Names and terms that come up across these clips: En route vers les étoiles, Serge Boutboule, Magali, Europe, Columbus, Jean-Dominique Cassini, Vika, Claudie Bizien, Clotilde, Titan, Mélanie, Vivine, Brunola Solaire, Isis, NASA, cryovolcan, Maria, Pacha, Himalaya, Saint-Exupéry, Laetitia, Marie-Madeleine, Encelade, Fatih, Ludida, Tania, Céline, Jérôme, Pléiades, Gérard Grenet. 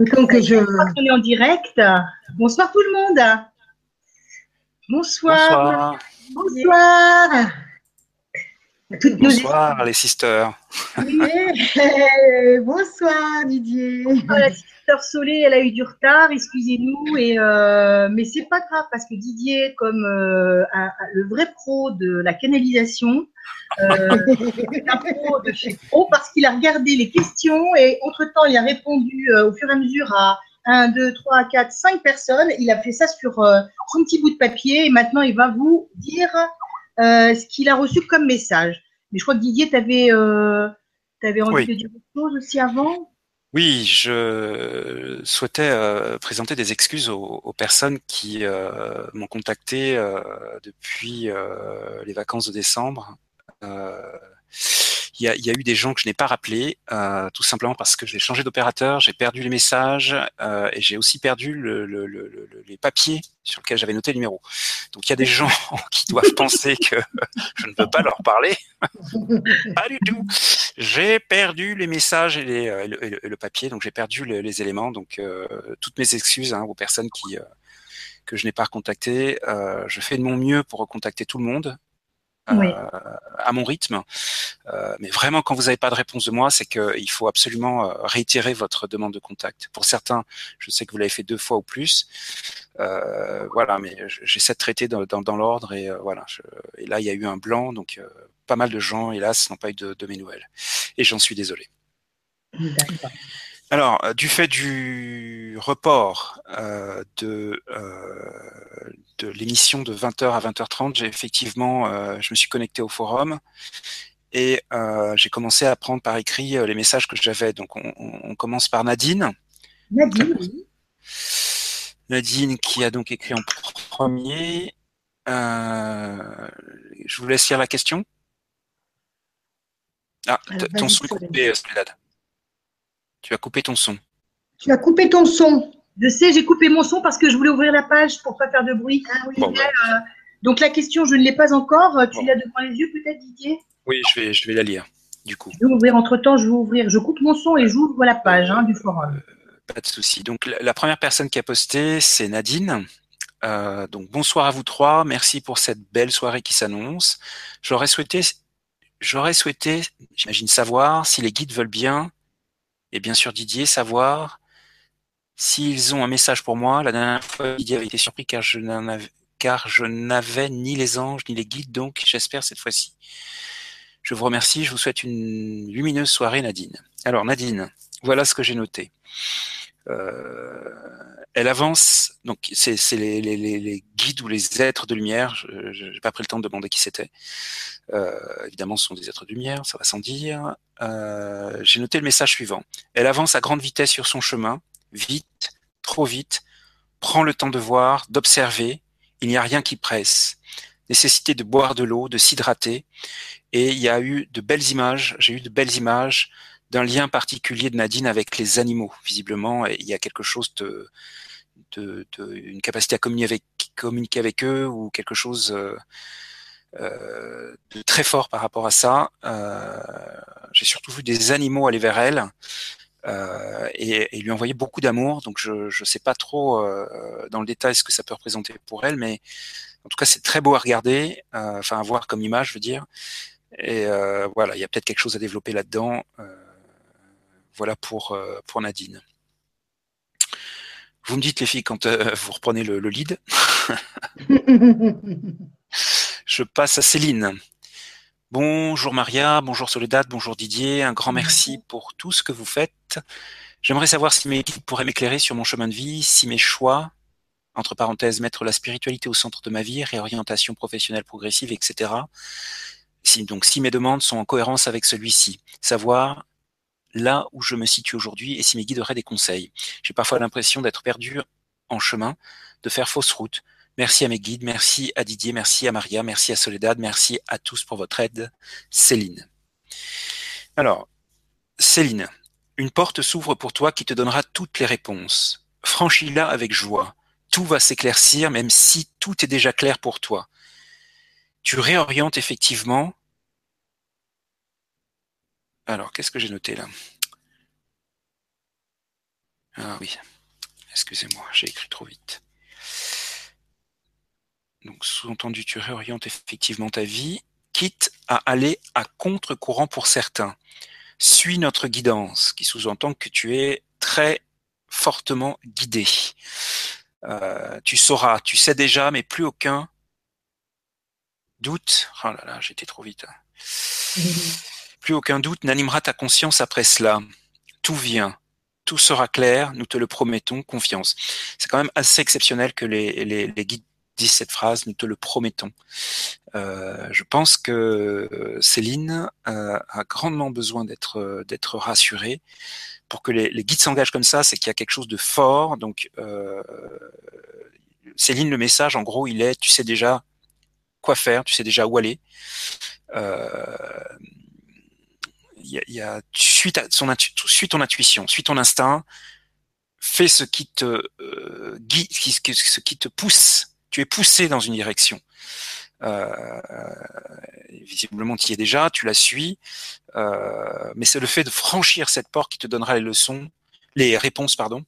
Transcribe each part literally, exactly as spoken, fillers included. Donc, je... On est en direct. Bonsoir tout le monde. Bonsoir. Bonsoir. Bonsoir. Toutes bonsoir nos... les sisters. Oui, bonsoir Didier. Bonsoir, la sister Solé, elle a eu du retard, excusez-nous. Et euh, mais c'est pas grave parce que Didier, comme euh, un, le vrai pro de la canalisation, euh, est un pro de chez pro parce qu'il a regardé les questions et entre-temps, il a répondu euh, au fur et à mesure à un, deux, trois, quatre, cinq personnes. Il a fait ça sur euh, son petit bout de papier et maintenant, il va vous dire... Euh, ce qu'il a reçu comme message. Mais je crois que Didier, tu avais, euh, t'avais envie oui. de dire quelque chose aussi avant. Oui, je souhaitais euh, présenter des excuses aux, aux personnes qui euh, m'ont contacté euh, depuis euh, les vacances de décembre. Il euh, y, y a eu des gens que je n'ai pas rappelés, euh, tout simplement parce que j'ai changé d'opérateur, j'ai perdu les messages euh, et j'ai aussi perdu le, le, le, le, les papiers sur lesquels j'avais noté le numéro. Donc il y a des gens qui doivent penser que je ne peux pas leur parler. Pas du tout. J'ai perdu les messages et, les, et, le, et, le, et le papier, donc j'ai perdu les, les éléments. Donc euh, toutes mes excuses hein, aux personnes qui, euh, que je n'ai pas recontactées. Euh, je fais de mon mieux pour recontacter tout le monde. Euh, oui. À mon rythme, euh, mais vraiment quand vous n'avez pas de réponse de moi, c'est qu'il faut absolument euh, réitérer votre demande de contact. Pour certains, je sais que vous l'avez fait deux fois ou plus, euh, voilà, mais j'essaie de traiter dans, dans, dans l'ordre et euh, voilà. Je, et là, il y a eu un blanc, donc euh, pas mal de gens, hélas, n'ont pas eu de, de mes nouvelles, et j'en suis désolé. D'accord. Alors, du fait du report euh, de, euh, de l'émission de vingt heures à vingt heures trente, j'ai effectivement, euh, je me suis connecté au forum et euh, j'ai commencé à prendre par écrit euh, les messages que j'avais. Donc, on, on commence par Nadine. Nadine, oui. Nadine qui a donc écrit en premier. Euh, je vous laisse lire la question. Ah, Alors, ton son est coupé, Soledad. Tu as coupé ton son. Tu as coupé ton son. Je sais, j'ai coupé mon son parce que je voulais ouvrir la page pour ne pas faire de bruit. Ah, oui, bon, ouais. euh, donc la question, je ne l'ai pas encore. Tu bon. l'as devant les yeux peut-être, Didier? Oui, je vais, je vais la lire, du coup. Je vais ouvrir entre-temps, je vais ouvrir. Je coupe mon son et j'ouvre la page hein, du forum. Euh, pas de souci. Donc la, la première personne qui a posté, c'est Nadine. Euh, donc bonsoir à vous trois. Merci pour cette belle soirée qui s'annonce. J'aurais souhaité, j'aurais souhaité, j'imagine, savoir si les guides veulent bien... Et bien sûr, Didier, savoir s'ils ont un message pour moi. La dernière fois, Didier avait été surpris car je n'en av- car je n'avais ni les anges ni les guides, donc j'espère cette fois-ci. Je vous remercie, je vous souhaite une lumineuse soirée, Nadine. Alors, Nadine, voilà ce que j'ai noté. Euh, elle avance, donc c'est, c'est les, les, les guides ou les êtres de lumière, je, je, j'ai pas pris le temps de demander qui c'était. Euh, évidemment, ce sont des êtres de lumière, ça va sans dire. Euh, j'ai noté le message suivant. Elle avance à grande vitesse sur son chemin, vite, trop vite, prend le temps de voir, d'observer, il n'y a rien qui presse. Nécessité de boire de l'eau, de s'hydrater, et il y a eu de belles images, j'ai eu de belles images d'un lien particulier de Nadine avec les animaux, visiblement, et il y a quelque chose de, de, de une capacité à communiquer avec, communiquer avec eux ou quelque chose euh, euh, de très fort par rapport à ça. Euh, j'ai surtout vu des animaux aller vers elle euh, et, et lui envoyer beaucoup d'amour, donc je je sais pas trop euh, dans le détail ce que ça peut représenter pour elle, mais en tout cas c'est très beau à regarder, euh, enfin à voir comme image, je veux dire. Et euh, voilà, il y a peut-être quelque chose à développer là-dedans. Euh, Voilà pour, euh, pour Nadine. Vous me dites, les filles, quand euh, vous reprenez le, le lead. Je passe à Céline. Bonjour Maria, bonjour Soledad, bonjour Didier. Un grand merci pour tout ce que vous faites. J'aimerais savoir si mes guides pourraient m'éclairer sur mon chemin de vie, si mes choix, entre parenthèses, mettre la spiritualité au centre de ma vie, réorientation professionnelle progressive, et cetera. Si, donc, si mes demandes sont en cohérence avec celui-ci, savoir... là où je me situe aujourd'hui et si mes guides auraient des conseils. J'ai parfois l'impression d'être perdu en chemin, de faire fausse route. Merci à mes guides, merci à Didier, merci à Maria, merci à Soledad, merci à tous pour votre aide. Céline. Alors, Céline, une porte s'ouvre pour toi qui te donnera toutes les réponses. Franchis-la avec joie. Tout va s'éclaircir même si tout est déjà clair pour toi. Tu réorientes effectivement... Alors, qu'est-ce que j'ai noté là? Ah oui, excusez-moi, j'ai écrit trop vite. Donc, sous-entendu, tu réorientes effectivement ta vie, quitte à aller à contre-courant pour certains. Suis notre guidance, qui sous-entend que tu es très fortement guidé. Euh, tu sauras, tu sais déjà, mais plus aucun doute. Oh là là, j'étais trop vite. Hein. Plus aucun doute n'animera ta conscience après cela. Tout vient. Tout sera clair, nous te le promettons, confiance. C'est quand même assez exceptionnel que les, les, les guides disent cette phrase, nous te le promettons. Euh, je pense que Céline euh, a grandement besoin d'être d'être rassurée. Pour que les, les guides s'engagent comme ça, c'est qu'il y a quelque chose de fort. Donc, euh, Céline, le message, en gros, il est, tu sais déjà quoi faire, tu sais déjà où aller. Euh, Il y a, il y a, suis, ta, son intu, suis ton intuition, suis ton instinct, fais ce qui te euh, guide, ce qui te pousse. Tu es poussé dans une direction. Euh, visiblement, tu y es déjà, tu la suis, euh, mais c'est le fait de franchir cette porte qui te donnera les leçons, les réponses, pardon.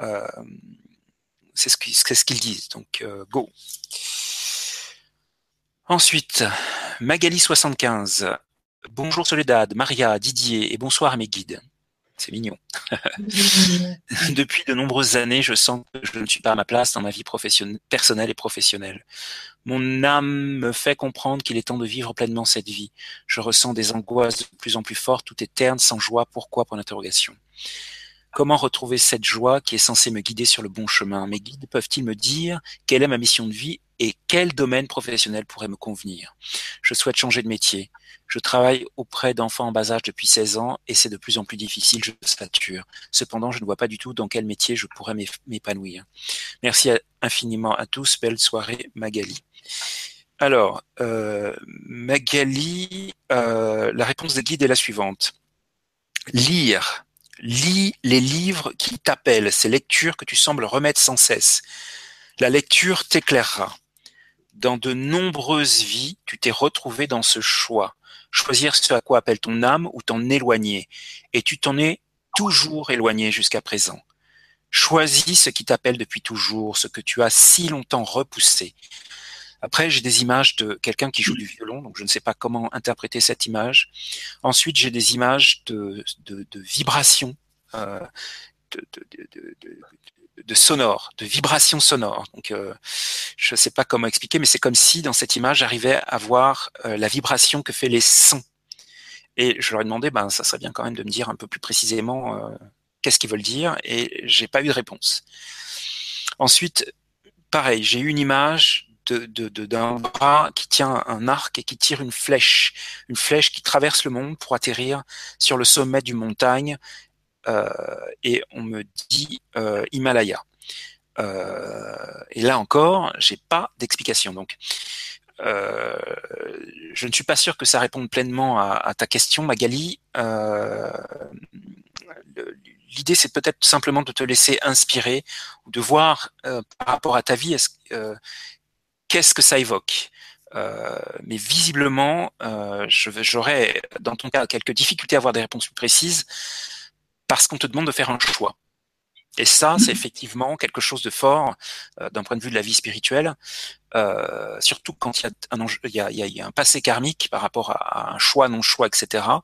Euh, c'est ce qu'ils ce qu'ils disent. Donc, euh, go. Ensuite, Magali soixante-quinze. Bonjour Soledad, Maria, Didier et bonsoir à mes guides. C'est mignon. Depuis de nombreuses années, je sens que je ne suis pas à ma place dans ma vie professionnelle, personnelle et professionnelle. Mon âme me fait comprendre qu'il est temps de vivre pleinement cette vie. Je ressens des angoisses de plus en plus fortes, tout est terne, sans joie. Pourquoi ? Pour l'interrogation. Comment retrouver cette joie qui est censée me guider sur le bon chemin ? Mes guides peuvent-ils me dire quelle est ma mission de vie ? Et quel domaine professionnel pourrait me convenir? Je souhaite changer de métier. Je travaille auprès d'enfants en bas âge depuis seize ans et c'est de plus en plus difficile, je sature. Cependant, je ne vois pas du tout dans quel métier je pourrais m'épanouir. Merci infiniment à tous. Belle soirée, Magali. Alors, euh, Magali, euh, la réponse des guides est la suivante. Lire. Lis les livres qui t'appellent, ces lectures que tu sembles remettre sans cesse. La lecture t'éclairera. Dans de nombreuses vies, tu t'es retrouvé dans ce choix. Choisir ce à quoi appelle ton âme ou t'en éloigner. Et tu t'en es toujours éloigné jusqu'à présent. Choisis ce qui t'appelle depuis toujours, ce que tu as si longtemps repoussé. Après, j'ai des images de quelqu'un qui joue du violon, donc je ne sais pas comment interpréter cette image. Ensuite, j'ai des images de, de, de vibrations, euh, de, de, de, de, de de sonore, de vibration sonore. Donc, euh, je ne sais pas comment expliquer, mais c'est comme si, dans cette image, j'arrivais à voir euh, la vibration que fait les sons. Et je leur ai demandé, ben, ça serait bien quand même de me dire un peu plus précisément euh, qu'est-ce qu'ils veulent dire, et j'ai pas eu de réponse. Ensuite, pareil, j'ai eu une image de, de, de, d'un bras qui tient un arc et qui tire une flèche, une flèche qui traverse le monde pour atterrir sur le sommet d'une montagne, Euh, et on me dit euh, Himalaya. Euh, et là encore, j'ai pas d'explication. Donc, euh, je ne suis pas sûr que ça réponde pleinement à, à ta question, Magali. Euh, L'idée, c'est peut-être simplement de te laisser inspirer ou de voir euh, par rapport à ta vie, est-ce, euh, qu'est-ce que ça évoque. Euh, mais visiblement, euh, je, j'aurais, dans ton cas, quelques difficultés à avoir des réponses plus précises. Parce qu'on te demande de faire un choix. Et ça, c'est effectivement quelque chose de fort euh, d'un point de vue de la vie spirituelle, euh, surtout quand il y a un enjeu, il y a, il y a un passé karmique par rapport à un choix, non-choix, et cetera.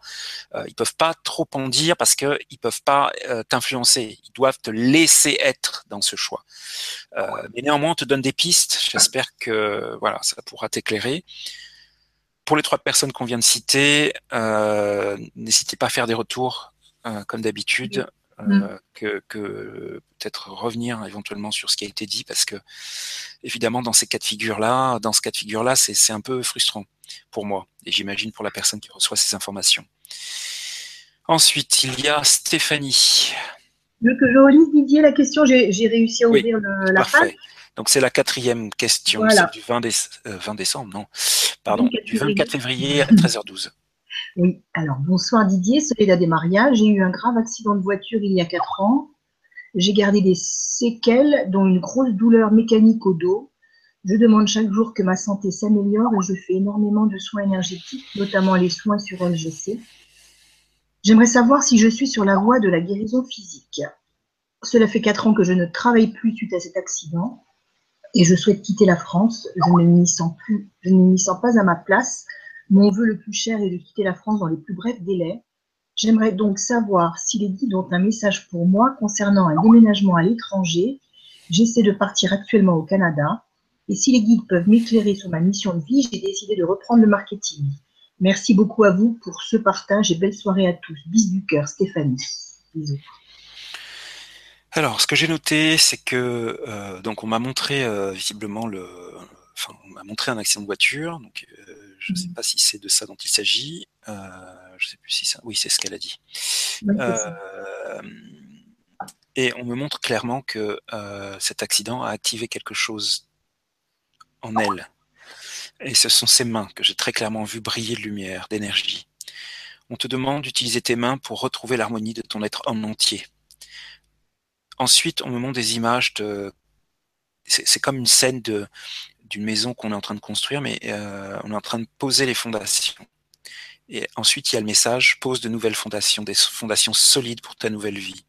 Euh, ils peuvent pas trop en dire parce que ils peuvent pas euh, t'influencer. Ils doivent te laisser être dans ce choix. Euh, mais néanmoins, on te donne des pistes. J'espère que voilà, ça pourra t'éclairer. Pour les trois personnes qu'on vient de citer, euh, n'hésitez pas à faire des retours. Euh, comme d'habitude, euh, mmh. que, que peut-être revenir éventuellement sur ce qui a été dit, parce que évidemment dans ces cas de figure-là, dans ce cas de figure-là, c'est, c'est un peu frustrant pour moi, et j'imagine pour la personne qui reçoit ces informations. Ensuite, il y a Stéphanie. Je veux que je relise, Didier, la question, j'ai, j'ai réussi à ouvrir oui, le, la page. Donc c'est la quatrième question, voilà. C'est du vingt, déce- euh, vingt décembre, non, pardon, du vingt-quatre février à treize heures douze. Oui. Alors, bonsoir Didier, Soledad et Maria. J'ai eu un grave accident de voiture il y a quatre ans. J'ai gardé des séquelles, dont une grosse douleur mécanique au dos. Je demande chaque jour que ma santé s'améliore et je fais énormément de soins énergétiques, notamment les soins sur L G C. J'aimerais savoir si je suis sur la voie de la guérison physique. Cela fait quatre ans que je ne travaille plus suite à cet accident et je souhaite quitter la France. Je ne m'y sens plus, je ne m'y sens pas à ma place. Mon vœu le plus cher est de quitter la France dans les plus brefs délais. J'aimerais donc savoir si les guides ont un message pour moi concernant un déménagement à l'étranger. J'essaie de partir actuellement au Canada. Et si les guides peuvent m'éclairer sur ma mission de vie, j'ai décidé de reprendre le marketing. Merci beaucoup à vous pour ce partage et belle soirée à tous. Bis du cœur, Stéphanie. Bisous. Alors, ce que j'ai noté, c'est que euh, donc on m'a montré euh, visiblement le, enfin, on m'a montré un accident de voiture. Donc, euh, je ne sais pas si c'est de ça dont il s'agit. Euh, je ne sais plus si ça. Oui, c'est ce qu'elle a dit. Oui, euh, et on me montre clairement que euh, cet accident a activé quelque chose en elle. Et ce sont ses mains que j'ai très clairement vu briller de lumière, d'énergie. On te demande d'utiliser tes mains pour retrouver l'harmonie de ton être en entier. Ensuite, on me montre des images de... C'est comme une scène de d'une maison qu'on est en train de construire, mais euh, on est en train de poser les fondations. Et ensuite, il y a le message « Pose de nouvelles fondations, des fondations solides pour ta nouvelle vie ».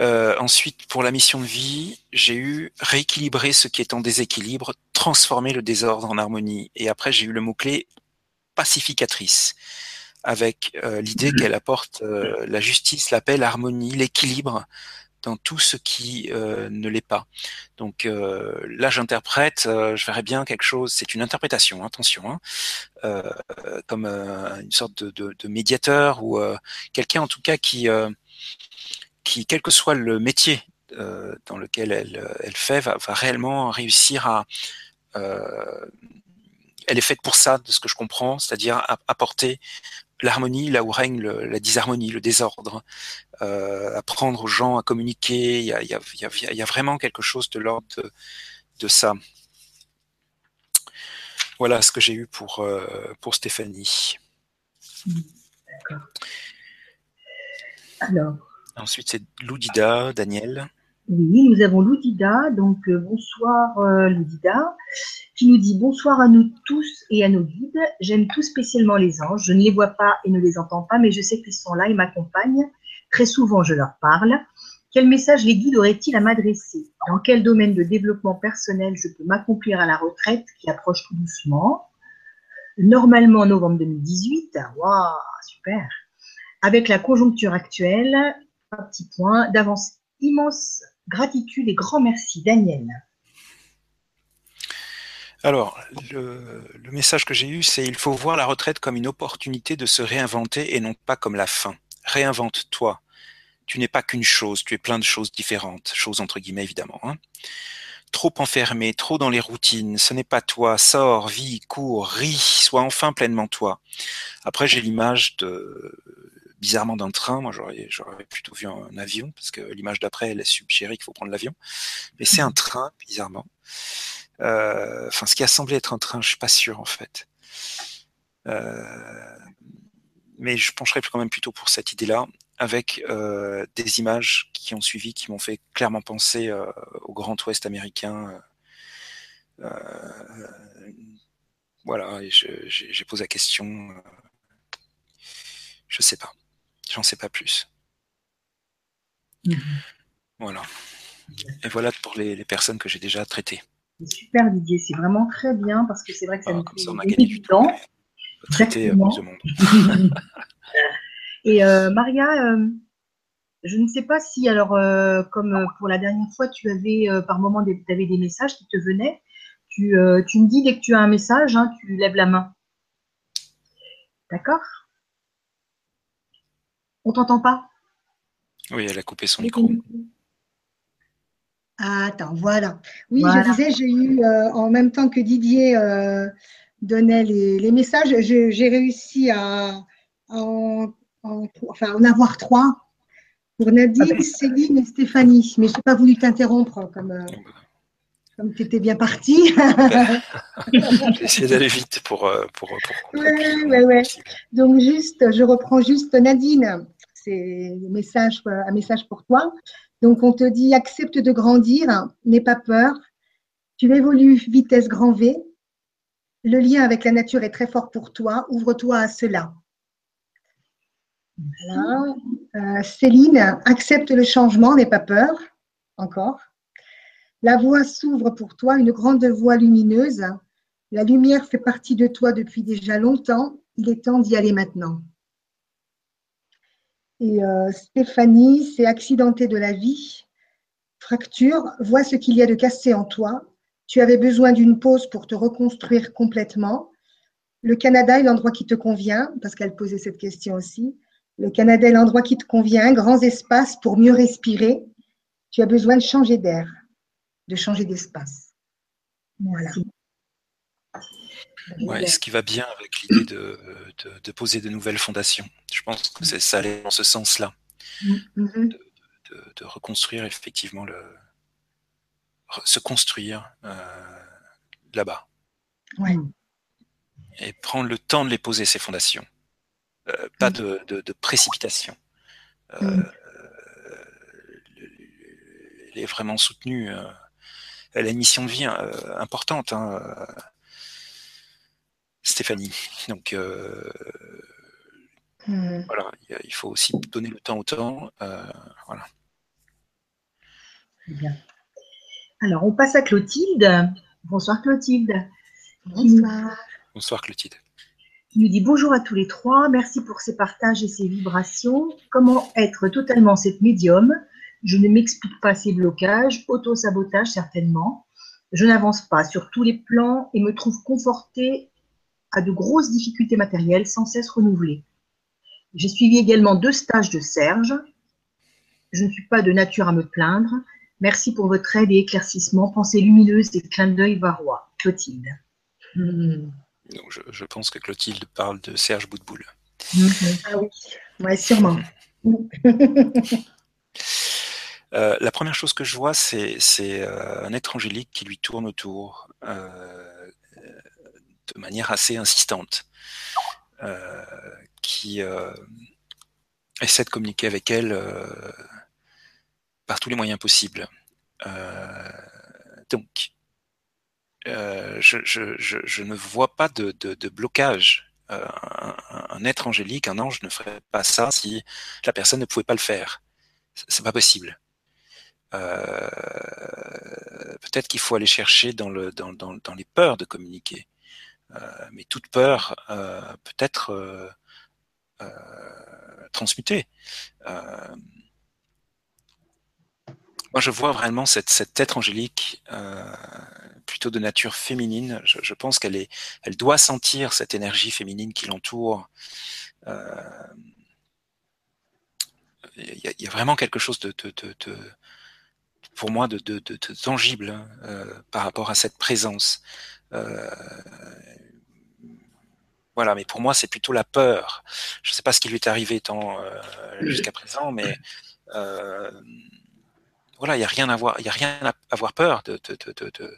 Euh, ensuite, pour la mission de vie, j'ai eu « Rééquilibrer ce qui est en déséquilibre, transformer le désordre en harmonie ». Et après, j'ai eu le mot-clé « Pacificatrice ». Avec euh, l'idée qu'elle apporte euh, la justice, la paix, l'harmonie, l'équilibre dans tout ce qui euh, ne l'est pas. Donc euh, là, j'interprète, euh, je verrais bien quelque chose, c'est une interprétation, hein, attention, hein, euh, comme euh, une sorte de, de, de médiateur ou euh, quelqu'un en tout cas qui, euh, qui, quel que soit le métier euh, dans lequel elle, elle fait, va, va réellement réussir à... Euh, elle est faite pour ça, de ce que je comprends, c'est-à-dire à apporter... l'harmonie, là où règne le, la disharmonie, le désordre, euh, apprendre aux gens à communiquer, il y a, y, a, y, a, y a vraiment quelque chose de l'ordre de, de ça. Voilà ce que j'ai eu pour, euh, pour Stéphanie. D'accord. Alors. Ensuite, c'est Ludida, Daniel. Oui, nous avons Ludida, donc euh, bonsoir euh, Ludida, qui nous dit « Bonsoir à nous tous et à nos guides. J'aime tout spécialement les anges. Je ne les vois pas et ne les entends pas, mais je sais qu'ils sont là et m'accompagnent. Très souvent, je leur parle. Quel message les guides auraient-ils à m'adresser? Dans quel domaine de développement personnel je peux m'accomplir à la retraite qui approche tout doucement? Normalement, en novembre deux mille dix-huit, waouh, super. Avec la conjoncture actuelle, un petit point d'avance immense. Gratitude et grand merci, Daniel. » Alors, le, le message que j'ai eu, c'est « Il faut voir la retraite comme une opportunité de se réinventer et non pas comme la fin. Réinvente-toi. Tu n'es pas qu'une chose, tu es plein de choses différentes. » Choses entre guillemets, évidemment. Hein. « Trop enfermé, trop dans les routines. Ce n'est pas toi. Sors, vis, cours, ris. Sois enfin pleinement toi. » Après, j'ai l'image de... bizarrement d'un train, moi j'aurais plutôt vu un avion, parce que l'image d'après elle a suggéré qu'il faut prendre l'avion, mais c'est un train, bizarrement. Euh, enfin, ce qui a semblé être un train, je ne suis pas sûr en fait. Euh, mais je pencherais quand même plutôt pour cette idée-là, avec euh, des images qui ont suivi, qui m'ont fait clairement penser euh, au Grand Ouest américain. Euh, euh, voilà, j'ai posé la question, euh, je ne sais pas. J'en sais pas plus. Mmh. Voilà. Et voilà pour les, les personnes que j'ai déjà traitées. Super Didier, c'est vraiment très bien parce que c'est vrai que ça ah, nous fait ça, on a gagné du temps. temps. Traiter plus de monde. Et euh, Maria, euh, je ne sais pas si, alors euh, comme pour la dernière fois, tu avais euh, par moment des, avais des messages qui te venaient. Tu, euh, tu me dis dès que tu as un message, hein, tu lèves la main. D'accord ? On t'entend pas? Oui, elle a coupé son micro. Attends, voilà. Oui, voilà. Je disais, j'ai eu, euh, en même temps que Didier euh, donnait les, les messages, j'ai réussi à, à en, en, enfin, en avoir trois pour Nadine, ah ben. Céline et Stéphanie. Mais je n'ai pas voulu t'interrompre comme, euh, comme tu étais bien partie. J'ai essayé d'aller vite pour… pour, pour ouais, ouais, ouais. Donc, juste, je reprends juste Nadine. C'est un message, un message pour toi. Donc, on te dit « Accepte de grandir, n'aie pas peur. Tu évolues vitesse grand V. Le lien avec la nature est très fort pour toi. Ouvre-toi à cela. Voilà. Euh, Céline accepte le changement, n'aie pas peur. Encore. La voie s'ouvre pour toi, une grande voie lumineuse. La lumière fait partie de toi depuis déjà longtemps. Il est temps d'y aller maintenant. Et euh, Stéphanie, c'est accidenté de la vie. Fracture, vois ce qu'il y a de cassé en toi. Tu avais besoin d'une pause pour te reconstruire complètement. Le Canada est l'endroit qui te convient, parce qu'elle posait cette question aussi. Le Canada est l'endroit qui te convient, grands espaces pour mieux respirer. Tu as besoin de changer d'air, de changer d'espace. Voilà. Ouais, ce qui va bien avec l'idée de, de, de poser de nouvelles fondations. Je pense que c'est ça, aller dans ce sens-là. Mm-hmm. de, de, de reconstruire effectivement, le, se construire euh, là-bas. Ouais. Et prendre le temps de les poser, ces fondations. Euh, pas de, de, de précipitation. Euh, mm. Elle est vraiment soutenue. Elle a une mission de vie euh, importante, hein, Stéphanie. Donc, euh, mm. voilà, il faut aussi donner le temps au temps. Euh, voilà. Bien. Alors, on passe à Clotilde. Bonsoir, Clotilde. Bonsoir. Bonsoir, Clotilde. Il nous dit bonjour à tous les trois, merci pour ces partages et ces vibrations. Comment être totalement cette médium? Je ne m'explique pas ces blocages, auto-sabotage certainement. Je n'avance pas sur tous les plans et me trouve confortée à de grosses difficultés matérielles sans cesse renouvelées. J'ai suivi également deux stages de Serge. Je ne suis pas de nature à me plaindre. Merci pour votre aide et éclaircissement. Pensée lumineuse et clin d'œil varois. Clotilde. Hmm. Donc je, je pense que Clotilde parle de Serge Boutboule. Mmh. Ah oui, ouais, sûrement. euh, la première chose que je vois, c'est euh, un être angélique qui lui tourne autour euh, de manière assez insistante, euh, qui euh, essaie de communiquer avec elle euh, par tous les moyens possibles. Euh, donc, Euh, je, je, je, je ne vois pas de, de, de blocage. Euh, un, un être angélique, un ange ne ferait pas ça si la personne ne pouvait pas le faire. C'est pas possible. Euh, peut-être qu'il faut aller chercher dans, le, dans, dans, dans les peurs de communiquer. Euh, mais toute peur euh, peut être euh, euh, transmutée. Euh, Moi, je vois vraiment cette, cette être angélique, euh, plutôt de nature féminine. Je, je pense qu'elle est, elle doit sentir cette énergie féminine qui l'entoure. Il euh, y, y a vraiment quelque chose de, de, de, de pour moi, de, de, de, de tangible hein, euh, par rapport à cette présence. Euh, Voilà, mais pour moi, c'est plutôt la peur. Je ne sais pas ce qui lui est arrivé tant euh, jusqu'à présent, mais euh, Voilà, il n'y a rien à voir, il n'y a rien à avoir peur de, de, de, de, de,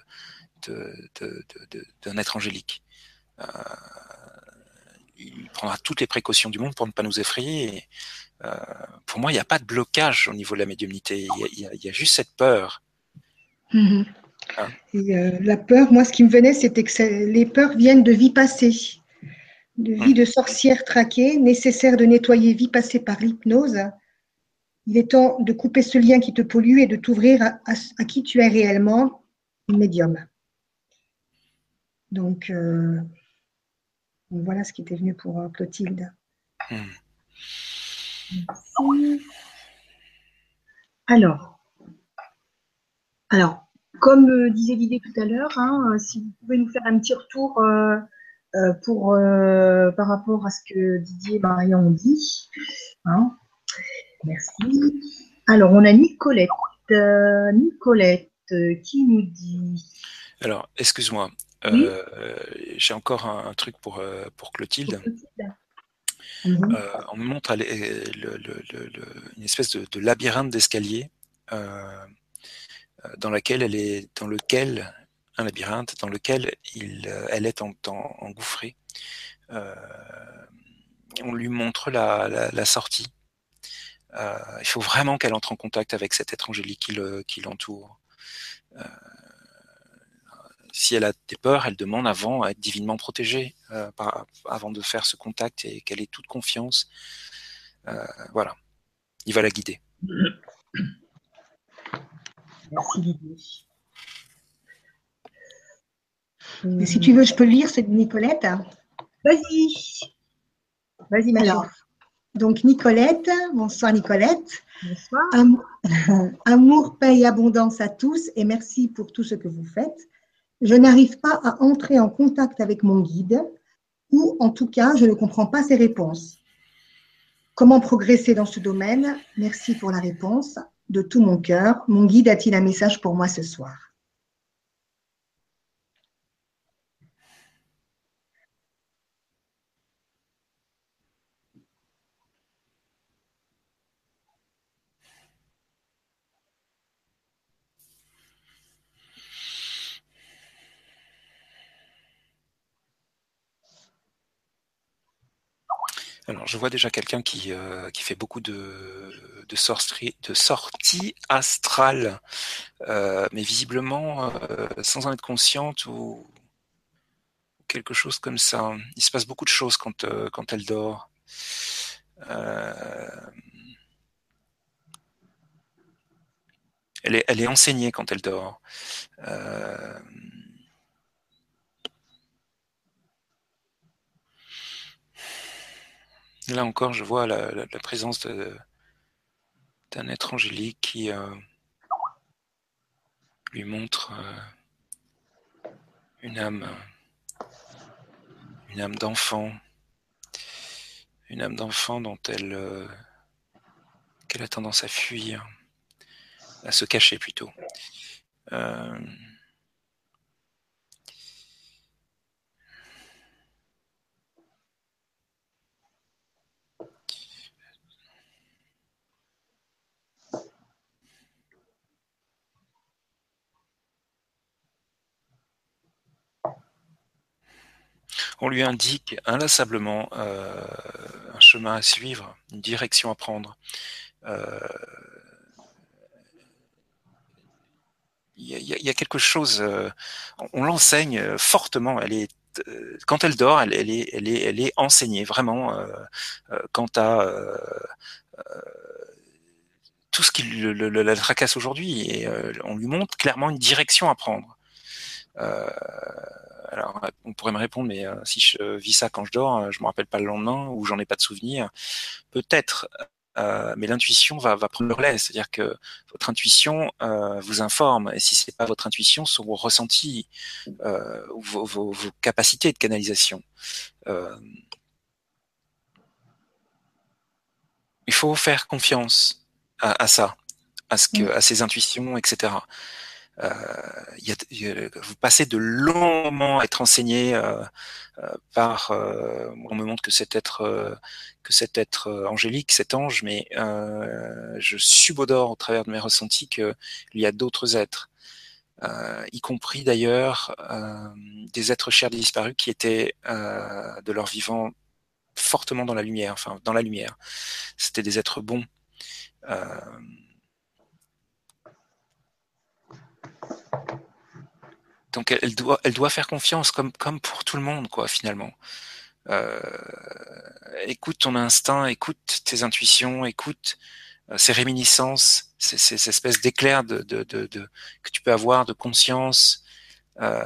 de, de, de, d'un être angélique. Euh, il prendra toutes les précautions du monde pour ne pas nous effrayer. Et, euh, pour moi, il n'y a pas de blocage au niveau de la médiumnité. Il y a, il y a juste cette peur. Mmh. Hein? Et euh, la peur, moi, ce qui me venait, c'était que les peurs viennent de vie passée, de vie mmh. de sorcière traquée, nécessaire de nettoyer vie passée par l'hypnose. Il est temps de couper ce lien qui te pollue et de t'ouvrir à, à, à qui tu es réellement, médium. Donc, euh, voilà ce qui était venu pour euh, Clotilde. Merci. Alors, alors, comme euh, disait Didier tout à l'heure, hein, euh, si vous pouvez nous faire un petit retour euh, euh, pour, euh, par rapport à ce que Didier et Maria ont dit. Hein. Merci. Alors, on a Nicolette. Euh, Nicolette, euh, qui nous dit... Alors, excuse-moi, euh, oui euh, j'ai encore un, un truc pour, euh, pour Clotilde. Pour Clotilde. Mmh. Euh, on me montre elle, le, le, le, le, une espèce de, de labyrinthe d'escalier euh, dans laquelle elle est, dans lequel, un labyrinthe dans lequel il, elle est en, en, engouffrée. Euh, on lui montre la, la, la sortie. Euh, il faut vraiment qu'elle entre en contact avec cet être angélique qui, le, qui l'entoure. Euh, si elle a des peurs, elle demande avant à être divinement protégée, euh, par, avant de faire ce contact, et qu'elle ait toute confiance Euh, voilà, il va la guider. Merci Didier. Et si tu veux, je peux lire cette Nicolette. Vas-y. Vas-y, ma Alors, donc Nicolette, bonsoir Nicolette. Bonsoir. Am Amour, paix et abondance à tous et merci pour tout ce que vous faites. Je n'arrive pas à entrer en contact avec mon guide ou en tout cas, je ne comprends pas ses réponses. Comment progresser dans ce domaine? Merci pour la réponse. De tout mon cœur, mon guide a-t-il un message pour moi ce soir? Alors, je vois déjà quelqu'un qui, euh, qui fait beaucoup de, de, sorcerie, de sorties astrales, euh, mais visiblement euh, sans en être consciente ou quelque chose comme ça. Il se passe beaucoup de choses quand, euh, quand elle dort. Euh, elle est, elle est enseignée quand elle dort. Euh, Là encore, je vois la, la, la présence d'un être angélique qui euh, lui montre euh, une âme, une âme d'enfant, une âme d'enfant dont elle, euh, qu'elle a tendance à fuir, à se cacher plutôt. Euh, On lui indique inlassablement euh, un chemin à suivre, une direction à prendre. Euh, y a, y a, y a quelque chose, euh, on l'enseigne fortement. Elle est, euh, quand elle dort, elle, elle, est, elle, est, elle est enseignée vraiment euh, euh, quant à euh, euh, tout ce qui le, le, le, la tracasse aujourd'hui. Et euh, on lui montre clairement une direction à prendre. Euh, Alors, on pourrait me répondre, mais euh, si je vis ça quand je dors, euh, je ne me rappelle pas le lendemain ou j'en ai pas de souvenir. Peut-être, euh, mais l'intuition va, va prendre le relais. C'est-à-dire que votre intuition euh, vous informe. Et si ce n'est pas votre intuition, ce sont vos ressentis, euh, vos, vos, vos capacités de canalisation. Euh, il faut faire confiance à, à ça, à, ce que, à ces intuitions, et cetera. Euh, y a, y a, vous passez de longs moments à être enseigné euh, euh, par. Euh, on me montre que cet être, euh, que cet être euh, angélique, cet ange, mais euh, je subodore au travers de mes ressentis qu'il y a d'autres êtres, euh, y compris d'ailleurs euh, des êtres chers disparus qui étaient euh, de leur vivant fortement dans la lumière. Enfin, dans la lumière, c'était des êtres bons. Euh, Donc elle doit, elle doit faire confiance, comme, comme pour tout le monde, quoi, finalement. Euh, écoute ton instinct, écoute tes intuitions, écoute euh, ces réminiscences, ces, ces, ces espèces d'éclairs de, de, de, de, que tu peux avoir de conscience. Euh,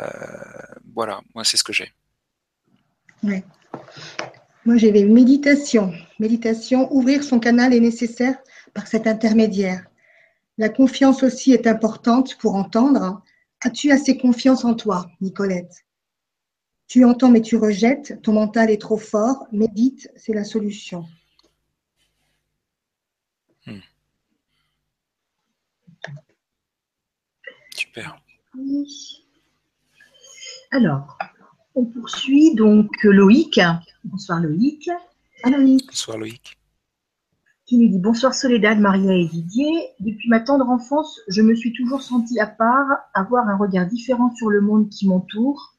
voilà, moi c'est ce que j'ai. Ouais. Moi j'avais méditation. Méditation, ouvrir son canal est nécessaire par cet intermédiaire. La confiance aussi est importante pour entendre. As-tu assez confiance en toi, Nicolette? Tu entends mais tu rejettes, ton mental est trop fort, médite, c'est la solution. Hmm. Super. Alors, on poursuit donc Loïc. Bonsoir Loïc. Ah, Loïc. Bonsoir Loïc. Qui nous dit « Bonsoir Soledad, Maria et Didier. Depuis ma tendre enfance, je me suis toujours sentie à part, avoir un regard différent sur le monde qui m'entoure.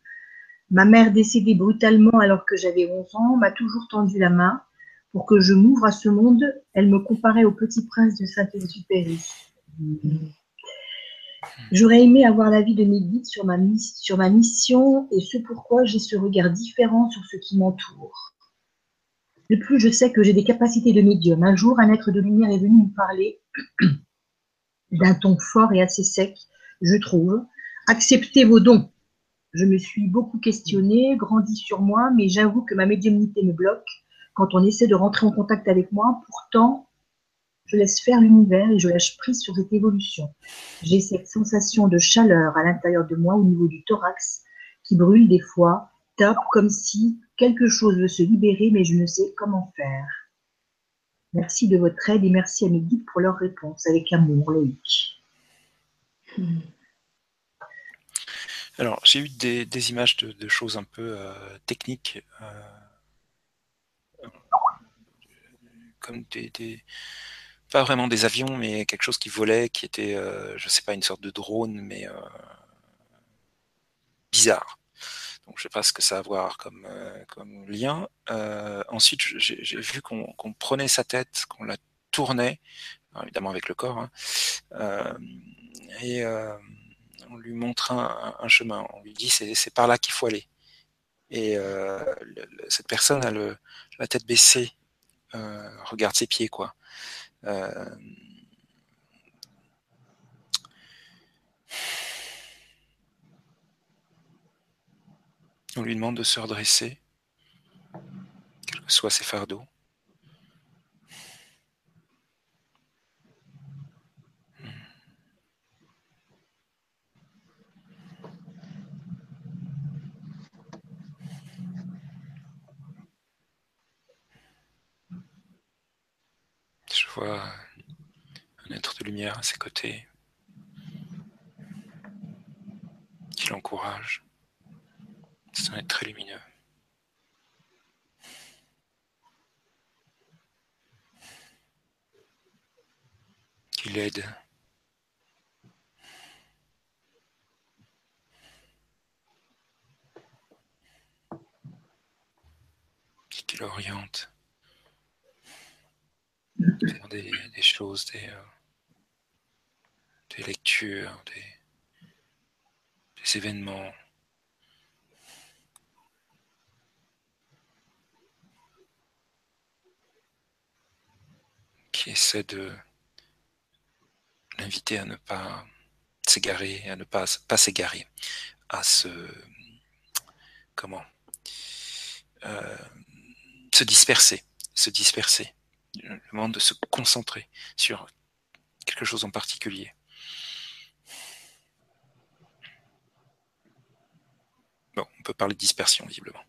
Ma mère, décédée brutalement alors que j'avais onze ans, m'a toujours tendu la main. Pour que je m'ouvre à ce monde, elle me comparait au petit prince de Saint-Exupéry. J'aurais aimé avoir l'avis de mes guides sur ma, sur ma mission et ce pourquoi j'ai ce regard différent sur ce qui m'entoure. De plus, je sais que j'ai des capacités de médium. Un jour, un être de lumière est venu me parler d'un ton fort et assez sec, je trouve. Acceptez vos dons. Je me suis beaucoup questionnée, grandi sur moi, mais j'avoue que ma médiumnité me bloque quand on essaie de rentrer en contact avec moi. Pourtant, je laisse faire l'univers et je lâche prise sur cette évolution. J'ai cette sensation de chaleur à l'intérieur de moi, au niveau du thorax, qui brûle des fois, tape comme si quelque chose veut se libérer, mais je ne sais comment faire. Merci de votre aide et merci à mes guides pour leur réponse. Avec amour, Loïc. Hmm. Alors, j'ai eu des, des images de, de choses un peu euh, techniques, euh, comme des, des... pas vraiment des avions, mais quelque chose qui volait, qui était, euh, je ne sais pas, une sorte de drone, mais euh, bizarre. Donc, je ne sais pas ce que ça a à voir comme, euh, comme lien. Euh, ensuite, j'ai vu qu'on qu'on prenait sa tête, qu'on la tournait, évidemment avec le corps, hein, euh, et euh, on lui montre un, un chemin. On lui dit, c'est par là qu'il faut aller. Et euh, le, le, cette personne a le, la tête baissée, euh, regarde ses pieds, quoi. Euh... On lui demande de se redresser, quels que soient ses fardeaux. Je vois un être de lumière à ses côtés qui l'encourage. C'est un être très lumineux. Qui l'aide. Qui l'oriente. Faire des, des choses, des, euh, des lectures, des, des événements. Qui essaie de l'inviter à ne pas s'égarer, à ne pas, pas s'égarer, à se, comment, euh, se disperser, se disperser. Je demande de se concentrer sur quelque chose en particulier. Bon, on peut parler de dispersion, visiblement.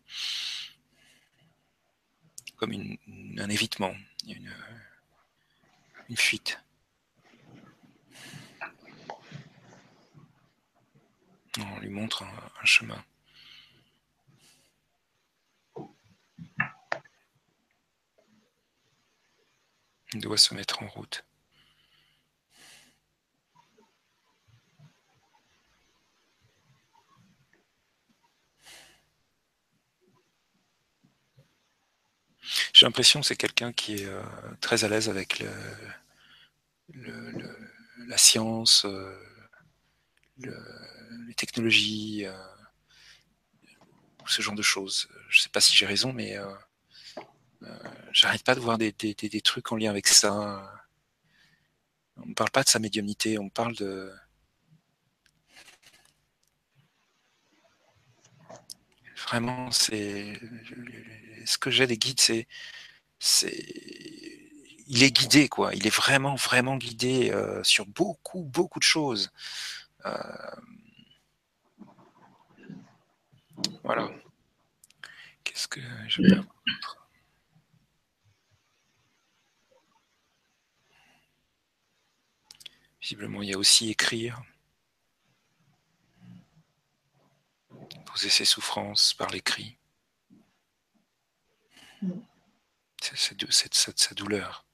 Comme une, un évitement, une, une fuite. On lui montre un, un chemin. Il doit se mettre en route. J'ai l'impression que c'est quelqu'un qui est euh, très à l'aise avec le, le, le, la science, euh, le, les technologies, euh, ce genre de choses. Je ne sais pas si j'ai raison, mais... Euh, Euh, j'arrête pas de voir des, des, des, des trucs en lien avec ça. On ne parle pas de sa médiumnité, on parle de... Vraiment, c'est... Ce que j'ai des guides, c'est... Il est guidé, quoi. Il est vraiment, vraiment guidé euh, sur beaucoup, beaucoup de choses. Euh... Voilà. Qu'est-ce que je peux raconter ? Visiblement, il y a aussi écrire, poser ses souffrances par l'écrit, sa douleur.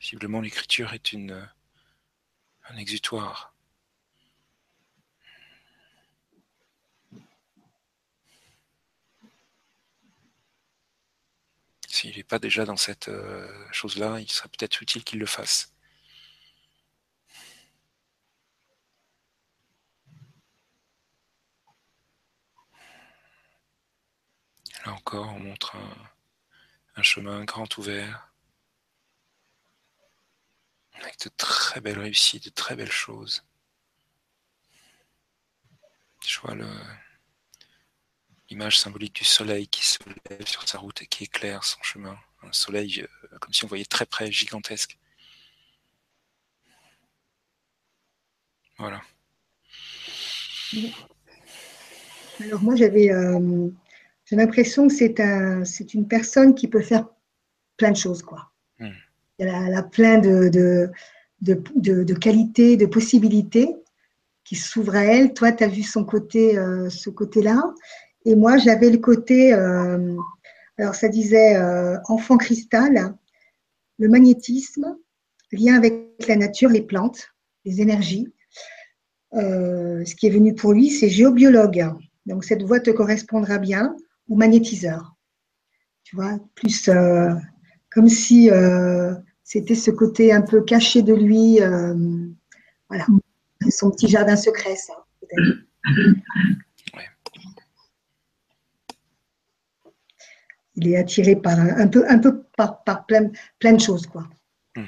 Visiblement, l'écriture est une, un exutoire. S'il n'est pas déjà dans cette euh, chose-là, il serait peut-être utile qu'il le fasse. Là encore, on montre un, un chemin grand ouvert, avec de très belles réussites, de très belles choses. Je vois l'image symbolique du soleil qui se lève sur sa route et qui éclaire son chemin. Un soleil, comme si on voyait très près, gigantesque. Voilà. Alors moi, j'avais, euh, j'ai l'impression que c'est un, c'est une personne qui peut faire plein de choses, quoi. Mmh. Elle a, elle a plein de, de, de, de, de qualités, de possibilités qui s'ouvrent à elle. Toi, tu as vu son côté, euh, ce côté-là. Et moi, j'avais le côté, euh, alors ça disait euh, enfant cristal, le magnétisme, lien avec la nature, les plantes, les énergies. Euh, ce qui est venu pour lui, c'est géobiologue. Donc, cette voie te correspondra bien, ou magnétiseur. Tu vois, plus euh, comme si euh, c'était ce côté un peu caché de lui. Euh, voilà, son petit jardin secret, ça, peut-être. Ouais. Il est attiré par un, un peu, un peu par, par plein, plein de choses, quoi. Mmh.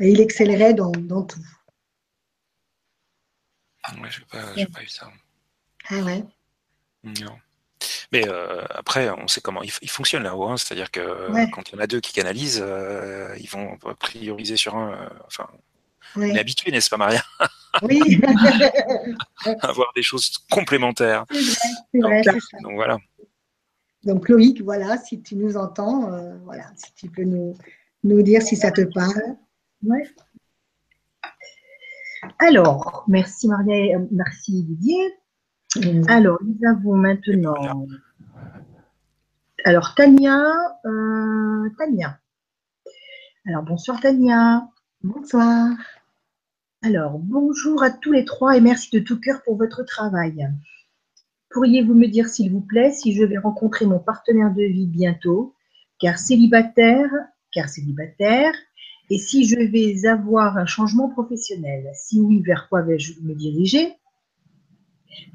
Et il excellerait dans, dans tout. Ouais, je n'ai pas, pas eu ça. Ah ouais. Non. Mais euh, après, on sait comment ils, ils fonctionnent là-haut. Hein, c'est-à-dire que ouais. Quand il y en a deux qui canalisent, euh, ils vont prioriser sur un. Euh, enfin, ouais. On est habitué, n'est-ce pas, Maria? Oui. Avoir des choses complémentaires. C'est vrai, c'est vrai, c'est ça. Donc voilà. Donc Loïc, voilà, si tu nous entends, euh, voilà, si tu peux nous, nous dire si ça te parle. Ouais. Alors, merci Maria, merci Didier. Alors, nous avons maintenant. Alors, Tania. Euh, Tania. Alors, bonsoir Tania. Bonsoir. Alors, bonjour à tous les trois et merci de tout cœur pour votre travail. Pourriez-vous me dire, s'il vous plaît, si je vais rencontrer mon partenaire de vie bientôt, car célibataire, car célibataire. Et si je vais avoir un changement professionnel, si oui, vers quoi vais-je me diriger?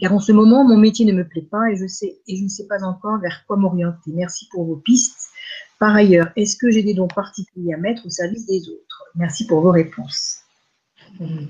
Car en ce moment, mon métier ne me plaît pas et je, sais, et je ne sais pas encore vers quoi m'orienter. Merci pour vos pistes. Par ailleurs, est-ce que j'ai des dons particuliers à mettre au service des autres? Merci pour vos réponses. Mmh.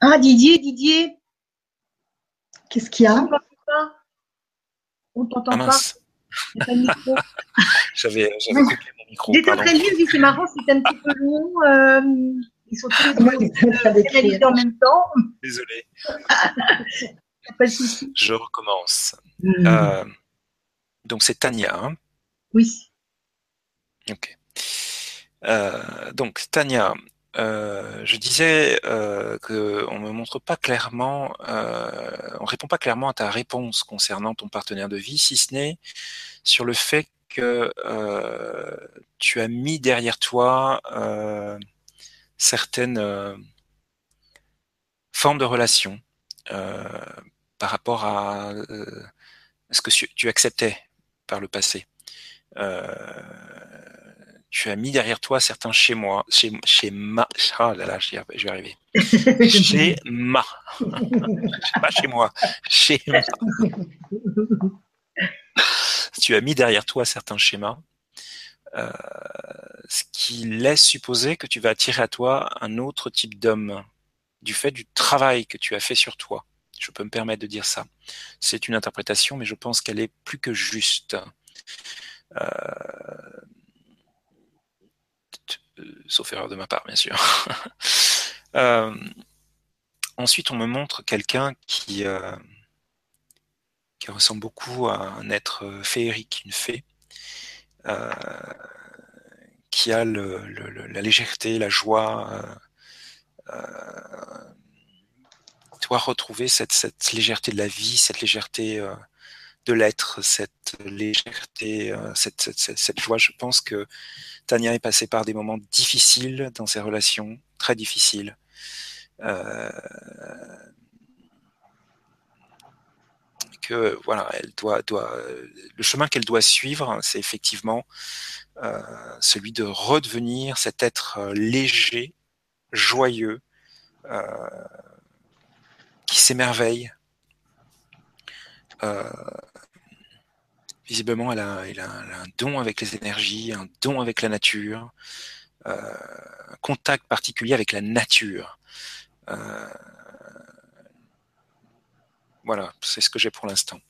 Ah, Didier, Didier. Qu'est-ce qu'il y a? On ne t'entend pas. Ah, pas. J'avais coupé mon micro. J'étais en train de dire, c'est marrant, c'est un petit peu long. Euh, ils sont tous les deux en même temps. Désolé. Pas de souci. Je recommence. Mm. Euh, donc, c'est Tania. Hein? Oui. Ok. Euh, donc, Tania. Euh, je disais euh, qu'on ne me montre pas clairement, euh, on ne répond pas clairement à ta réponse concernant ton partenaire de vie, si ce n'est sur le fait que euh, tu as mis derrière toi euh, certaines euh, formes de relations euh, par rapport à euh, ce que tu acceptais par le passé. Euh, Tu as mis derrière toi certains schémas, schémas, schémas, ah là là, je vais arriver. Schémas. Pas chez moi. Schémas. tu as mis derrière toi certains schémas, euh, ce qui laisse supposer que tu vas attirer à toi un autre type d'homme du fait du travail que tu as fait sur toi. Je peux me permettre de dire ça. C'est une interprétation, mais je pense qu'elle est plus que juste. Euh... Sauf erreur de ma part, bien sûr. euh... Ensuite, on me montre quelqu'un qui, euh... qui ressemble beaucoup à un être féerique, une fée, euh... qui a le, le, le, la légèreté, la joie... Euh... Euh... toi retrouver cette, cette légèreté de la vie, cette légèreté euh, de l'être, cette légèreté, euh, cette, cette, cette, cette joie. Je pense que Tania est passée par des moments difficiles dans ses relations, très difficiles. Euh, que voilà, elle doit, doit, le chemin qu'elle doit suivre, c'est effectivement euh, celui de redevenir cet être léger, joyeux, euh, qui s'émerveille. Euh, visiblement, elle a, elle, a, elle a un don avec les énergies, un don avec la nature, euh, un contact particulier avec la nature. Euh, voilà, c'est ce que j'ai pour l'instant.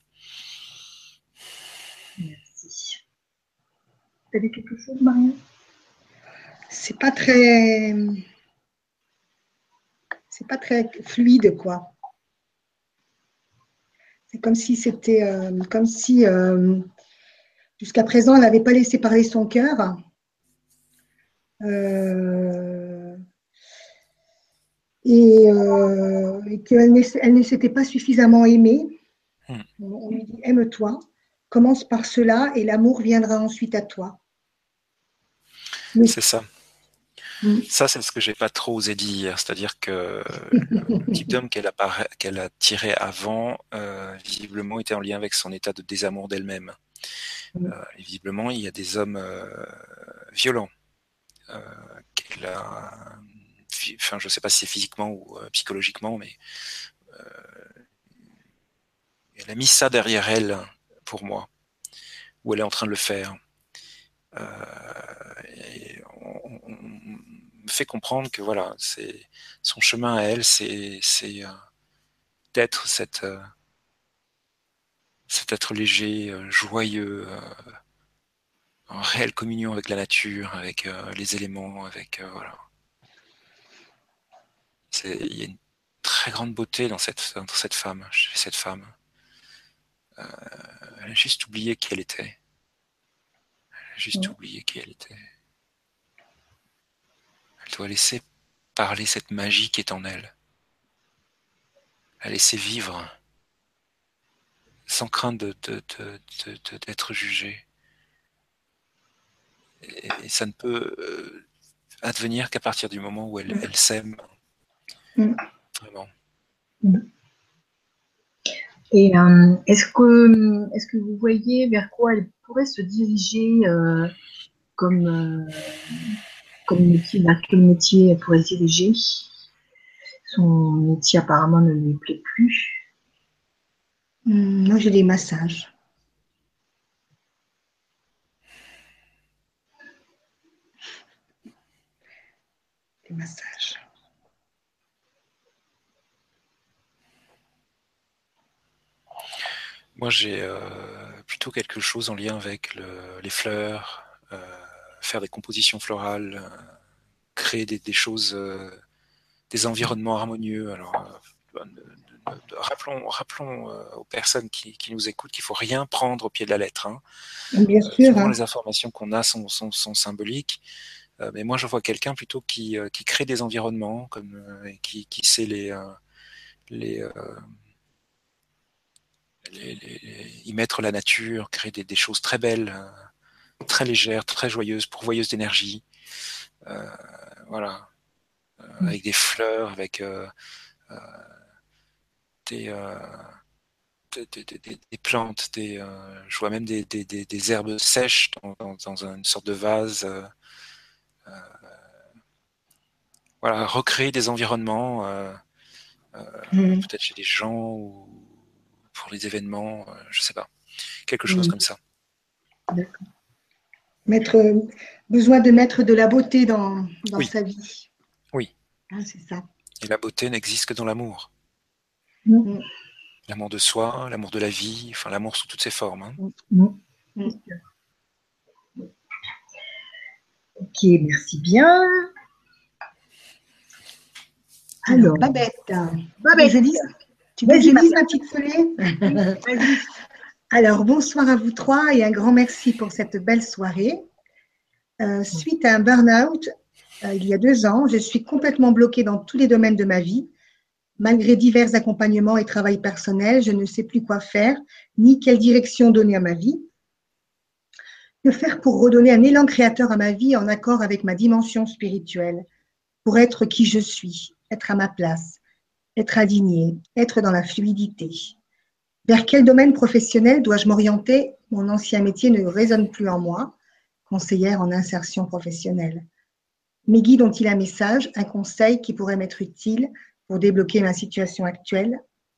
Merci. Tu as dit quelque chose, Maria? C'est pas très... C'est pas très fluide, quoi. C'est comme si c'était, euh, comme si euh, jusqu'à présent, elle n'avait pas laissé parler son cœur. Euh, et euh, et qu'elle ne, elle ne s'était pas suffisamment aimée. Mmh. On lui dit, aime-toi, commence par cela et l'amour viendra ensuite à toi. Mais... C'est ça. Mmh. Ça, c'est ce que j'ai pas trop osé dire. C'est-à-dire que le type d'homme qu'elle a, qu'elle a tiré avant, euh, visiblement, était en lien avec son état de désamour d'elle-même. Mmh. Euh, visiblement, il y a des hommes euh, violents. Euh, qu'elle a... Enfin, je sais pas si c'est physiquement ou euh, psychologiquement, mais euh, elle a mis ça derrière elle, pour moi. Ou elle est en train de le faire. Euh, et on, on me fait comprendre que voilà, c'est son chemin à elle, c'est euh, d'être cette euh, cet être léger, euh, joyeux, euh, en réelle communion avec la nature, avec euh, les éléments, avec euh, voilà. Il y a une très grande beauté dans cette dans cette femme, chez cette femme. Euh, elle a juste oublié qui elle était. Juste ouais. oublier qui elle était. Elle doit laisser parler cette magie qui est en elle. La laisser vivre sans crainte de, de, de, de, de, d'être jugée. Et, et ça ne peut euh, advenir qu'à partir du moment où elle, ouais. elle s'aime. Mmh. Vraiment. Mmh. Et euh, est-ce que, est-ce que vous voyez vers quoi elle pourrait se diriger euh, comme, euh, comme métier, vers quel métier elle pourrait se diriger? Son métier apparemment ne lui plaît plus. Mmh, moi j'ai des massages. Des massages. Moi, j'ai euh, plutôt quelque chose en lien avec le, les fleurs, euh, faire des compositions florales, euh, créer des, des choses, euh, des environnements harmonieux. Alors, euh, euh, rappelons, rappelons euh, aux personnes qui, qui nous écoutent qu'il ne faut rien prendre au pied de la lettre. Hein. Bien euh, sûr. Souvent, hein. Les informations qu'on a sont, sont, sont symboliques. Euh, mais moi, je vois quelqu'un plutôt qui, euh, qui crée des environnements, comme, euh, et qui, qui sait les... Euh, les euh, Les, les, les, y mettre la nature, créer des, des choses très belles, euh, très légères, très joyeuses, pourvoyeuses d'énergie, euh, voilà, euh, mmh. avec des fleurs, avec euh, euh, des, euh, des, des, des, des plantes, des, euh, je vois même des, des, des, des herbes sèches dans, dans, dans une sorte de vase, euh, euh, voilà, recréer des environnements, euh, euh, mmh. peut-être chez des gens ou pour les événements, euh, je sais pas, quelque chose mmh. comme ça. D'accord. Mettre, besoin de mettre de la beauté dans, dans oui. sa vie. Oui. Ah, c'est ça. Et la beauté n'existe que dans l'amour. Mmh. L'amour de soi, l'amour de la vie, enfin l'amour sous toutes ses formes. Hein. Mmh. Mmh. Ok, merci bien. Alors, Babette, Babette, Élise, tu veux Élise, ma petite Soleil. Alors, bonsoir à vous trois et un grand merci pour cette belle soirée. Euh, suite à un burn-out, euh, il y a deux ans, je suis complètement bloquée dans tous les domaines de ma vie. Malgré divers accompagnements et travail personnel, je ne sais plus quoi faire, ni quelle direction donner à ma vie. Que faire pour redonner un élan créateur à ma vie en accord avec ma dimension spirituelle, pour être qui je suis, être à ma place, être alignée, être dans la fluidité. Vers quel domaine professionnel dois-je m'orienter? Mon ancien métier ne résonne plus en moi, conseillère en insertion professionnelle. Mes guides ont-ils un message, un conseil qui pourrait m'être utile pour débloquer ma situation actuelle?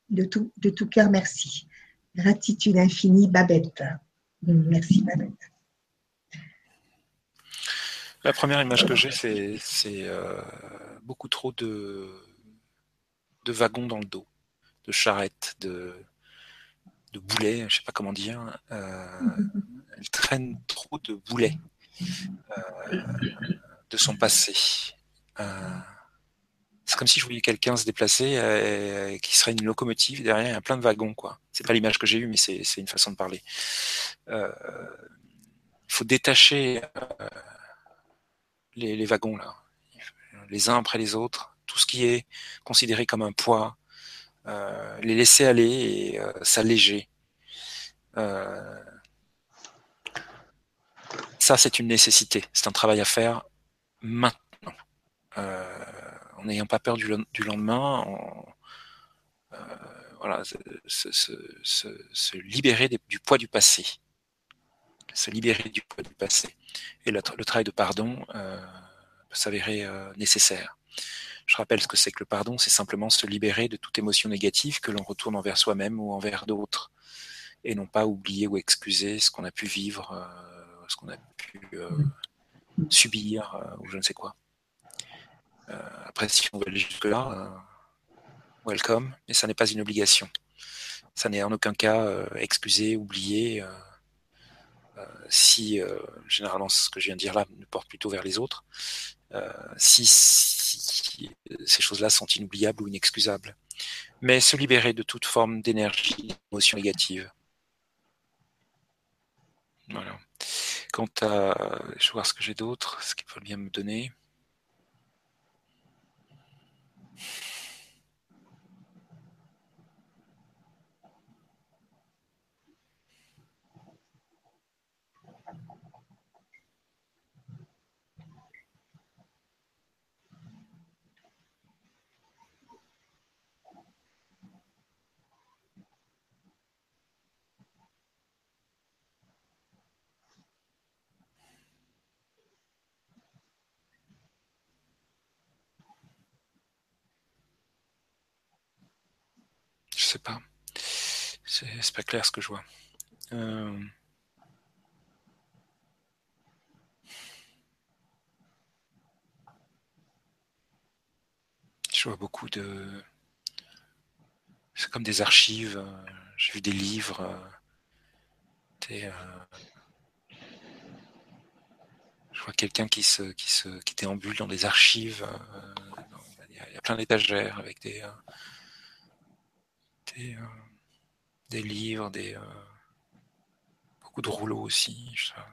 De tout, de tout cœur, merci. Gratitude infinie, Babette. Merci, Babette. La première image que j'ai, c'est euh, beaucoup trop de, de wagons dans le dos, de charrettes, de, de boulets, je ne sais pas comment dire. Euh, elle traîne trop de boulets euh, de son passé. Euh, c'est comme si je voyais quelqu'un se déplacer euh, qui serait une locomotive, derrière il y a plein de wagons. Ce n'est pas l'image que j'ai eue, mais c'est une façon de parler. Il euh, faut détacher... Euh, Les, les wagons, là, les uns après les autres, tout ce qui est considéré comme un poids, euh, les laisser aller et euh, s'alléger. Euh, ça, c'est une nécessité, c'est un travail à faire maintenant. Euh, en n'ayant pas peur du, du lendemain, on, euh, voilà, se, se, se, se libérer des, du poids du passé. se libérer du, du passé. Et le, le travail de pardon euh, peut s'avérer euh, nécessaire. Je rappelle ce que c'est que le pardon, c'est simplement se libérer de toute émotion négative que l'on retourne envers soi-même ou envers d'autres, et non pas oublier ou excuser ce qu'on a pu vivre, euh, ce qu'on a pu euh, subir, euh, ou je ne sais quoi. Euh, après, si on veut aller jusque-là, euh, welcome, mais ça n'est pas une obligation. Ça n'est en aucun cas euh, excuser, oublier... Euh, si, euh, généralement ce que je viens de dire là me porte plutôt vers les autres, euh, si, si ces choses-là sont inoubliables ou inexcusables. Mais se libérer de toute forme d'énergie, d'émotion négative. Voilà. Quant à... Je vais voir ce que j'ai d'autre, ce qu'ils veulent bien me donner. Je sais pas, c'est pas clair ce que je vois. Euh... Je vois beaucoup de... C'est comme des archives, j'ai vu des livres, des, euh... je vois quelqu'un qui se, qui se, qui déambule dans des archives, il y a plein d'étagères avec des... Des, euh, des livres, des, euh, beaucoup de rouleaux aussi, je sais pas.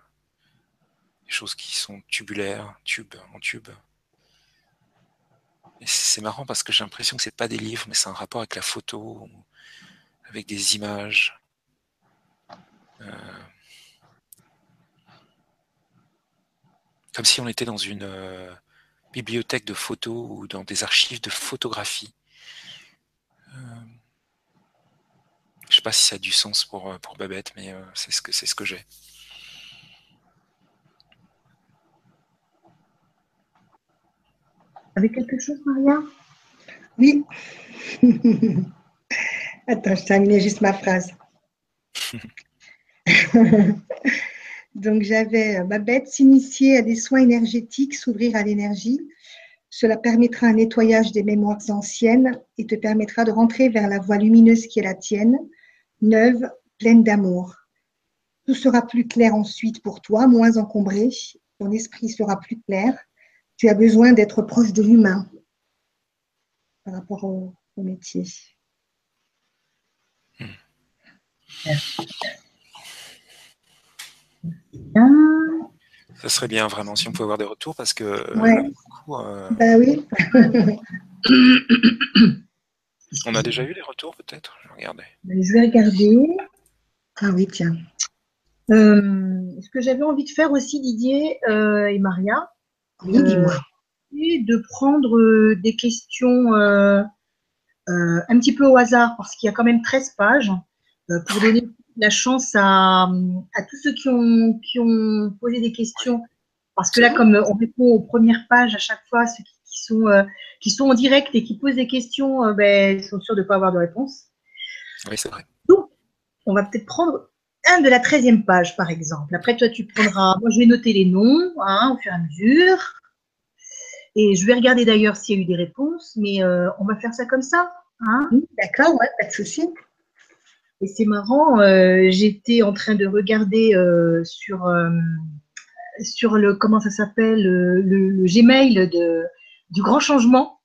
Des choses qui sont tubulaires, tube, en tube. Et c'est marrant parce que j'ai l'impression que c'est pas des livres, mais c'est un rapport avec la photo, avec des images. Euh, comme si on était dans une euh, bibliothèque de photos ou dans des archives de photographies. Euh, Je ne sais pas si ça a du sens pour, pour Babette, mais euh, c'est ce que, c'est ce que j'ai. Avec quelque chose, Maria? Oui. Attends, je terminais juste ma phrase. Donc, j'avais Babette s'initier à des soins énergétiques, s'ouvrir à l'énergie. Cela permettra un nettoyage des mémoires anciennes et te permettra de rentrer vers la voie lumineuse qui est la tienne, neuve, pleine d'amour. Tout sera plus clair ensuite pour toi, moins encombré. Ton esprit sera plus clair. Tu as besoin d'être proche de l'humain par rapport au, au métier. Mmh. Bien. Ça serait bien vraiment si on pouvait avoir des retours parce que ouais. Là, beaucoup, euh, bah oui. On a déjà eu les retours peut-être. Je vais regarder. Je vais regarder. Ah oui, tiens. Euh, ce que j'avais envie de faire aussi, Didier euh, et Maria, oui, euh, c'est de prendre des questions euh, euh, un petit peu au hasard parce qu'il y a quand même treize pages euh, pour donner la chance à, à tous ceux qui ont, qui ont posé des questions. Parce que là, comme on répond aux premières pages à chaque fois, ceux qui, qui, sont, euh, qui sont en direct et qui posent des questions, euh, ben, ils sont sûrs de ne pas avoir de réponse. Oui, c'est vrai. Donc, on va peut-être prendre un de la treizième page, par exemple. Après, toi, tu prendras... Moi, je vais noter les noms, hein, au fur et à mesure. Et je vais regarder d'ailleurs s'il y a eu des réponses, mais euh, on va faire ça comme ça. Hein. D'accord, ouais, pas de souci. Et c'est marrant, euh, j'étais en train de regarder euh, sur, euh, sur le, comment ça s'appelle, le, le, le Gmail de, du grand changement.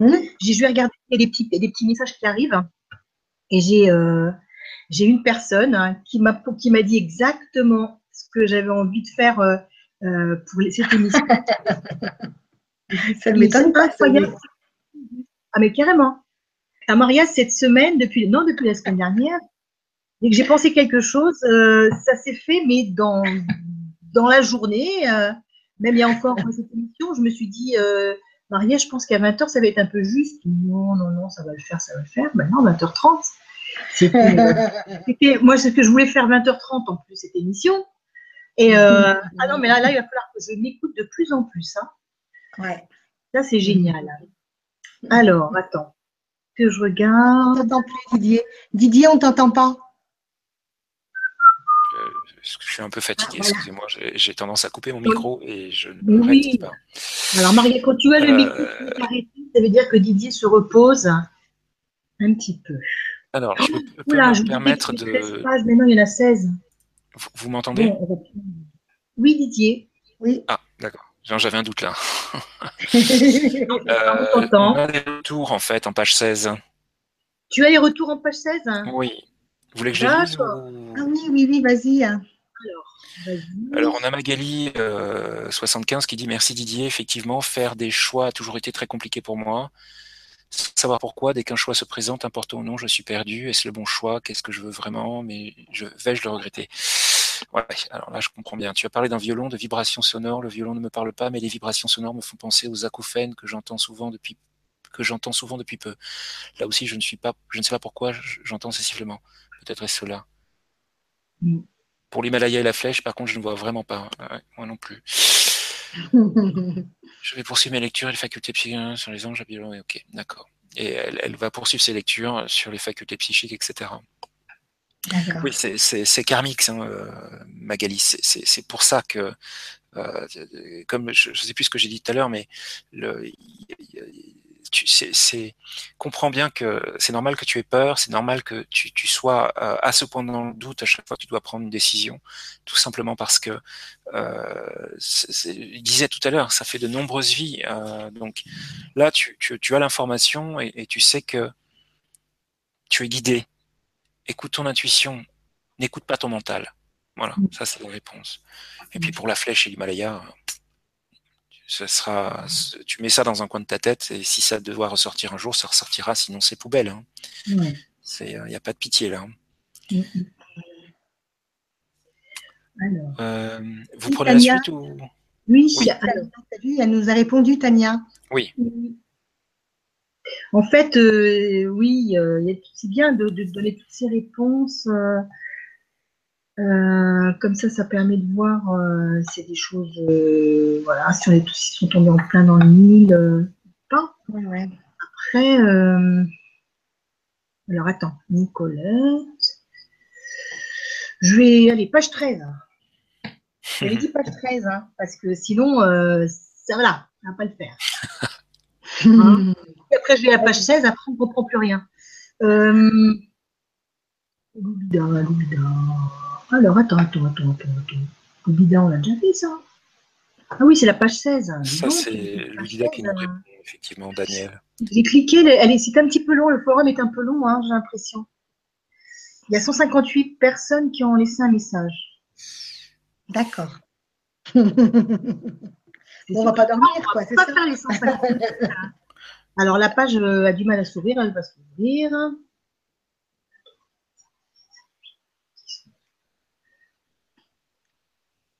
Mmh. J'ai dû regarder des petits, des petits messages qui arrivent. Et j'ai euh, une personne hein, qui m'a dit exactement ce que j'avais envie de faire euh, pour les, cette émission. Ça ne m'étonne pas. Ah mais carrément. À Maria, cette semaine, depuis, non, depuis la semaine dernière, dès que j'ai pensé quelque chose, euh, ça s'est fait, mais dans, dans la journée, euh, même il y a encore cette émission, je me suis dit, euh, Maria, je pense qu'à vingt heures, ça va être un peu juste. Non, non, non, ça va le faire, ça va le faire. Maintenant, vingt heures trente. C'était, euh, c'était, moi, c'est ce que je voulais faire vingt heures trente en plus, cette émission. Et, euh, ah non, mais là, là, il va falloir que je m'écoute de plus en plus. Hein. Ouais. Ça, c'est génial. Alors, attends. Que je regarde. On t'entend plus, Didier. Didier, on ne t'entend pas. Euh, je suis un peu fatiguée, ah, voilà. Excusez-moi. J'ai tendance à couper mon micro et je ne oui. réalise pas. Alors, Maria, quand tu as le euh... micro arrêté, ça veut dire que Didier se repose un petit peu. Alors, je peux Oula, me je permettre de. seize pages, mais non, il y en a seize. Vous, vous m'entendez bon, oui, Didier. Oui. Ah, d'accord. J'avais un doute là. euh, on a des retours en fait en page seize. Tu as les retours en page seize hein? Oui. Vous voulez que je les lise ou... Ah oui, oui, oui, vas-y. Alors, vas-y. Alors, on a Magali euh, soixante-quinze qui dit « Merci Didier, effectivement, faire des choix a toujours été très compliqué pour moi. Sans savoir pourquoi, dès qu'un choix se présente, important ou non, je suis perdu. Est-ce le bon choix? Qu'est-ce que je veux vraiment? Mais je... vais-je le regretter ?» Ouais, alors là, je comprends bien. Tu as parlé d'un violon, de vibrations sonores. Le violon ne me parle pas, mais les vibrations sonores me font penser aux acouphènes que j'entends souvent depuis que j'entends souvent depuis peu. Là aussi, je ne suis pas, je ne sais pas pourquoi j'entends ces sifflements. Peut-être est-ce cela. Mm. Pour l'Himalaya et la flèche, par contre, je ne vois vraiment pas. Ouais, moi non plus. Je vais poursuivre mes lectures et les facultés psychiques sur les anges. Et ok, d'accord. Et elle, elle va poursuivre ses lectures sur les facultés psychiques, et cetera. Oui, c'est karmique, hein, Magali. C'est pour ça que, euh, comme je ne sais plus ce que j'ai dit tout à l'heure, mais le, tu c'est, c'est, comprends bien que c'est normal que tu aies peur, c'est normal que tu, tu sois euh, à ce point dans le doute à chaque fois que tu dois prendre une décision, tout simplement parce que, euh, c'est, c'est, je disais tout à l'heure, ça fait de nombreuses vies. Euh, donc là, tu, tu, tu as l'information et, et tu sais que tu es guidé. Écoute ton intuition, n'écoute pas ton mental. Voilà, ça c'est la réponse. Et puis pour la flèche et l'Himalaya, ça sera, tu mets ça dans un coin de ta tête et si ça devait ressortir un jour, ça ressortira, sinon c'est poubelle. Hein. Ouais. C'est, il n'y a pas de pitié là. Mm-hmm. Alors, euh, vous oui, prenez Tania. La suite ou... Oui, oui. Alors, vu, elle nous a répondu, Tania. Oui. oui. En fait, euh, oui, euh, c'est bien de, de donner toutes ces réponses. Euh, euh, comme ça, ça permet de voir euh, si y a des choses, euh, voilà, si on est tous sont tombés en plein dans le mille, euh, pas. Ouais, ouais. Après, euh, alors attends, Nicolette. Je vais aller, page treize. Je lui dis page treize, hein, parce que sinon, euh, ça, voilà, ça ne va pas le faire. Hein. Après, je vais à page seize, après, on ne comprend plus rien. Euh... Ludida, Ludida. Alors, attends, attends, attends, attends. Ludida, on l'a déjà fait, ça. Ah oui, c'est la page seize. Ça, c'est Ludida qui nous répond, effectivement, Daniel. J'ai cliqué, c'est un petit peu long, le forum est un peu long, hein, j'ai l'impression. Il y a cent cinquante-huit personnes qui ont laissé un message. D'accord. On va pas dormir, quoi. On va pas faire les cent cinquante-huit. Alors, la page a du mal à s'ouvrir, elle va s'ouvrir.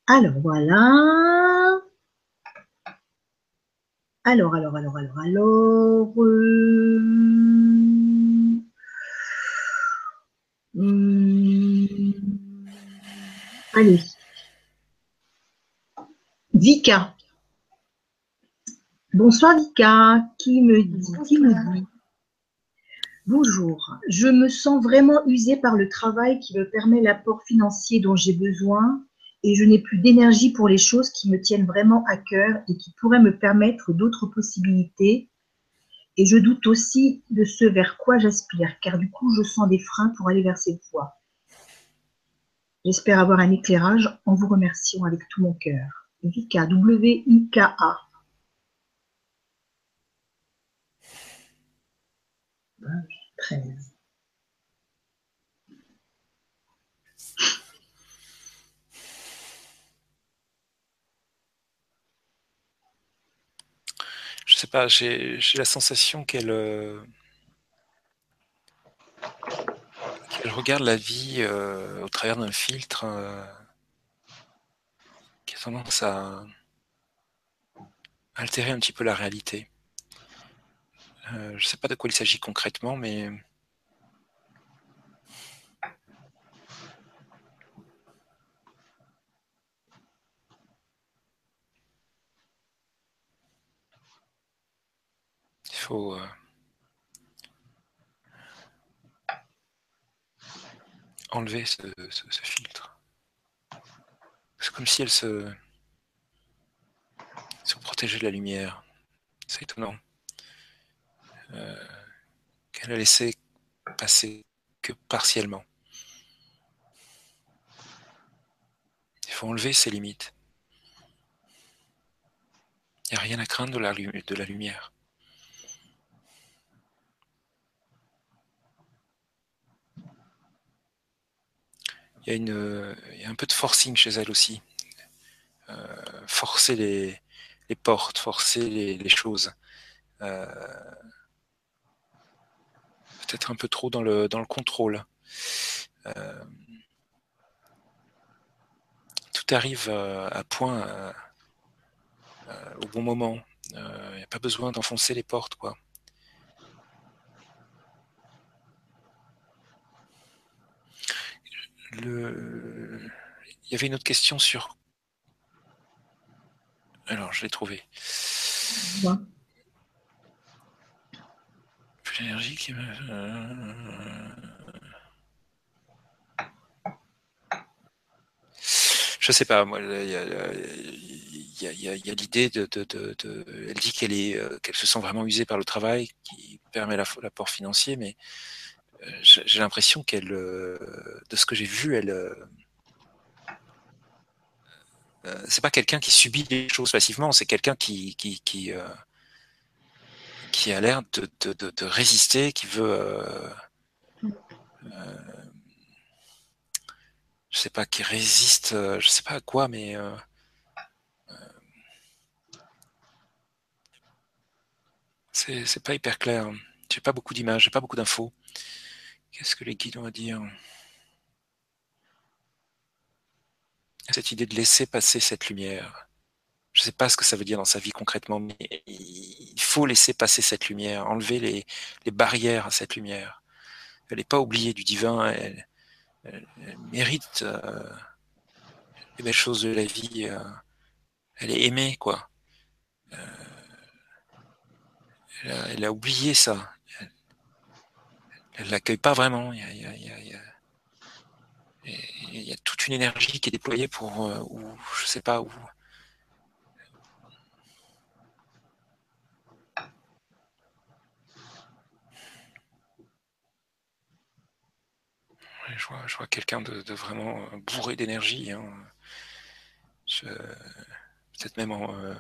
Alors, voilà. Alors, alors, alors, alors, alors... Euh... Hum... Allez. Vika. Bonsoir, Vika. Qui me dit, qui me dit ? Bonjour. Je me sens vraiment usée par le travail qui me permet l'apport financier dont j'ai besoin. Et je n'ai plus d'énergie pour les choses qui me tiennent vraiment à cœur et qui pourraient me permettre d'autres possibilités. Et je doute aussi de ce vers quoi j'aspire, car du coup, je sens des freins pour aller vers cette voie. J'espère avoir un éclairage en vous remerciant avec tout mon cœur. Vika, W I K A. treize. Je sais pas, j'ai la sensation qu'elle euh, qu'elle regarde la vie euh, au travers d'un filtre euh, qui a tendance à altérer un petit peu la réalité. Euh, je sais pas de quoi il s'agit concrètement, mais... Il faut, euh, enlever ce, ce, ce filtre. C'est comme si elle se, se protégeait de la lumière. C'est étonnant. Euh, qu'elle a laissé passer que partiellement. Il faut enlever ses limites. Il n'y a rien à craindre de la, de la lumière. Il y a une, il y a un peu de forcing chez elle aussi. Euh, forcer les, les portes, forcer les, les choses. Euh, peut-être un peu trop dans le, dans le contrôle. Euh, tout arrive à point à, à, au bon moment. Euh, il n'y a pas besoin d'enfoncer les portes, quoi. Le... Il y avait une autre question sur... Alors, je l'ai trouvée. Ouais. Plus d'énergie qui... Je sais pas, moi, il y a, a, a, a l'idée de, de, de, de... Elle dit qu'elle est, qu'elle se sent vraiment usée par le travail qui permet l'apport financier, mais... J'ai l'impression qu'elle, euh, de ce que j'ai vu, elle, euh, euh, c'est pas quelqu'un qui subit les choses passivement, c'est quelqu'un qui, qui, qui, euh, qui a l'air de, de, de, de résister, qui veut, euh, euh, je sais pas, qui résiste, euh, je sais pas à quoi, mais euh, euh, c'est, c'est pas hyper clair. J'ai pas beaucoup d'images, j'ai pas beaucoup d'infos. Qu'est-ce que les guides ont à dire? Cette idée de laisser passer cette lumière. Je ne sais pas ce que ça veut dire dans sa vie concrètement, mais il faut laisser passer cette lumière, enlever les, les barrières à cette lumière. Elle n'est pas oubliée du divin, elle, elle, elle mérite euh, les belles choses de la vie. Euh, elle est aimée, quoi. Euh, elle, a, elle a oublié ça. Elle ne l'accueille pas vraiment. Il y a, il y a, il y a... Et il y a toute une énergie qui est déployée pour, euh, ou je sais pas où. Je vois, je vois quelqu'un de, de vraiment bourré d'énergie. Hein. Peut-être même en... Euh,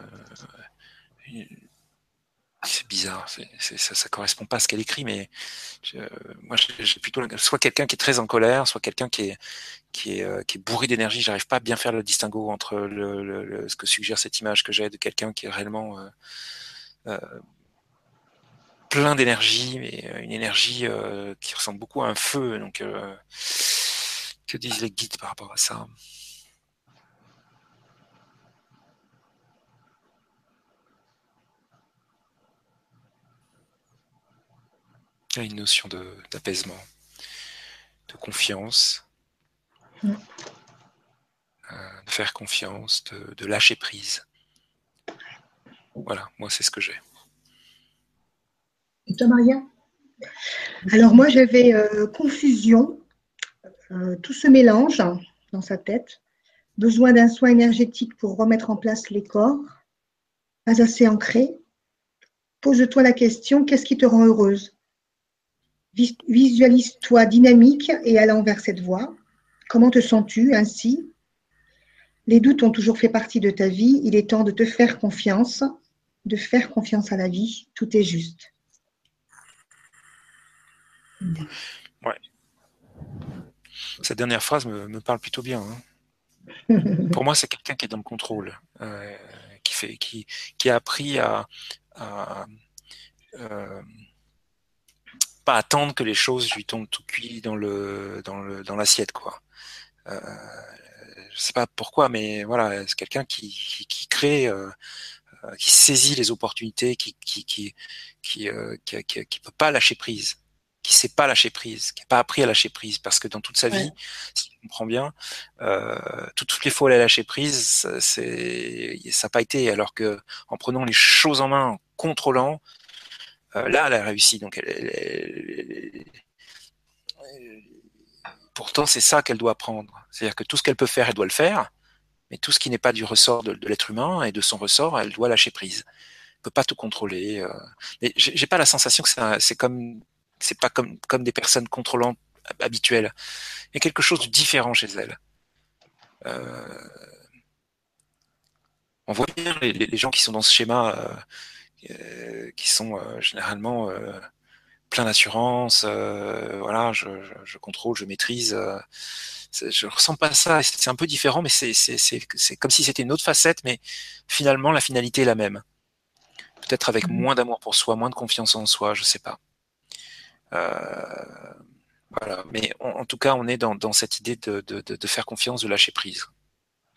c'est bizarre, c'est, c'est, ça ne correspond pas à ce qu'elle écrit, mais je, moi j'ai plutôt soit quelqu'un qui est très en colère, soit quelqu'un qui est, qui est, qui est bourré d'énergie. J'arrive pas à bien faire le distinguo entre le, le, le, ce que suggère cette image que j'ai de quelqu'un qui est réellement euh, euh, plein d'énergie, mais une énergie euh, qui ressemble beaucoup à un feu. Donc, euh, que disent les guides par rapport à ça ? Il y a une notion d'apaisement, de, de confiance, mm. euh, de faire confiance, de, de lâcher prise. Voilà, moi c'est ce que j'ai. Et toi Maria? Alors moi j'avais euh, confusion, euh, tout ce mélange dans sa tête, besoin d'un soin énergétique pour remettre en place les corps, pas assez ancré. Pose-toi la question, qu'est-ce qui te rend heureuse? Visualise-toi dynamique et allant vers cette voie. Comment te sens-tu ainsi? Les doutes ont toujours fait partie de ta vie. Il est temps de te faire confiance, de faire confiance à la vie. Tout est juste. Ouais. Cette dernière phrase me, me parle plutôt bien. Hein. Pour moi, c'est quelqu'un qui est dans le contrôle, euh, qui, fait, qui, qui a appris à... à euh, pas attendre que les choses lui tombent tout cuit dans le dans le dans l'assiette quoi. Euh, je sais pas pourquoi, mais voilà, c'est quelqu'un qui, qui qui crée, euh, qui saisit les opportunités, qui qui qui qui, euh, qui qui qui peut pas lâcher prise, qui sait pas lâcher prise, qui a pas appris à lâcher prise, parce que dans toute sa vie, ouais. si on comprend bien, euh, toutes, toutes les fois où elle a lâché prise, c'est ça n'a pas été, alors que en prenant les choses en main, en contrôlant. Euh, là, elle a réussi. Donc, elle, elle, elle, elle, elle... Pourtant, c'est ça qu'elle doit apprendre. C'est-à-dire que tout ce qu'elle peut faire, elle doit le faire, mais tout ce qui n'est pas du ressort de, de l'être humain et de son ressort, elle doit lâcher prise. Elle ne peut pas tout contrôler. Euh... Mais j'ai pas la sensation que c'est comme, c'est pas comme, comme des personnes contrôlantes habituelles. Il y a quelque chose de différent chez elle. Euh... On voit bien les, les gens qui sont dans ce schéma. Euh... Euh, qui sont euh, généralement euh, plein d'assurance, euh, voilà, je, je, je contrôle, je maîtrise, euh, je ressens pas ça, c'est un peu différent, mais c'est comme si c'était une autre facette, mais finalement la finalité est la même. Peut-être avec moins d'amour pour soi, moins de confiance en soi, je sais pas. Euh, voilà, mais on, en tout cas, on est dans, dans cette idée de, de, de, de faire confiance, de lâcher prise.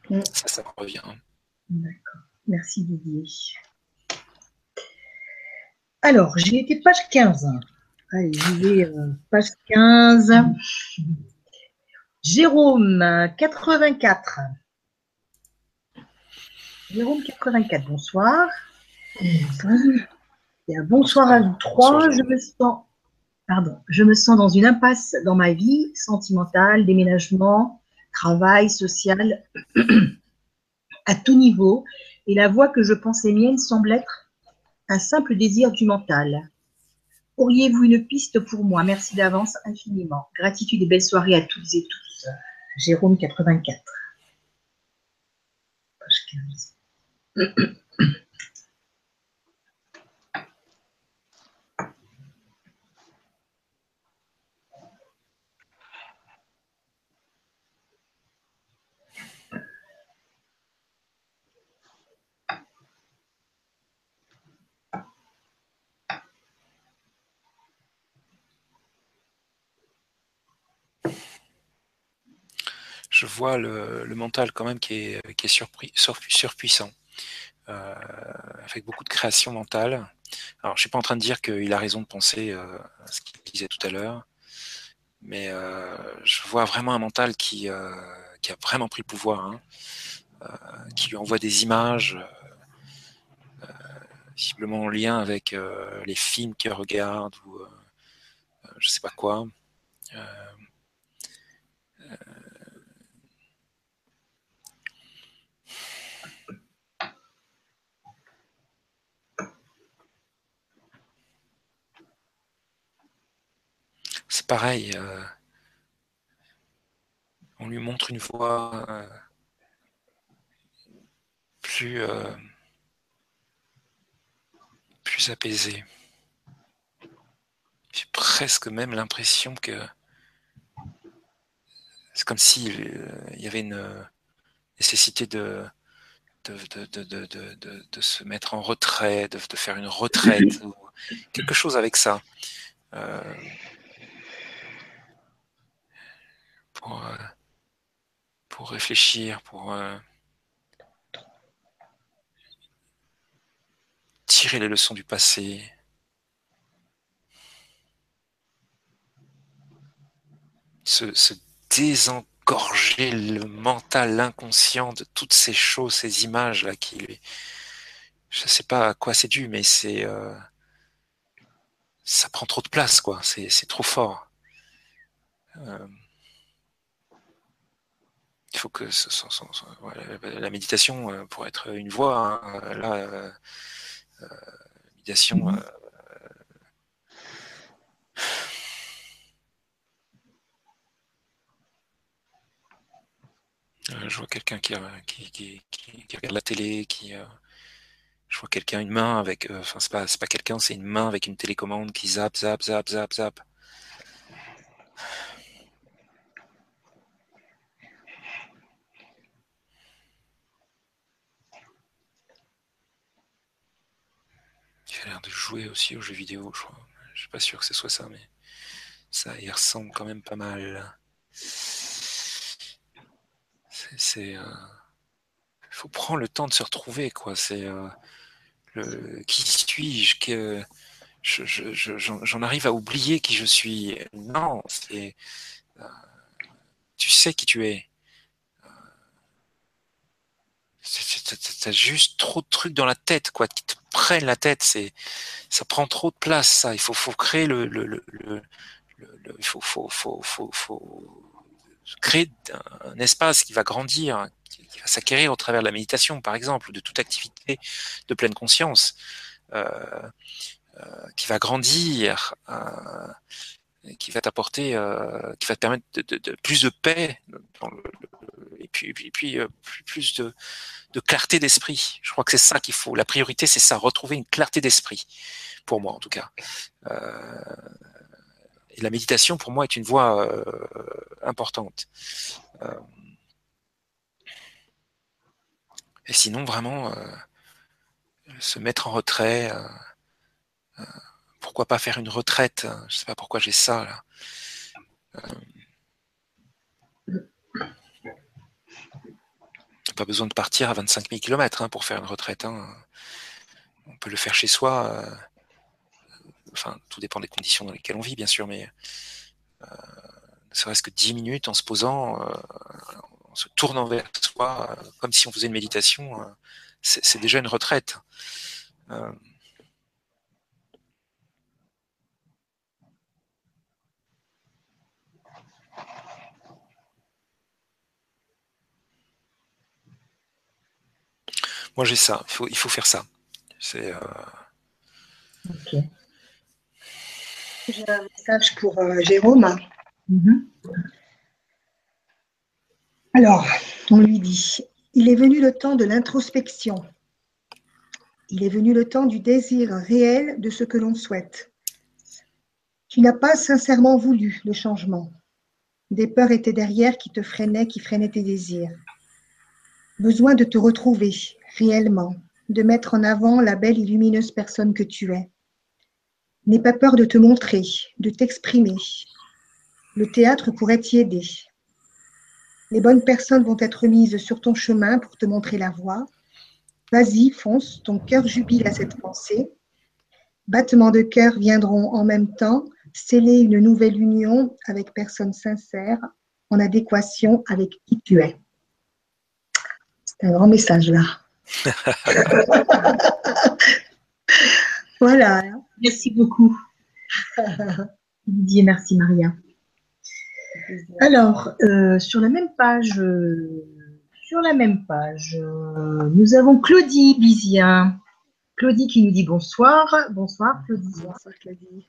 Mmh. Ça, ça me revient. D'accord, merci Didier. Alors, j'ai été page quinze. Allez, je vais euh, page quinze. Jérôme, quatre-vingt-quatre. Jérôme, quatre-vingt-quatre, bonsoir. Et un bonsoir à vous trois. Je me sens, pardon, je me sens dans une impasse dans ma vie sentimentale, déménagement, travail, social, à tout niveau. Et la voie que je pensais mienne semble être un simple désir du mental. Auriez-vous une piste pour moi? Merci d'avance infiniment. Gratitude et belle soirée à toutes et tous. Jérôme quatre-vingt-quatre. Page quinze. Je vois le, le mental quand même qui est, qui est surpris, sur, surpuissant, euh, avec beaucoup de création mentale. Alors, je suis pas en train de dire qu'il a raison de penser euh, à ce qu'il disait tout à l'heure, mais euh, je vois vraiment un mental qui, euh, qui a vraiment pris le pouvoir, hein, euh, qui lui envoie des images, euh, visiblement en lien avec euh, les films qu'il regarde ou euh, je sais pas quoi. Euh, euh, c'est pareil. Euh, on lui montre une voie euh, plus, euh, plus apaisée. J'ai presque même l'impression que c'est comme s'il y avait une nécessité de, de, de, de, de, de, de, de se mettre en retrait, de, de faire une retraite, ou quelque chose avec ça. Euh, pour, pour réfléchir, pour euh, tirer les leçons du passé. Se, se désengorger le mental inconscient de toutes ces choses, ces images-là qui lui... Je ne sais pas à quoi c'est dû, mais c'est... Euh... ça prend trop de place, quoi. C'est trop fort. Euh... Il faut que... Ce, ce, ce, ce... Ouais, la méditation, euh, pour être une voie, hein, là, euh, euh, la méditation... Euh... Euh, je vois quelqu'un qui, qui, qui, qui, qui regarde la télé, qui, euh, je vois quelqu'un, une main avec, euh, enfin c'est pas, c'est pas quelqu'un, c'est une main avec une télécommande qui zappe, zappe, zappe, zappe, zappe. Il a l'air de jouer aussi aux jeux vidéo, je crois. Je suis pas sûr que ce soit ça, mais ça y ressemble quand même pas mal. C'est, euh, faut prendre le temps de se retrouver, quoi. C'est euh, le qui suis-je, que je, je, je, j'en arrive à oublier qui je suis. Non, c'est euh, tu sais qui tu es. T'as juste trop de trucs dans la tête, quoi, qui te prennent la tête. C'est, ça prend trop de place, ça. Il faut, faut créer le, le, le, le, le, le il faut, faut, faut, faut, faut créer un, un espace qui va grandir, qui, qui va s'acquérir au travers de la méditation, par exemple, ou de toute activité de pleine conscience, euh, euh, qui va grandir, euh, qui va t'apporter, euh, qui va te permettre de, de, de plus de paix, dans le, le, et puis, et puis, et puis euh, plus, plus de, de clarté d'esprit. Je crois que c'est ça qu'il faut. La priorité, c'est ça, retrouver une clarté d'esprit, pour moi en tout cas. Euh, Et la méditation, pour moi, est une voie euh, importante. Euh, et sinon, vraiment, euh, se mettre en retrait. Euh, euh, pourquoi pas faire une retraite? Je ne sais pas pourquoi j'ai ça, là. Euh, pas besoin de partir à vingt-cinq mille kilomètres hein, pour faire une retraite. Hein. On peut le faire chez soi. Euh, Enfin, tout dépend des conditions dans lesquelles on vit, bien sûr, mais euh, ne serait-ce que dix minutes en se posant, euh, en se tournant vers soi, euh, comme si on faisait une méditation, euh, c'est déjà une retraite. Euh... Moi, j'ai ça, il faut, il faut faire ça. C'est... Euh... Ok. J'ai un message pour euh, Jérôme. Mm-hmm. Alors, on lui dit, il est venu le temps de l'introspection. Il est venu le temps du désir réel de ce que l'on souhaite. Tu n'as pas sincèrement voulu le changement. Des peurs étaient derrière qui te freinaient, qui freinaient tes désirs. Besoin de te retrouver réellement, de mettre en avant la belle et lumineuse personne que tu es. N'aie pas peur de te montrer, de t'exprimer. Le théâtre pourrait t'y aider. Les bonnes personnes vont être mises sur ton chemin pour te montrer la voie. Vas-y, fonce, ton cœur jubile à cette pensée. Battements de cœur viendront en même temps sceller une nouvelle union avec personne sincère, en adéquation avec qui tu es. C'est un grand message, là. Voilà. Merci beaucoup. Didier, merci Maria. Alors, euh, sur la même page, euh, sur la même page, euh, nous avons Claudie Bizien. Claudie qui nous dit bonsoir. Bonsoir Claudie. Bonsoir Claudie.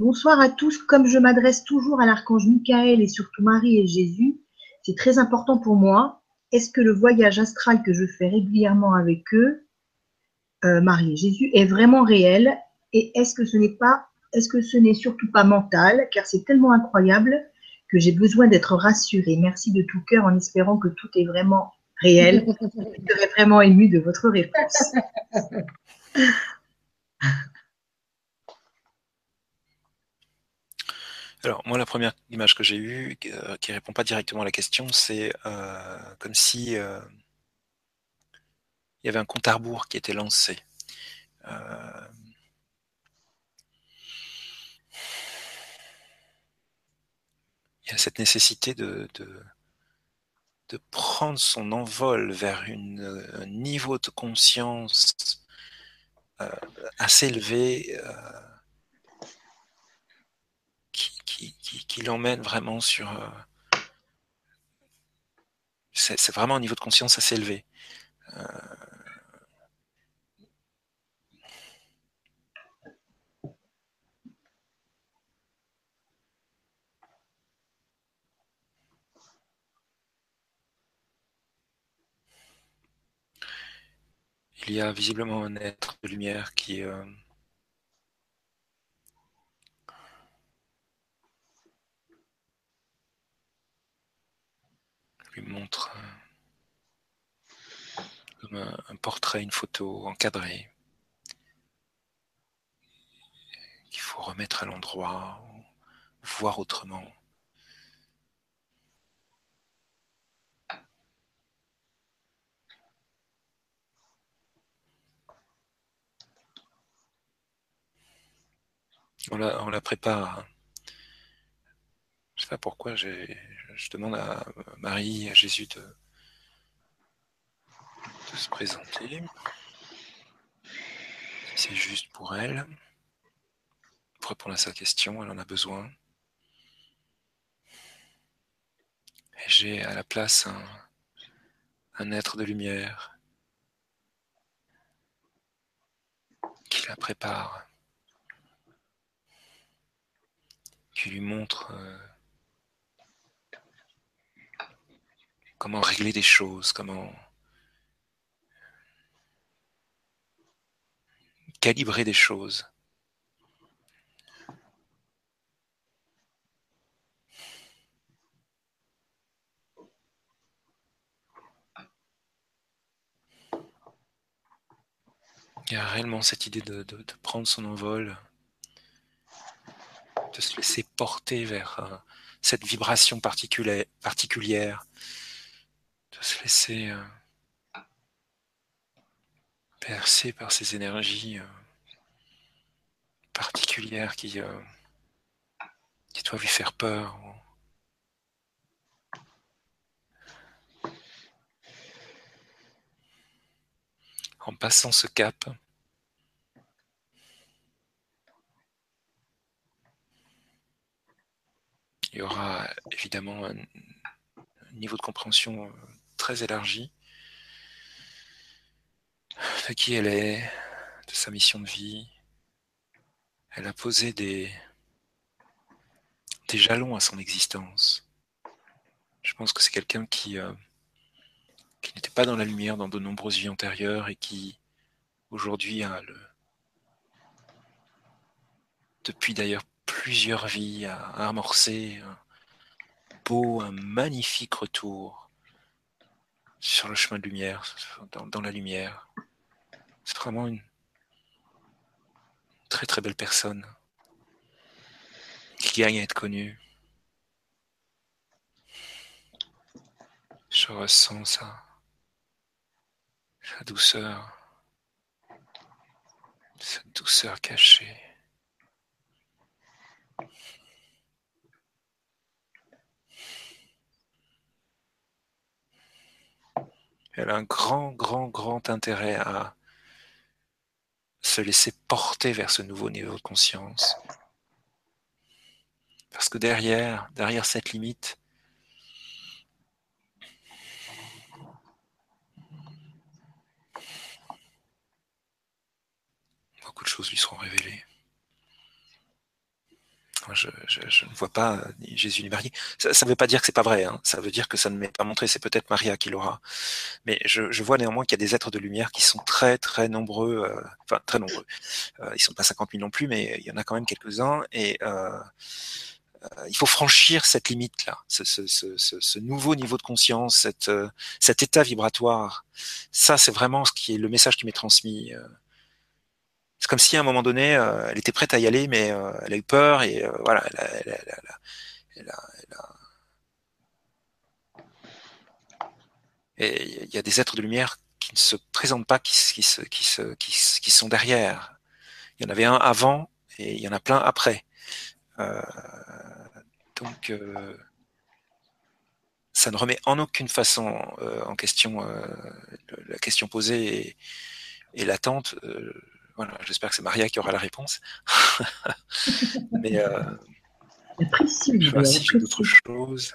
Bonsoir à tous. Comme je m'adresse toujours à l'archange Michaël et surtout Marie et Jésus, c'est très important pour moi. Est-ce que le voyage astral que je fais régulièrement avec eux, euh, Marie et Jésus, est vraiment réel? Et est-ce que ce n'est pas, est-ce que ce n'est surtout pas mental? Car c'est tellement incroyable que j'ai besoin d'être rassurée. Merci de tout cœur en espérant que tout est vraiment réel. Je serais vraiment émue de votre réponse. Alors, moi, la première image que j'ai eue, euh, qui ne répond pas directement à la question, c'est euh, comme si euh, il y avait un compte à rebours qui était lancé. Euh... Il y a cette nécessité de, de, de prendre son envol vers une, un niveau de conscience euh, assez élevé, euh, qui, qui, qui l'emmène vraiment sur... Euh, c'est vraiment un niveau de conscience assez élevé. Euh, il y a visiblement un être de lumière qui... Euh, montre comme un, un portrait, une photo encadrée qu'il faut remettre à l'endroit, voir autrement. On la, on la prépare. Je ne sais pas pourquoi, je demande à Marie et à Jésus de, de se présenter. C'est juste pour elle. Pour répondre à sa question, elle en a besoin. Et j'ai à la place un, un être de lumière qui la prépare, qui lui montre... Euh, comment régler des choses, comment calibrer des choses. Il y a réellement cette idée de, de, de prendre son envol, de se laisser porter vers euh, cette vibration particulière, particulière. De se laisser euh, percer par ces énergies euh, particulières qui, euh, qui doivent lui faire peur. En passant ce cap, il y aura évidemment un niveau de compréhension euh, très élargie de qui elle est, de sa mission de vie. Elle a posé des, des jalons à son existence. Je pense que c'est quelqu'un qui, euh, qui n'était pas dans la lumière dans de nombreuses vies antérieures et qui aujourd'hui a le, depuis d'ailleurs plusieurs vies, a amorcé un beau, un magnifique retour sur le chemin de lumière, dans, dans la lumière. C'est vraiment une très très belle personne qui gagne à être connue. Je ressens ça, sa douceur, cette douceur cachée. Elle a un grand, grand, grand intérêt à se laisser porter vers ce nouveau niveau de conscience. Parce que derrière, derrière cette limite, beaucoup de choses lui seront révélées. Enfin, je, je, je ne vois pas ni Jésus ni Marie. Ça ne veut pas dire que ce n'est pas vrai, hein. Ça veut dire que ça ne m'est pas montré, c'est peut-être Maria qui l'aura. Mais je, je vois néanmoins qu'il y a des êtres de lumière qui sont très très nombreux, euh, enfin très nombreux. Euh, ils ne sont pas cinquante mille non plus, mais il y en a quand même quelques-uns. Et euh, euh, il faut franchir cette limite-là, ce, ce, ce, ce nouveau niveau de conscience, cette, euh, cet état vibratoire. Ça, c'est vraiment ce qui est le message qui m'est transmis. Euh, C'est comme si à un moment donné, euh, elle était prête à y aller, mais euh, elle a eu peur et euh, voilà, elle a, elle, a, elle, a, elle, a, elle a. Et il y a des êtres de lumière qui ne se présentent pas, qui, qui, se, qui, se, qui, qui sont derrière. Il y en avait un avant et il y en a plein après. Euh, donc, euh, ça ne remet en aucune façon euh, en question euh, la question posée et, et l'attente. Euh, Voilà, j'espère que c'est Maria qui aura la réponse. Mais euh, je vois si j'ai d'autres choses.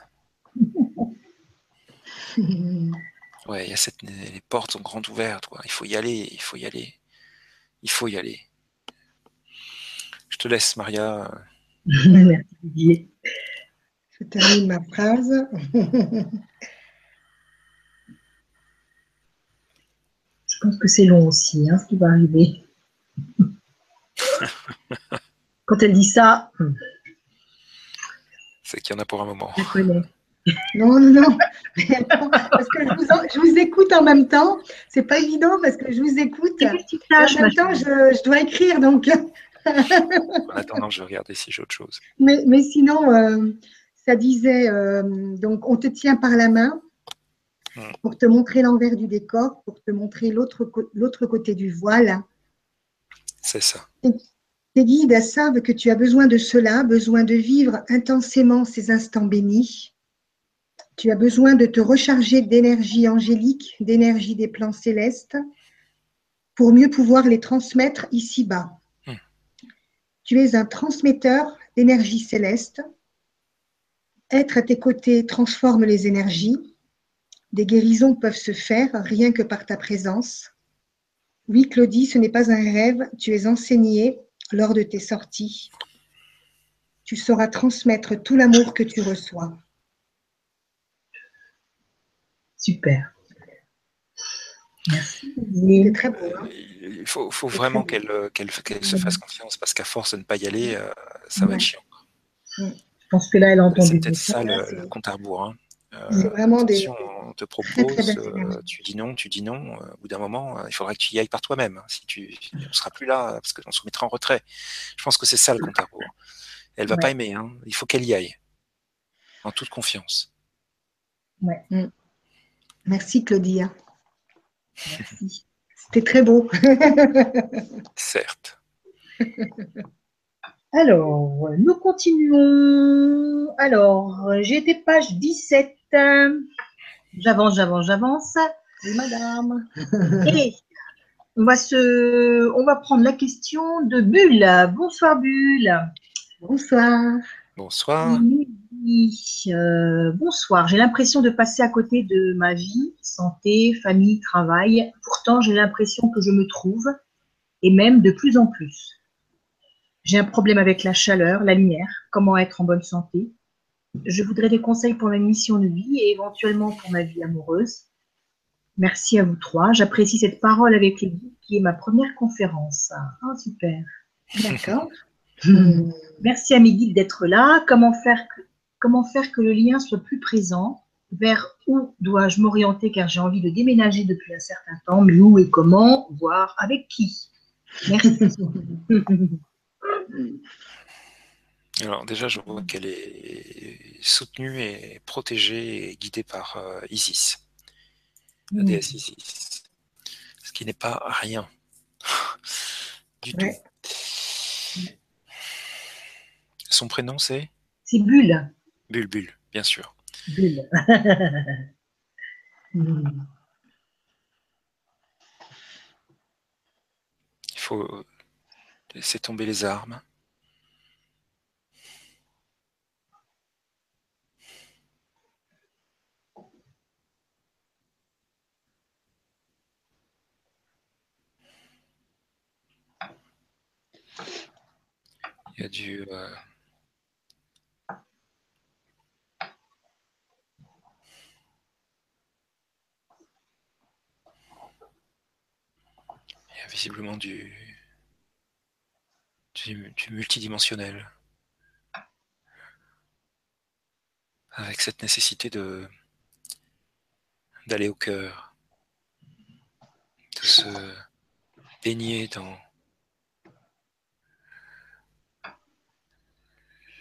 Ouais, il y a cette, les portes sont grandes ouvertes. Quoi. Il faut y aller, il faut y aller, il faut y aller. Je te laisse, Maria. Merci, Didier. Je termine ma phrase. Je pense que c'est long aussi, hein, ce qui va arriver. Quand elle dit ça, c'est qu'il y en a pour un moment. Je connais. Non, non, non. Parce que je vous, en, je vous écoute en même temps. C'est pas évident parce que je vous écoute. Et en même temps, je, je dois écrire. Donc. En attendant, je vais regarder si j'ai autre chose. Mais, mais sinon, euh, ça disait euh, donc on te tient par la main pour te montrer l'envers du décor, pour te montrer l'autre l'autre côté du voile. C'est ça. Tes guides savent que tu as besoin de cela, besoin de vivre intensément ces instants bénis. Tu as besoin de te recharger d'énergie angélique, d'énergie des plans célestes, pour mieux pouvoir les transmettre ici-bas. Mmh. Tu es un transmetteur d'énergie céleste. Être à tes côtés transforme les énergies. Des guérisons peuvent se faire rien que par ta présence. Oui, Claudie, ce n'est pas un rêve, tu es enseignée lors de tes sorties. Tu sauras transmettre tout l'amour que tu reçois. Super. Merci. C'est très beau. Hein. Il faut, faut vraiment qu'elle qu'elle, qu'elle se fasse confiance parce qu'à force de ne pas y aller, euh, ça ouais. va être chiant. Je pense que là, elle a entendu. C'est peut-être ça là, le, le compte à rebours. Hein. Euh, vraiment des... On te propose, très, très euh, tu dis non, tu dis non. Euh, au bout d'un moment, euh, il faudra que tu y ailles par toi-même. Hein, si tu, on ne sera plus là parce qu'on se mettra en retrait. Je pense que c'est ça le compte à rebours. Elle ne va ouais. pas aimer. Hein, il faut qu'elle y aille. En toute confiance. Ouais. Mmh. Merci, Claudie. Merci. C'était très beau. Certes. Alors, nous continuons. Alors, j'ai été page dix-sept. J'avance, j'avance, j'avance. Oui, madame. Et on va, se... on va prendre la question de Bulle. Bonsoir, Bulle. Bonsoir. Bonsoir. Euh, bonsoir. J'ai l'impression de passer à côté de ma vie, santé, famille, travail. Pourtant, j'ai l'impression que je me trouve, et même de plus en plus. J'ai un problème avec la chaleur, la lumière, comment être en bonne santé. Je voudrais des conseils pour ma mission de vie et éventuellement pour ma vie amoureuse. Merci à vous trois. J'apprécie cette parole avec les guides qui est ma première conférence. Ah, super. D'accord. Hum, merci à mes guides d'être là. Comment faire, que, comment faire que le lien soit plus présent? Vers où dois-je m'orienter car j'ai envie de déménager depuis un certain temps? Mais où et comment? Voir avec qui? Merci. Alors déjà, je vois qu'elle est soutenue et protégée et guidée par euh, Isis, la déesse Isis, ce qui n'est pas rien du ouais. tout. Son prénom, c'est ? C'est Bulle. Bulle, Bulle, bien sûr. Bulle. Il faut... Laissez tomber les armes. Il y a du... Euh, visiblement du, du, du multidimensionnel. Avec cette nécessité de d'aller au cœur, de se baigner dans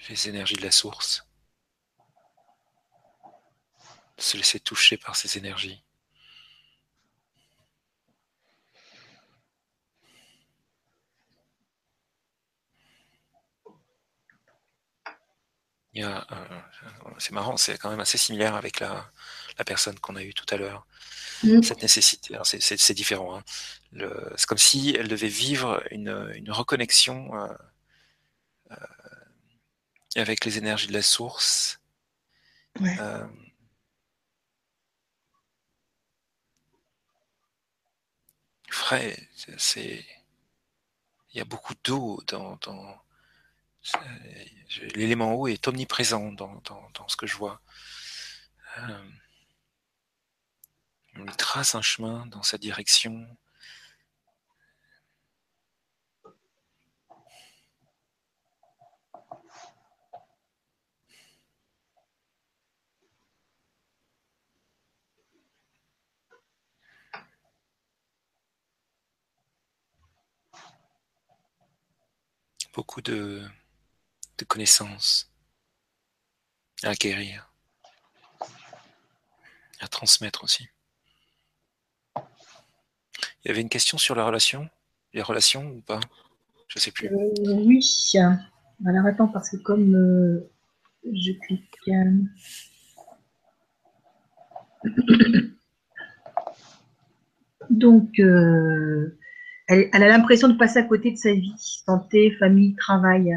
les énergies de la source, de se laisser toucher par ces énergies. C'est marrant, c'est quand même assez similaire avec la, la personne qu'on a eue tout à l'heure. Mmh. Cette nécessité, c'est différent. Hein. C'est comme si elle devait vivre une, une reconnexion euh, euh, avec les énergies de la source. Ouais. Euh, frais, c'est... Il y a beaucoup d'eau dans... dans... L'élément eau est omniprésent dans, dans, dans ce que je vois. Euh, on trace un chemin dans sa direction. Beaucoup de... de connaissances à acquérir, à transmettre aussi. Il y avait une question sur la relation, les relations ou pas? Je ne sais plus. Euh, oui, alors attends, parce que comme euh, je clique... Euh... Donc, euh, elle, elle a l'impression de passer à côté de sa vie, santé, famille, travail...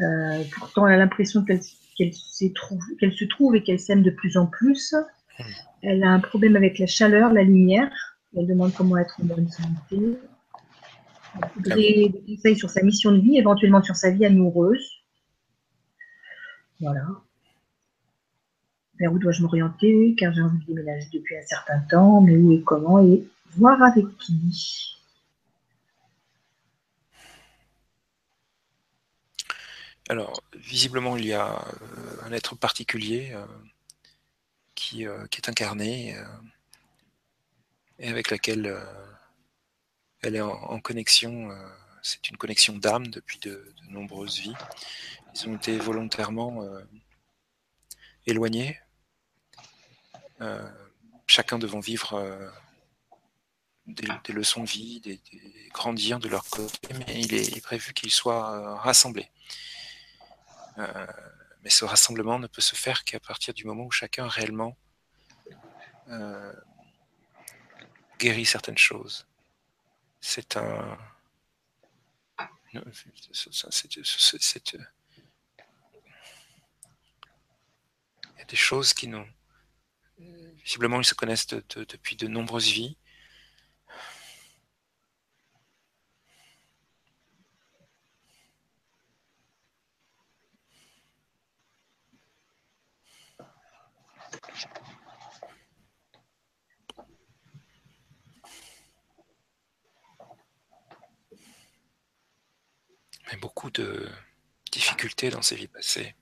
Euh, pourtant, elle a l'impression qu'elle qu'elle qu'elle se trouve et qu'elle s'aime de plus en plus. Mmh. Elle a un problème avec la chaleur, la lumière. Elle demande comment être en bonne santé. Elle voudrait des conseils sur sa mission de vie, éventuellement sur sa vie amoureuse. Voilà. Vers où dois-je m'orienter? Car j'ai envie de déménager depuis un certain temps, mais où et comment? Et voir avec qui? Alors, visiblement, il y a euh, un être particulier euh, qui, euh, qui est incarné euh, et avec laquelle euh, elle est en, en connexion. Euh, c'est une connexion d'âme depuis de, de nombreuses vies. Ils ont été volontairement euh, éloignés, euh, chacun devant vivre euh, des, des leçons de vie, des, des grandir de leur côté, mais il est prévu qu'ils soient euh, rassemblés. Euh, mais ce rassemblement ne peut se faire qu'à partir du moment où chacun réellement euh, guérit certaines choses. C'est un... C'est... Il y a des choses qui nous... Visiblement, ils se connaissent de, de, depuis de nombreuses vies. Mais beaucoup de difficultés dans ces vies passées.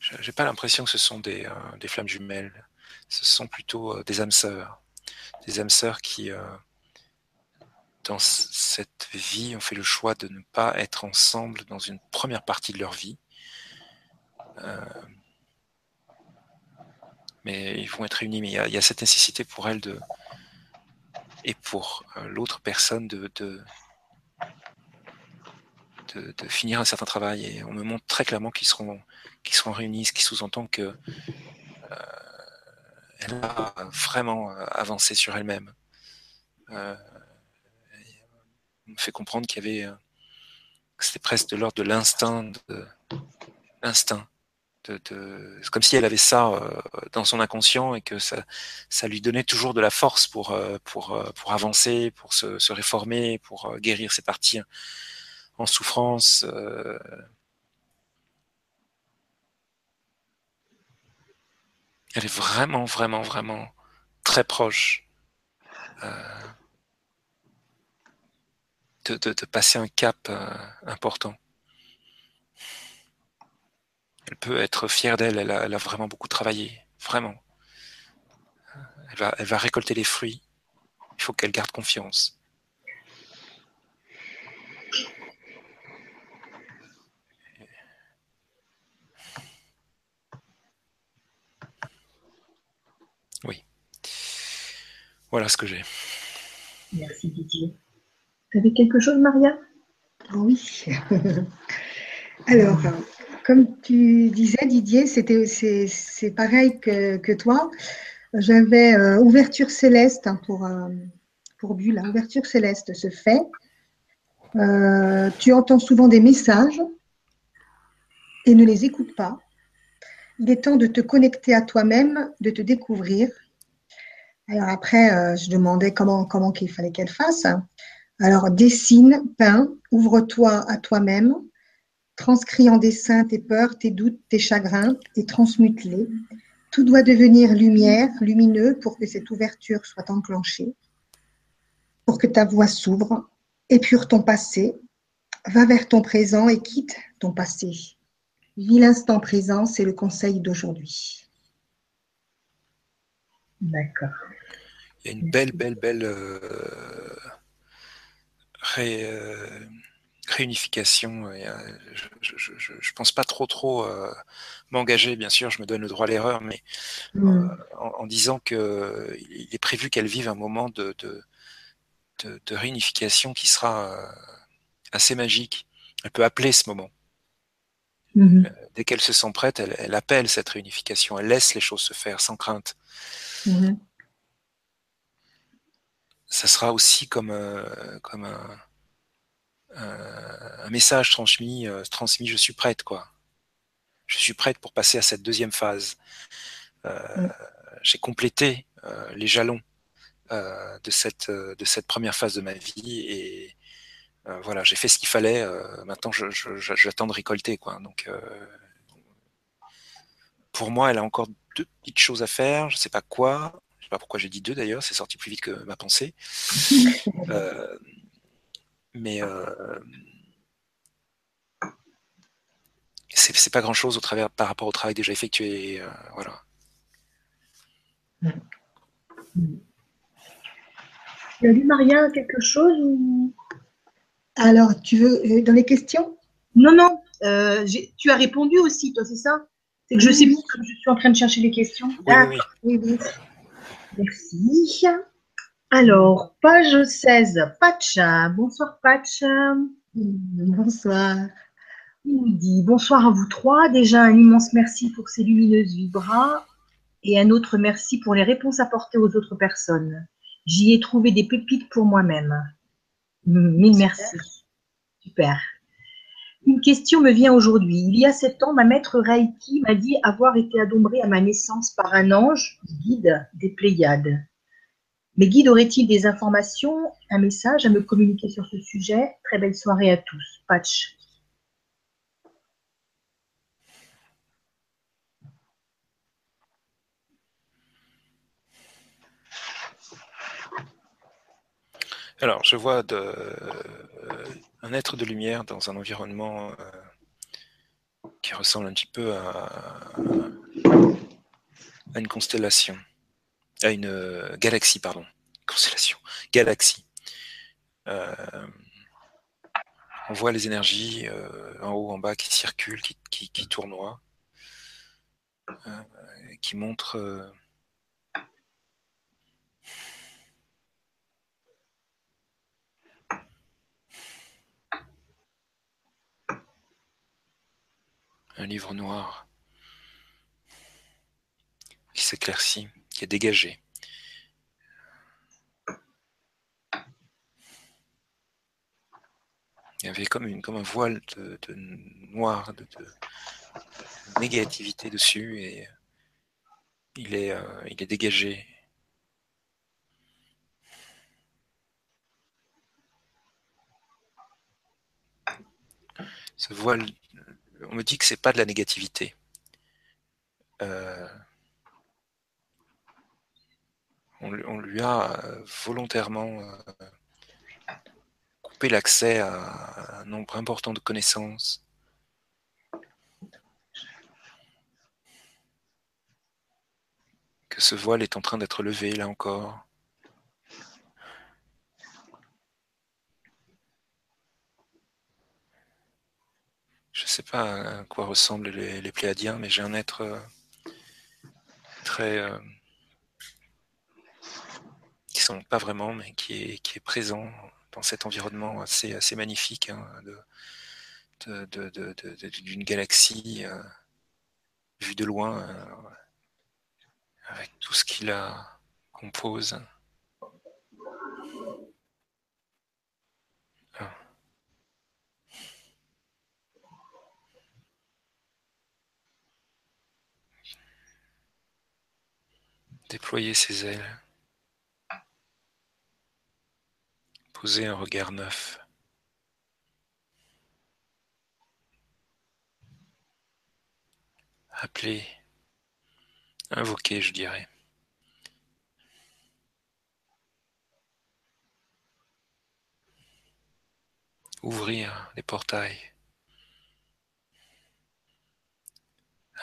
Je n'ai pas l'impression que ce sont des, euh, des flammes jumelles. Ce sont plutôt euh, des âmes sœurs. Des âmes sœurs qui, euh, dans cette vie, ont fait le choix de ne pas être ensemble dans une première partie de leur vie. Euh, mais ils vont être réunis. Mais il y a, il y a cette nécessité pour elles de, et pour euh, l'autre personne de... de De, de finir un certain travail, et on me montre très clairement qu'ils seront, qu'ils seront réunis, ce qui sous-entend que euh, elle a vraiment avancé sur elle-même. Euh, on me fait comprendre qu'il y avait, euh, que c'était presque de l'ordre de l'instinct, de l'instinct, de, de, c'est comme si elle avait ça euh, dans son inconscient et que ça, ça lui donnait toujours de la force pour, euh, pour, euh, pour avancer, pour se, se réformer, pour euh, guérir ses parties en souffrance. Euh... Elle est vraiment, vraiment, vraiment très proche euh... de, de, de passer un cap euh, important. Elle peut être fière d'elle, elle, elle a vraiment beaucoup travaillé, vraiment. Elle va, elle va récolter les fruits, il faut qu'elle garde confiance. Oui, voilà ce que j'ai. Merci Didier. Tu avais quelque chose Maria? Oui. Alors, comme tu disais Didier, c'est pareil que, que toi. J'avais euh, ouverture céleste hein, pour, euh, pour Bulle. Hein. Ouverture céleste se fait. Euh, tu entends souvent des messages et ne les écoutes pas. Il est temps de te connecter à toi-même, de te découvrir. Alors après, euh, je demandais comment, comment qu'il fallait qu'elle fasse. Alors dessine, peins, ouvre-toi à toi-même, transcris en dessin tes peurs, tes doutes, tes chagrins et transmute-les. Tout doit devenir lumière, lumineux, pour que cette ouverture soit enclenchée, pour que ta voix s'ouvre, épure ton passé, va vers ton présent et quitte ton passé. Vis l'instant présent, c'est le conseil d'aujourd'hui. D'accord. Il y a une belle, belle, belle euh, ré, euh, réunification. Et, euh, je ne pense pas trop, trop euh, m'engager, bien sûr, je me donne le droit à l'erreur, mais mm. euh, en, en disant qu'il est prévu qu'elle vive un moment de, de, de, de réunification qui sera euh, assez magique. Elle peut appeler ce moment. Mmh. Dès qu'elle se sent prête, elle, elle appelle cette réunification, elle laisse les choses se faire sans crainte. Mmh. Ça sera aussi comme, euh, comme un, un, un message transmis, euh, transmis, je suis prête, quoi. Je suis prête pour passer à cette deuxième phase. Euh, mmh. J'ai complété euh, les jalons euh, de, cette, euh, de cette première phase de ma vie et Euh, voilà, j'ai fait ce qu'il fallait, euh, maintenant j'attends je, je, je, de récolter, quoi. Donc, euh, pour moi, elle a encore deux petites choses à faire, je ne sais pas quoi, je ne sais pas pourquoi j'ai dit deux d'ailleurs, c'est sorti plus vite que ma pensée. Euh, mais euh, c'est pas grand-chose au travers, par rapport au travail déjà effectué, euh, voilà. Tu as lu Maria quelque chose ou... Alors, tu veux, dans les questions? Non, non, euh, tu as répondu aussi, toi, c'est ça? C'est que je sais plus, comme je suis en train de chercher les questions. Oui, ah, oui, oui. oui, oui. Merci. Alors, page seize, Pacha. Bonsoir, Pacha. Bonsoir. Il nous dit, bonsoir à vous trois. Déjà, un immense merci pour ces lumineuses vibras et un autre merci pour les réponses apportées aux autres personnes. J'y ai trouvé des pépites pour moi-même. Mille merci. Super. Une question me vient aujourd'hui. Il y a sept ans, ma maître Reiki m'a dit avoir été adombrée à ma naissance par un ange guide des Pléiades. Mes guides auraient-ils des informations, un message à me communiquer sur ce sujet? Très belle soirée à tous. Patch. Alors, je vois de, euh, un être de lumière dans un environnement euh, qui ressemble un petit peu à, à une constellation, à une euh, galaxie, pardon, constellation, galaxie. Euh, on voit les énergies euh, en haut, en bas, qui circulent, qui, qui, qui tournoient, euh, qui montrent... Euh, un livre noir qui s'éclaircit, qui est dégagé. Il y avait comme, une, comme un voile de, de noir, de, de négativité dessus, et il est, euh, il est dégagé. Ce voile... On me dit que c'est pas de la négativité. Euh, on, on lui a volontairement euh, couper l'accès à un nombre important de connaissances. Que ce voile est en train d'être levé, là encore. Je ne sais pas à quoi ressemblent les, les Pléiadiens, mais j'ai un être euh, très... Euh, qui ne sont pas vraiment, mais qui est, qui est présent dans cet environnement assez, assez magnifique, hein, de, de, de, de, de, d'une galaxie euh, vue de loin, euh, avec tout ce qui la compose. Déployer ses ailes, poser un regard neuf. Appeler, invoquer, je dirais. Ouvrir les portails.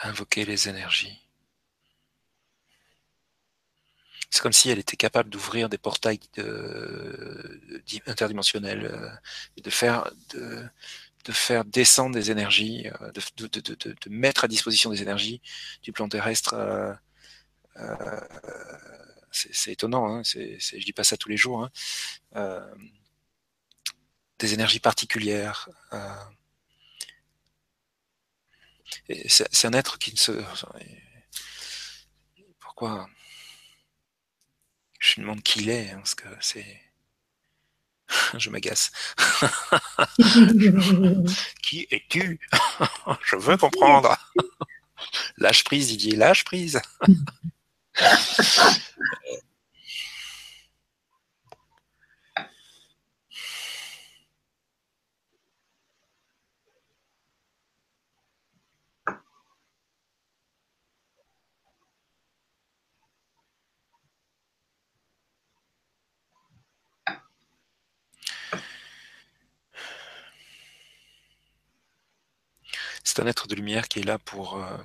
Invoquer les énergies. C'est comme si elle était capable d'ouvrir des portails de, de, interdimensionnels, de faire, de, de faire descendre des énergies, de, de, de, de, de mettre à disposition des énergies du plan terrestre. Euh, euh, c'est, c'est étonnant, hein, c'est, c'est, je dis pas ça tous les jours. Hein, euh, des énergies particulières. Euh, et c'est, c'est un être qui ne se... Pourquoi ? Je me demande qui il est, hein, parce que c'est... Je m'agace. Qui es-tu? Je veux comprendre. Lâche prise, Didier, lâche prise. C'est un être de lumière qui est là pour euh,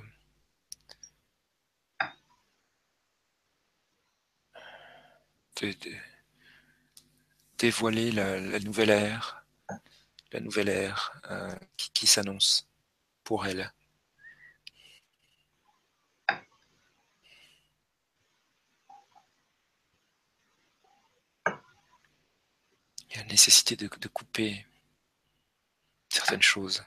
dé- dé- dévoiler la, la nouvelle ère, la nouvelle ère euh, qui, qui s'annonce pour elle. Il y a nécessité de, de couper certaines choses.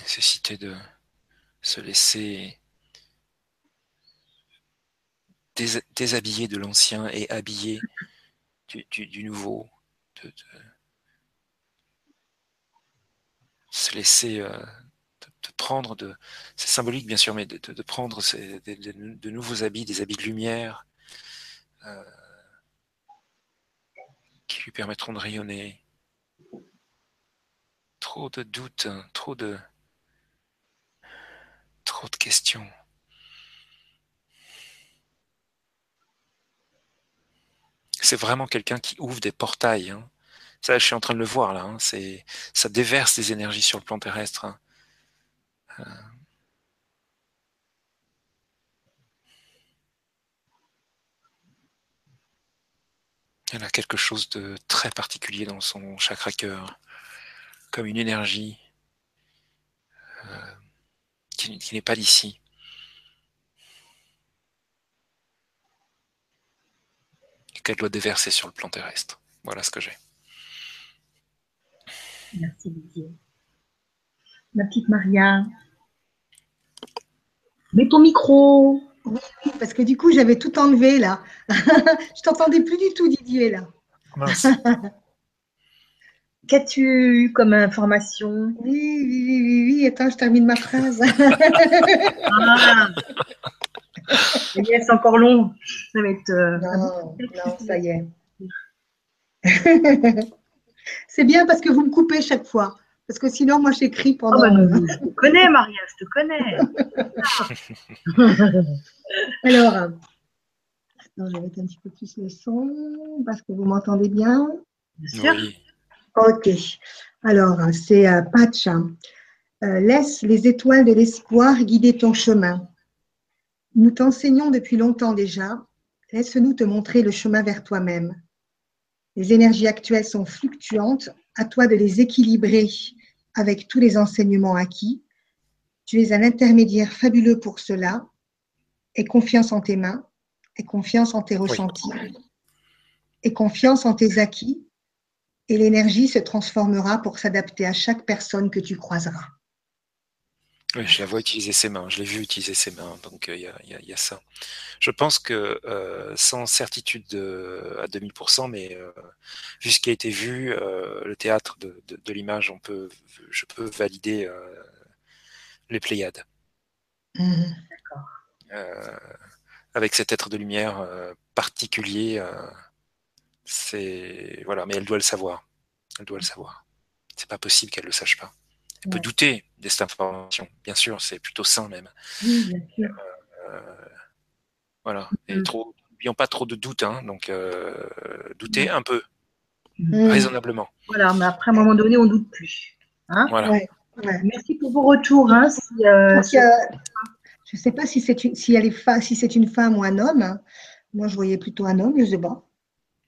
Nécessité de se laisser dés- déshabiller de l'ancien et habiller du, du, du nouveau, de, de se laisser euh, de, de prendre, de, c'est symbolique bien sûr, mais de, de, de prendre ces, de, de, de nouveaux habits, des habits de lumière euh, qui lui permettront de rayonner. Trop de doutes, hein, trop de trop de questions. C'est vraiment quelqu'un qui ouvre des portails. Hein. Ça, je suis en train de le voir là. Hein. C'est, ça déverse des énergies sur le plan terrestre. Hein. Euh... Elle a quelque chose de très particulier dans son chakra cœur, comme une énergie euh, qui, qui n'est pas d'ici. Qu'elle doit déverser sur le plan terrestre. Voilà ce que j'ai. Merci Didier. Ma petite Maria, mets ton micro. Oui, parce que du coup, j'avais tout enlevé, là. Je t'entendais plus du tout, Didier, là. Mince. Qu'as-tu eu comme information? Oui, oui, oui, oui, oui. Attends, je termine ma phrase. Ah. Ça y est, c'est encore long. Ça va être, euh... non, non, ça y est. C'est bien parce que vous me coupez chaque fois. Parce que sinon, moi, j'écris pendant... Oh ben, je te connais, Maria, je te connais. Alors, Non, je vais mettre un petit peu plus le son parce que vous m'entendez bien. Bien sûr. Oui. Ok. Alors, c'est euh, Pacha. Euh, laisse les étoiles de l'espoir guider ton chemin. Nous t'enseignons depuis longtemps déjà. Laisse-nous te montrer le chemin vers toi-même. Les énergies actuelles sont fluctuantes. À toi de les équilibrer avec tous les enseignements acquis. Tu es un intermédiaire fabuleux pour cela. Aie confiance en tes mains, aie confiance en tes ressentis, oui. Aie confiance en tes acquis, et l'énergie se transformera pour s'adapter à chaque personne que tu croiseras. Oui, je la vois utiliser ses mains, je l'ai vu utiliser ses mains, donc il euh, y, y, y a ça. Je pense que, euh, sans certitude de, à deux mille pour cent, mais euh, vu ce qui a été vu, euh, le théâtre de, de, de l'image, on peut, je peux valider euh, les Pléiades. Mmh, d'accord. Euh, avec cet être de lumière euh, particulier, euh, c'est voilà, mais elle doit le savoir. Elle doit le savoir. C'est pas possible qu'elle le sache pas. Elle ouais. peut douter de cette information. Bien sûr, c'est plutôt sain même. Oui, bien sûr. Euh, euh, voilà. Mm-hmm. Et trop, n'oublions pas trop de doutes, hein. Donc euh, douter mm-hmm. un peu, mm-hmm. raisonnablement. Voilà, mais après à un moment donné, on doute plus. Hein voilà. Ouais. Ouais. Merci pour vos retours. Hein, si, euh, Donc, euh, je ne sais pas si c'est une, si elle est si c'est une femme ou un homme. Moi, je voyais plutôt un homme, je ne sais pas.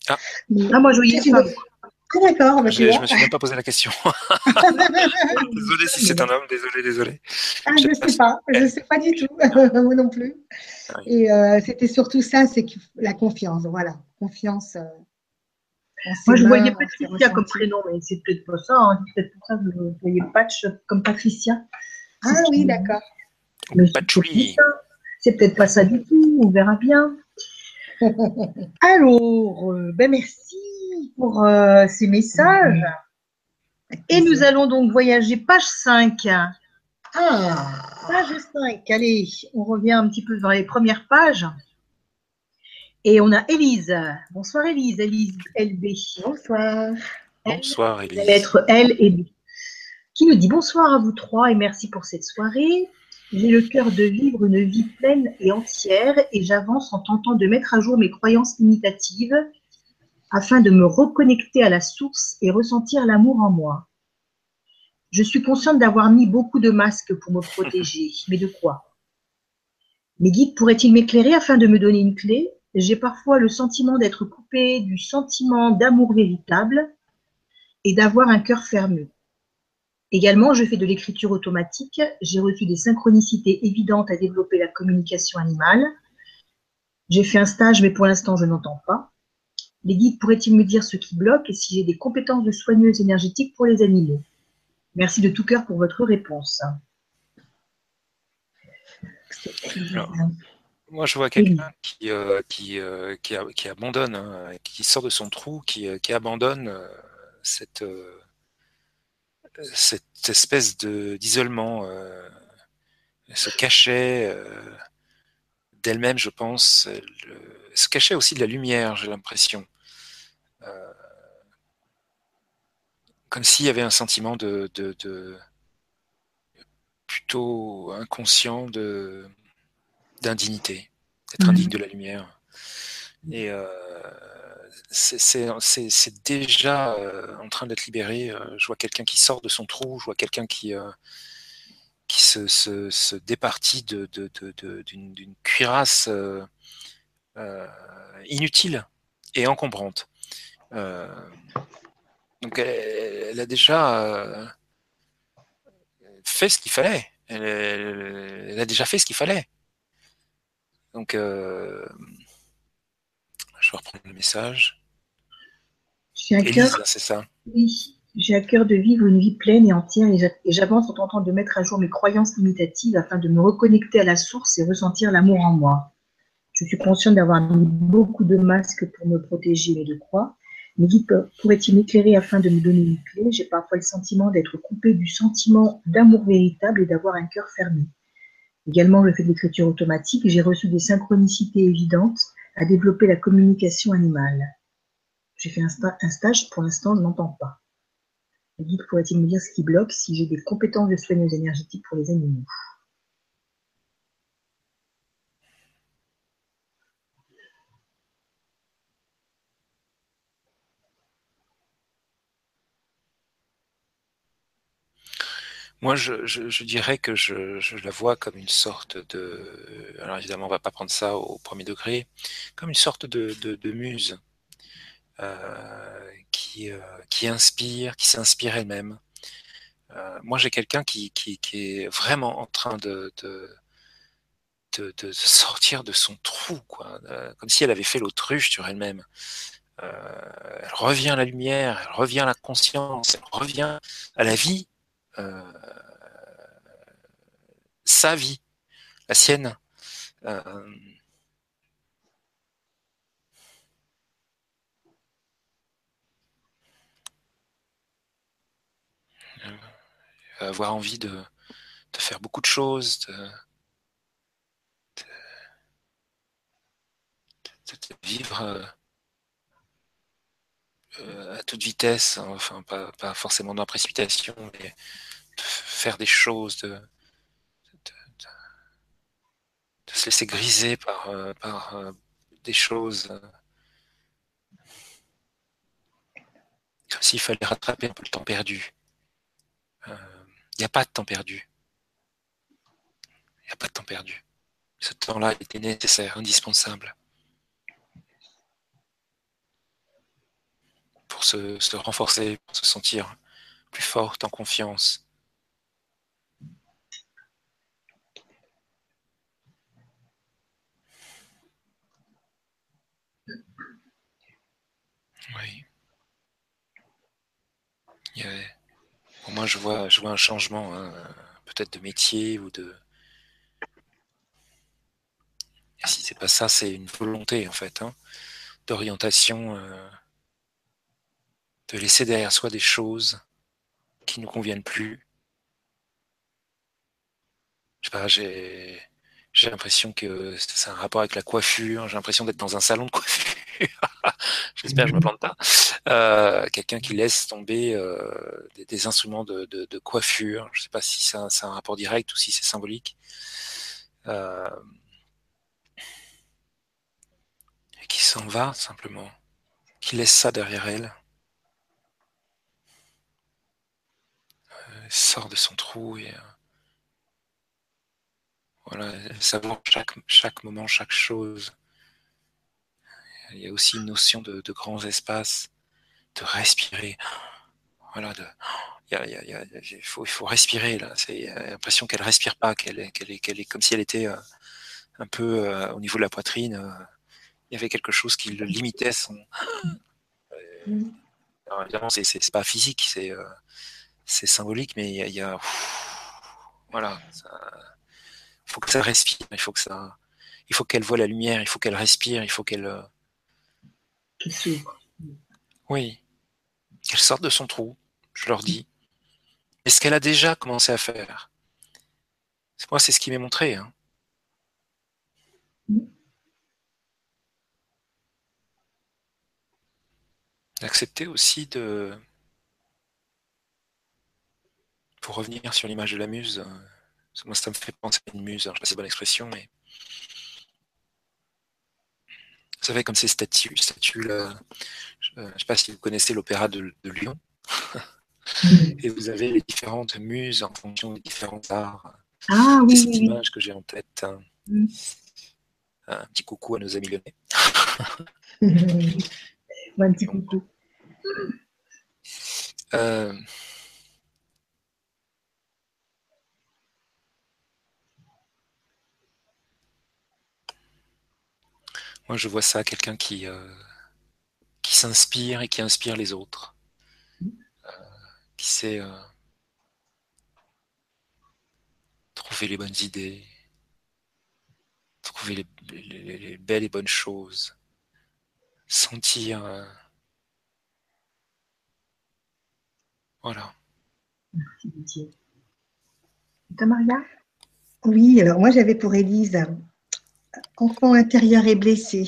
Ah, mais, ah moi, je voyais une femme. Ah, d'accord. Bah, je ne me suis même pas posé la question. Désolée si c'est un homme, désolée, désolée. Ah, je ne sais, sais pas, je ne sais pas du tout, moi non plus. Ah, oui. Et euh, c'était surtout ça, c'est la confiance, voilà, confiance. Euh, moi, je ne voyais Patricia comme prénom, mais c'est peut-être pas ça, hein. C'est peut-être pour ça que je voyais Patch comme Patricia. Ah oui, d'accord. C'est peut-être pas ça du tout, on verra bien. Alors, euh, ben merci pour euh, ces messages. Et nous allons donc voyager page cinq. Ah, page cinq, allez, on revient un petit peu vers les premières pages. Et on a Élise. Bonsoir Élise, Élise L B. Bonsoir. Elle, bonsoir Élise. La lettre L et B. Qui nous dit bonsoir à vous trois et merci pour cette soirée. J'ai le cœur de vivre une vie pleine et entière et j'avance en tentant de mettre à jour mes croyances limitatives afin de me reconnecter à la source et ressentir l'amour en moi. Je suis consciente d'avoir mis beaucoup de masques pour me protéger, mais de quoi? Mes guides pourraient-ils m'éclairer afin de me donner une clé? J'ai parfois le sentiment d'être coupée du sentiment d'amour véritable et d'avoir un cœur fermé. Également, je fais de l'écriture automatique. J'ai reçu des synchronicités évidentes à développer la communication animale. J'ai fait un stage, mais pour l'instant, je n'entends pas. Les guides pourraient-ils me dire ce qui bloque et si j'ai des compétences de soigneuse énergétique pour les animaux? Merci de tout cœur pour votre réponse. Alors, moi, je vois quelqu'un qui, euh, qui, euh, qui, qui abandonne, hein, qui sort de son trou, qui, qui abandonne euh, cette... Euh... cette espèce d'isolement, euh, se cachait euh, d'elle-même, je pense, elle, euh, se cachait aussi de la lumière, j'ai l'impression. Euh, comme s'il y avait un sentiment de, de, de plutôt inconscient de d'indignité, d'être indigne de la lumière. Et euh, c'est déjà euh, en train d'être libéré. Euh, je vois quelqu'un qui sort de son trou, je vois quelqu'un qui, euh, qui se, se, se départit de, de, de, de, d'une, d'une cuirasse euh, euh, inutile et encombrante. Euh, donc elle, elle a déjà euh, fait ce qu'il fallait. Elle, elle, elle a déjà fait ce qu'il fallait. Donc... Euh, je vais reprendre le message. J'ai un Élise, cœur, c'est ça. Oui, j'ai à cœur de vivre une vie pleine et entière et j'avance en tentant de mettre à jour mes croyances limitatives afin de me reconnecter à la source et ressentir l'amour en moi. Je suis consciente d'avoir mis beaucoup de masques pour me protéger, mais de quoi? Mes guides pourraient-ils m'éclairer afin de me donner une clé? J'ai parfois le sentiment d'être coupée du sentiment d'amour véritable et d'avoir un cœur fermé. Également, je fais de l'écriture automatique. J'ai reçu des synchronicités évidentes à développer la communication animale. J'ai fait un, sta un stage, pour l'instant, je n'entends pas. Le guide pourrait-il me dire ce qui bloque si j'ai des compétences de soigneuse énergétique pour les animaux? Moi, je, je, je dirais que je, je la vois comme une sorte de... Alors évidemment, on ne va pas prendre ça au premier degré. Comme une sorte de, de, de muse euh, qui, euh, qui inspire, qui s'inspire elle-même. Euh, moi, j'ai quelqu'un qui, qui, qui est vraiment en train de... de De, de sortir de son trou, quoi. Euh, comme si elle avait fait l'autruche sur elle-même. Euh, elle revient à la lumière, elle revient à la conscience, elle revient à la vie, euh, sa vie, la sienne. Euh, avoir envie de, de faire beaucoup de choses, de de vivre euh, euh, à toute vitesse, hein, enfin pas, pas forcément dans la précipitation, mais de faire des choses, de, de, de, de se laisser griser par, euh, par euh, des choses. Comme s'il fallait rattraper un peu le temps perdu. Il euh, n'y a pas de temps perdu. Il n'y a pas de temps perdu. Ce temps-là était nécessaire, indispensable. Pour se, se renforcer, pour se sentir plus forte, en confiance. Oui. Il y avait... Pour moi, je vois, je vois un changement, hein, peut-être de métier ou de... Et si c'est pas ça, c'est une volonté, en fait, hein, d'orientation... Euh... de laisser derrière soi des choses qui ne nous conviennent plus. Je sais pas, j'ai j'ai l'impression que c'est un rapport avec la coiffure, j'ai l'impression d'être dans un salon de coiffure. J'espère que je me plante pas. Euh, quelqu'un qui laisse tomber euh, des, des instruments de, de, de coiffure. Je sais pas si c'est un, c'est un rapport direct ou si c'est symbolique. Euh, et qui s'en va simplement, qui laisse ça derrière elle. Elle sort de son trou et euh, voilà, elle savoure chaque, chaque moment, chaque chose. Il y a aussi une notion de, de grands espaces, de respirer. Voilà, de, il, y a, il, y a, il, faut, il faut respirer là. C'est l'impression qu'elle respire pas, qu'elle, qu'elle est, qu'elle est comme si elle était euh, un peu euh, au niveau de la poitrine. Euh, il y avait quelque chose qui le limitait. Son... Euh, alors évidemment, c'est, c'est, c'est pas physique, c'est euh, c'est symbolique, mais il y a, y a ouf, voilà, il faut que ça respire, il faut que ça, il faut qu'elle voie la lumière, il faut qu'elle respire, il faut qu'elle, euh... qu'elle s'ouvre. Oui, qu'elle sorte de son trou. Je leur dis, mais ce qu'elle a déjà commencé à faire, moi c'est ce qui m'est montré. Hein. D'accepter aussi de Pour revenir sur l'image de la muse, moi ça me fait penser à une muse, alors je ne sais pas si c'est bonne expression, mais vous savez comme ces statues, statues là, je ne sais pas si vous connaissez l'opéra de, de Lyon, et vous avez les différentes muses en fonction des différents arts. Ah, oui, c'est cette image que j'ai en tête. Mm. Un petit coucou à nos amis lyonnais. Ouais, un petit coucou. Euh, Moi, je vois ça, quelqu'un qui, euh, qui s'inspire et qui inspire les autres, euh, qui sait euh, trouver les bonnes idées, trouver les, les, les belles et bonnes choses, sentir... Euh, voilà. Merci, Didier. Et toi, Maria ? Oui, alors moi, j'avais pour Élise... Enfant intérieur et blessé,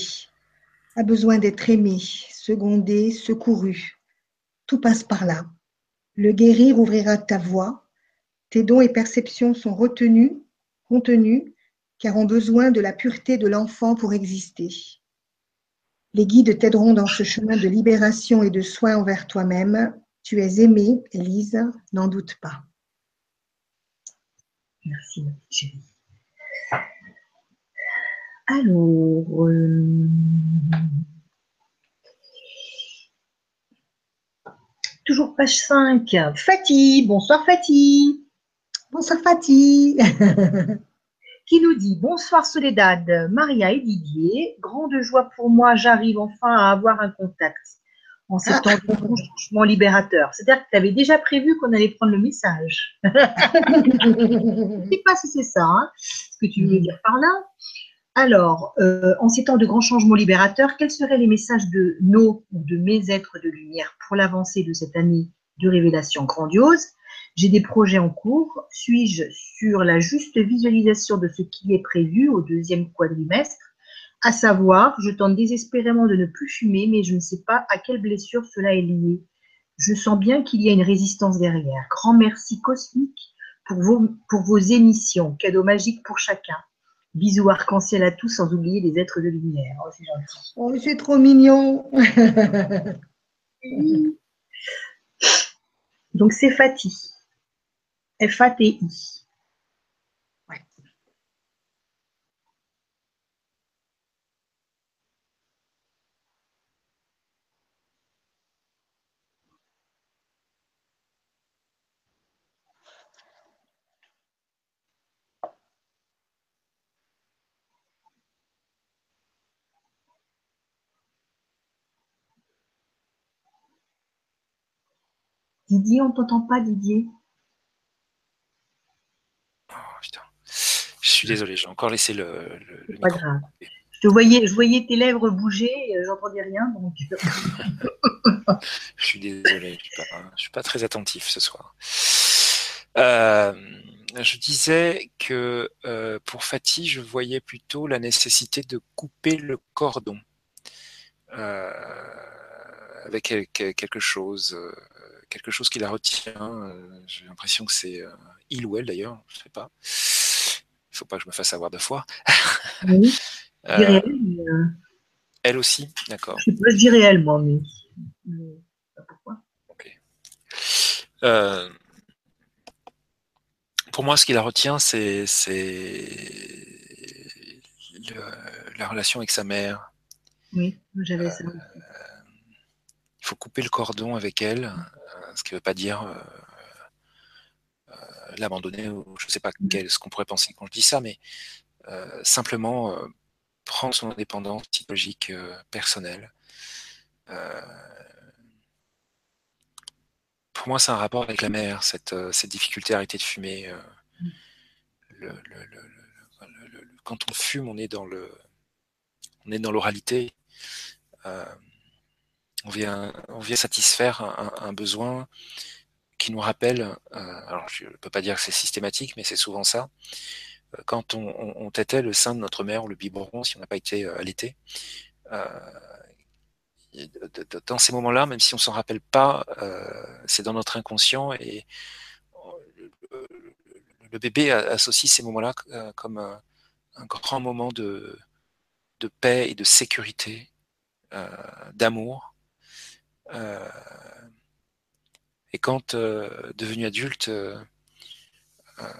a besoin d'être aimé, secondé, secouru. Tout passe par là. Le guérir ouvrira ta voie. Tes dons et perceptions sont retenus, contenus, car ont besoin de la pureté de l'enfant pour exister. Les guides t'aideront dans ce chemin de libération et de soin envers toi-même. Tu es aimé, Élise, n'en doute pas. Merci, ma petite chérie. Alors, euh, toujours page cinq. Fatih, bonsoir Fatih. Bonsoir Fatih. Qui nous dit, bonsoir Soledad, Maria et Didier. Grande joie pour moi, j'arrive enfin à avoir un contact. En cet temps de changement libérateur. C'est-à-dire que tu avais déjà prévu qu'on allait prendre le message. Je ne sais pas si c'est ça, hein, ce que tu voulais dire par là. Alors, euh, en ces temps de grands changements libérateurs, quels seraient les messages de nos ou de mes êtres de lumière pour l'avancée de cette année de révélation grandiose? J'ai des projets en cours. Suis-je sur la juste visualisation de ce qui est prévu au deuxième quadrimestre? À savoir, je tente désespérément de ne plus fumer, mais je ne sais pas à quelle blessure cela est lié. Je sens bien qu'il y a une résistance derrière. Grand merci cosmique pour vos, pour vos émissions. Cadeau magique pour chacun. Bisous arc-en-ciel à tous, sans oublier les êtres de lumière. Oh, c'est gentil. Oh, c'est trop mignon. Donc, c'est Fatih. F A T I. Ouais. Didier, on ne t'entend pas, Didier. Je suis désolée, j'ai encore laissé le, le, le pas micro. Grave. Je, te voyais, je voyais tes lèvres bouger, j'entendais rien. Donc... je suis désolée, je ne suis, suis pas très attentif ce soir. Euh, je disais que euh, pour Fatih, je voyais plutôt la nécessité de couper le cordon euh, avec quelque chose, quelque chose qui la retient. J'ai l'impression que c'est euh, il ou elle d'ailleurs, je ne sais pas. Faut pas que je me fasse avoir deux fois. Oui, je dirais euh, elle, mais... elle aussi, d'accord. Je peux dire elle, moi, mais je ne sais pas pourquoi. Okay. Euh, pour moi, ce qui la retient, c'est la relation avec sa mère. Oui, j'avais euh, ça. Il faut couper le cordon avec elle, ce qui ne veut pas dire... Euh, l'abandonner, ou je ne sais pas quel, ce qu'on pourrait penser quand je dis ça, mais euh, simplement euh, prendre son indépendance psychologique euh, personnelle. Euh, pour moi, c'est un rapport avec la mère, cette, euh, cette difficulté à arrêter de fumer. Euh, le, le, le, le, le, le, quand on fume, on est dans le, on est dans l'oralité. Euh, on vient, on vient satisfaire un, un besoin qui nous rappelle, euh, alors je ne peux pas dire que c'est systématique, mais c'est souvent ça, euh, quand on, on, on tétait le sein de notre mère ou le biberon, si on n'a pas été euh, allaité, euh, de, de, dans ces moments-là, même si on ne s'en rappelle pas, euh, c'est dans notre inconscient, et on, le, le bébé associe ces moments-là euh, comme un, un grand moment de, de paix et de sécurité, euh, d'amour, euh, et quand, euh, devenu adulte, euh, euh,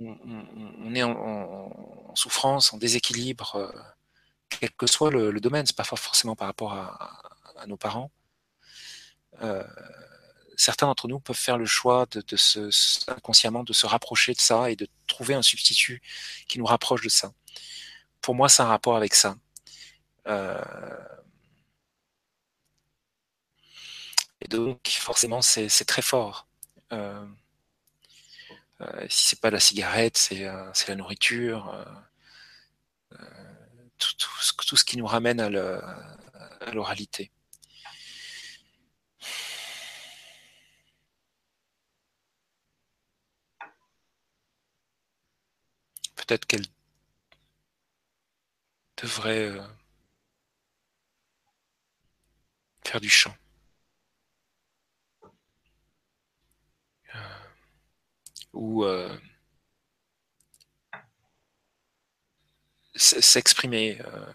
on, on est en, en, en souffrance, en déséquilibre, euh, quel que soit le, le domaine, ce n'est pas forcément par rapport à, à nos parents. Euh, certains d'entre nous peuvent faire le choix de, de se, inconsciemment de se rapprocher de ça et de trouver un substitut qui nous rapproche de ça. Pour moi, c'est un rapport avec ça. Euh, Et donc, forcément, c'est très fort. Euh, euh, si c'est pas la cigarette, c'est euh, la nourriture, euh, euh, tout, tout, ce, tout ce qui nous ramène à l'oralité. Peut-être qu'elle devrait euh, faire du chant. Ou euh, s'exprimer. Euh,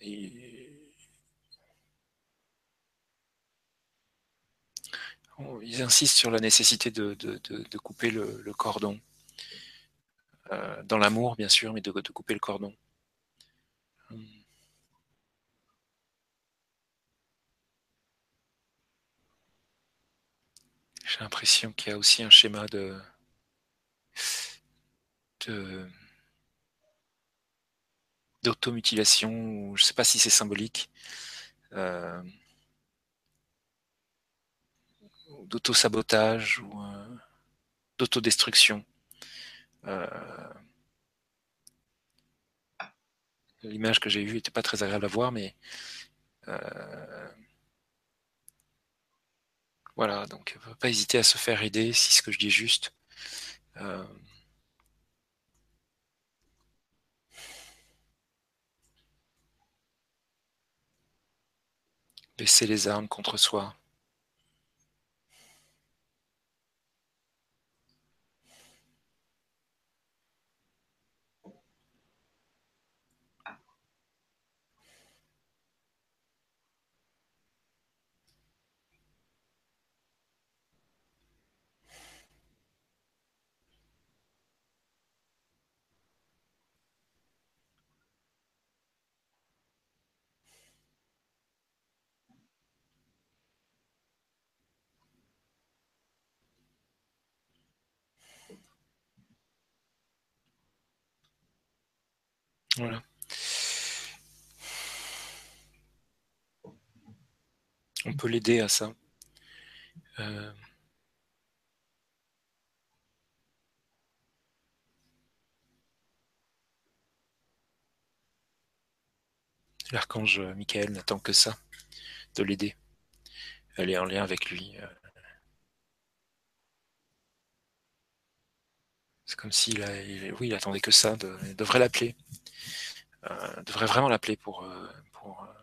et... Ils insistent sur la nécessité de, de, de, de couper le, le cordon. Euh, dans l'amour, bien sûr, mais de, de couper le cordon. Hum. J'ai l'impression qu'il y a aussi un schéma de... de d'automutilation, ou je ne sais pas si c'est symbolique, euh, d'auto-sabotage ou euh, d'autodestruction. Euh, L'image que j'ai eue n'était pas très agréable à voir, mais euh, voilà, donc ne faut pas hésiter à se faire aider si ce que je dis est juste. Euh, Baisser les armes contre soi. Voilà. On peut l'aider à ça. Euh... L'archange Michaël n'attend que ça, de l'aider. Elle est en lien avec lui. C'est comme s'il a... il... oui, il attendait que ça, de... il devrait l'appeler. Euh, devrait vraiment l'appeler pour, euh, pour, euh,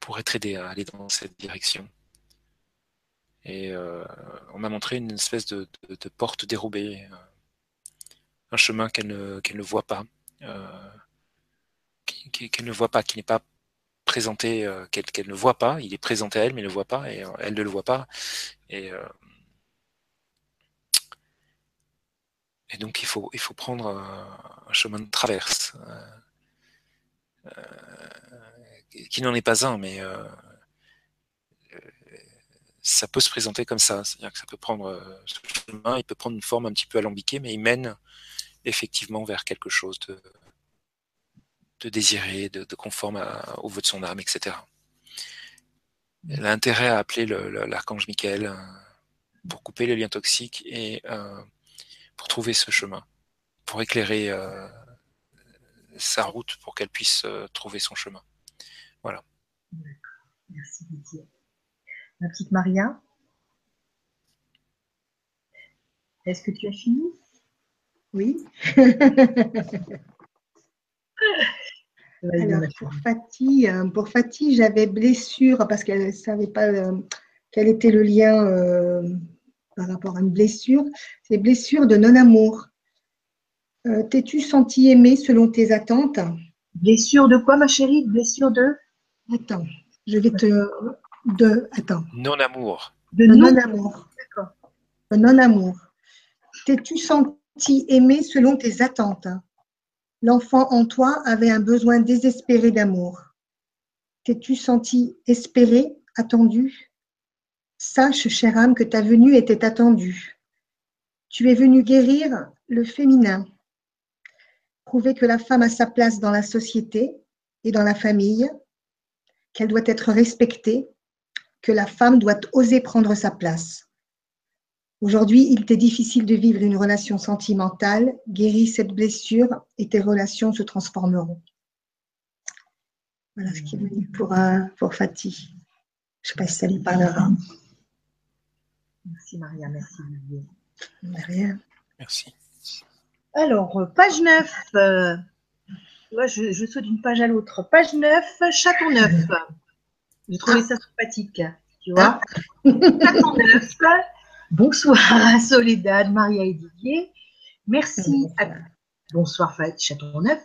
pour être aidé à aller dans cette direction. Et euh, on m'a montré une espèce de, de, de porte dérobée, euh, un chemin qu'elle ne, qu'elle ne voit pas, euh, qu'elle ne voit pas, qui n'est pas présenté, euh, qu'elle qu'elle ne voit pas. Il est présenté à elle, mais elle ne le voit pas, et euh, elle ne le voit pas. Et, euh, Et donc, il faut, il faut prendre un chemin de traverse, euh, euh, qui n'en est pas un, mais euh, ça peut se présenter comme ça. C'est-à-dire que ça peut prendre euh, ce chemin, il peut prendre une forme un petit peu alambiquée, mais il mène effectivement vers quelque chose de, de désiré, de, de conforme à, au vœu de son âme, et cetera. Elle a intérêt à appeler l'archange Michaël pour couper les liens toxiques et... Euh, pour trouver ce chemin, pour éclairer euh, sa route, pour qu'elle puisse euh, trouver son chemin. Voilà. D'accord, merci Didier. Ma petite Maria, est-ce que tu as fini? Oui. Alors, pour Fatih, pour Fatih, j'avais blessure, parce qu'elle ne savait pas euh, quel était le lien... Euh, par rapport à une blessure, c'est blessure de non-amour. Euh, T'es-tu senti aimée selon tes attentes? Blessure de quoi, ma chérie? Blessure de... Attends, je vais te... De... Attends. Non-amour. De non-amour. D'accord. De non-amour. T'es-tu senti aimée selon tes attentes? L'enfant en toi avait un besoin désespéré d'amour. T'es-tu senti espérée, attendue? Sache, chère âme, que ta venue était attendue. Tu es venue guérir le féminin, prouver que la femme a sa place dans la société et dans la famille, qu'elle doit être respectée, que la femme doit oser prendre sa place. Aujourd'hui, il t'est difficile de vivre une relation sentimentale. Guéris cette blessure et tes relations se transformeront. Voilà ce qui est venu pour, euh, pour Fatih. Je ne sais pas si ça lui parlera. Merci Maria, merci Didier. Maria. Merci. Alors, page neuf. Euh, moi, je, je saute d'une page à l'autre. Page neuf, chaton neuf. J'ai trouvé ah. ça sympathique. Tu vois ah. Chaton neuf. Bonsoir à Soledad, Maria et Didier. Merci. Bonsoir, à... Bonsoir chaton neuf.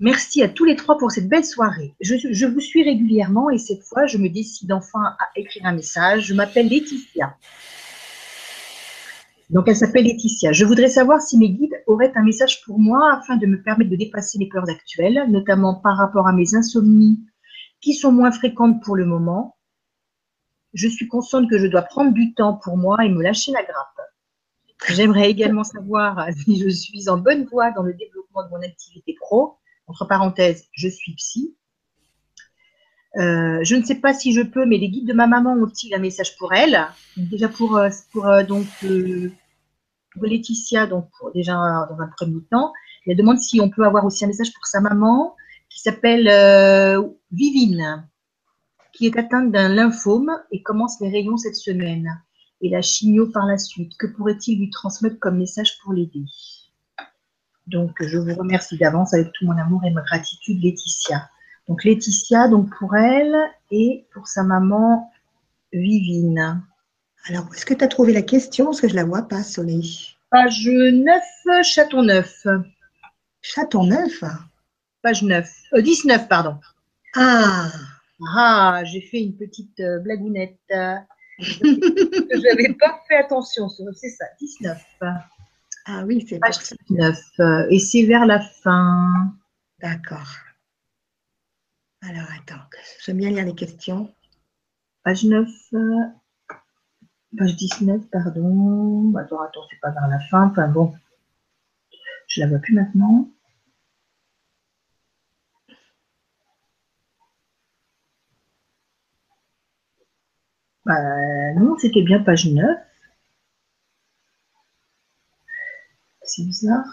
Merci à tous les trois pour cette belle soirée. Je, je vous suis régulièrement et cette fois, je me décide enfin à écrire un message. Je m'appelle Laetitia. Donc, elle s'appelle Laetitia. Je voudrais savoir si mes guides auraient un message pour moi afin de me permettre de dépasser les peurs actuelles, notamment par rapport à mes insomnies qui sont moins fréquentes pour le moment. Je suis consciente que je dois prendre du temps pour moi et me lâcher la grappe. J'aimerais également savoir si je suis en bonne voie dans le développement de mon activité pro. Entre parenthèses, je suis psy. Euh, je ne sais pas si je peux, mais les guides de ma maman ont-ils un message pour elle? Déjà pour, pour, donc, pour Laetitia, donc pour, déjà dans un premier temps, elle demande si on peut avoir aussi un message pour sa maman qui s'appelle euh, Vivine, qui est atteinte d'un lymphome et commence les rayons cette semaine et la chimio par la suite. Que pourrait-il lui transmettre comme message pour l'aider? Donc, je vous remercie d'avance avec tout mon amour et ma gratitude, Laetitia. Donc, Laetitia, donc pour elle et pour sa maman, Vivine. Alors, est-ce que tu as trouvé la question? Parce que je ne la vois pas sonner. Page neuf, chaton neuf. Chaton neuf? Page neuf. Euh, dix-neuf, pardon. Ah, ah j'ai fait une petite euh, blagounette. Je n'avais pas fait attention. C'est ça, dix-neuf. Ah oui, c'est page neuf. Et c'est vers la fin. D'accord. Alors, attends. J'aime bien lire les questions. Page neuf. Page dix-neuf, pardon. Attends, attends, c'est pas vers la fin. Enfin bon. Je la vois plus maintenant. Euh, non, c'était bien page neuf. C'est bizarre.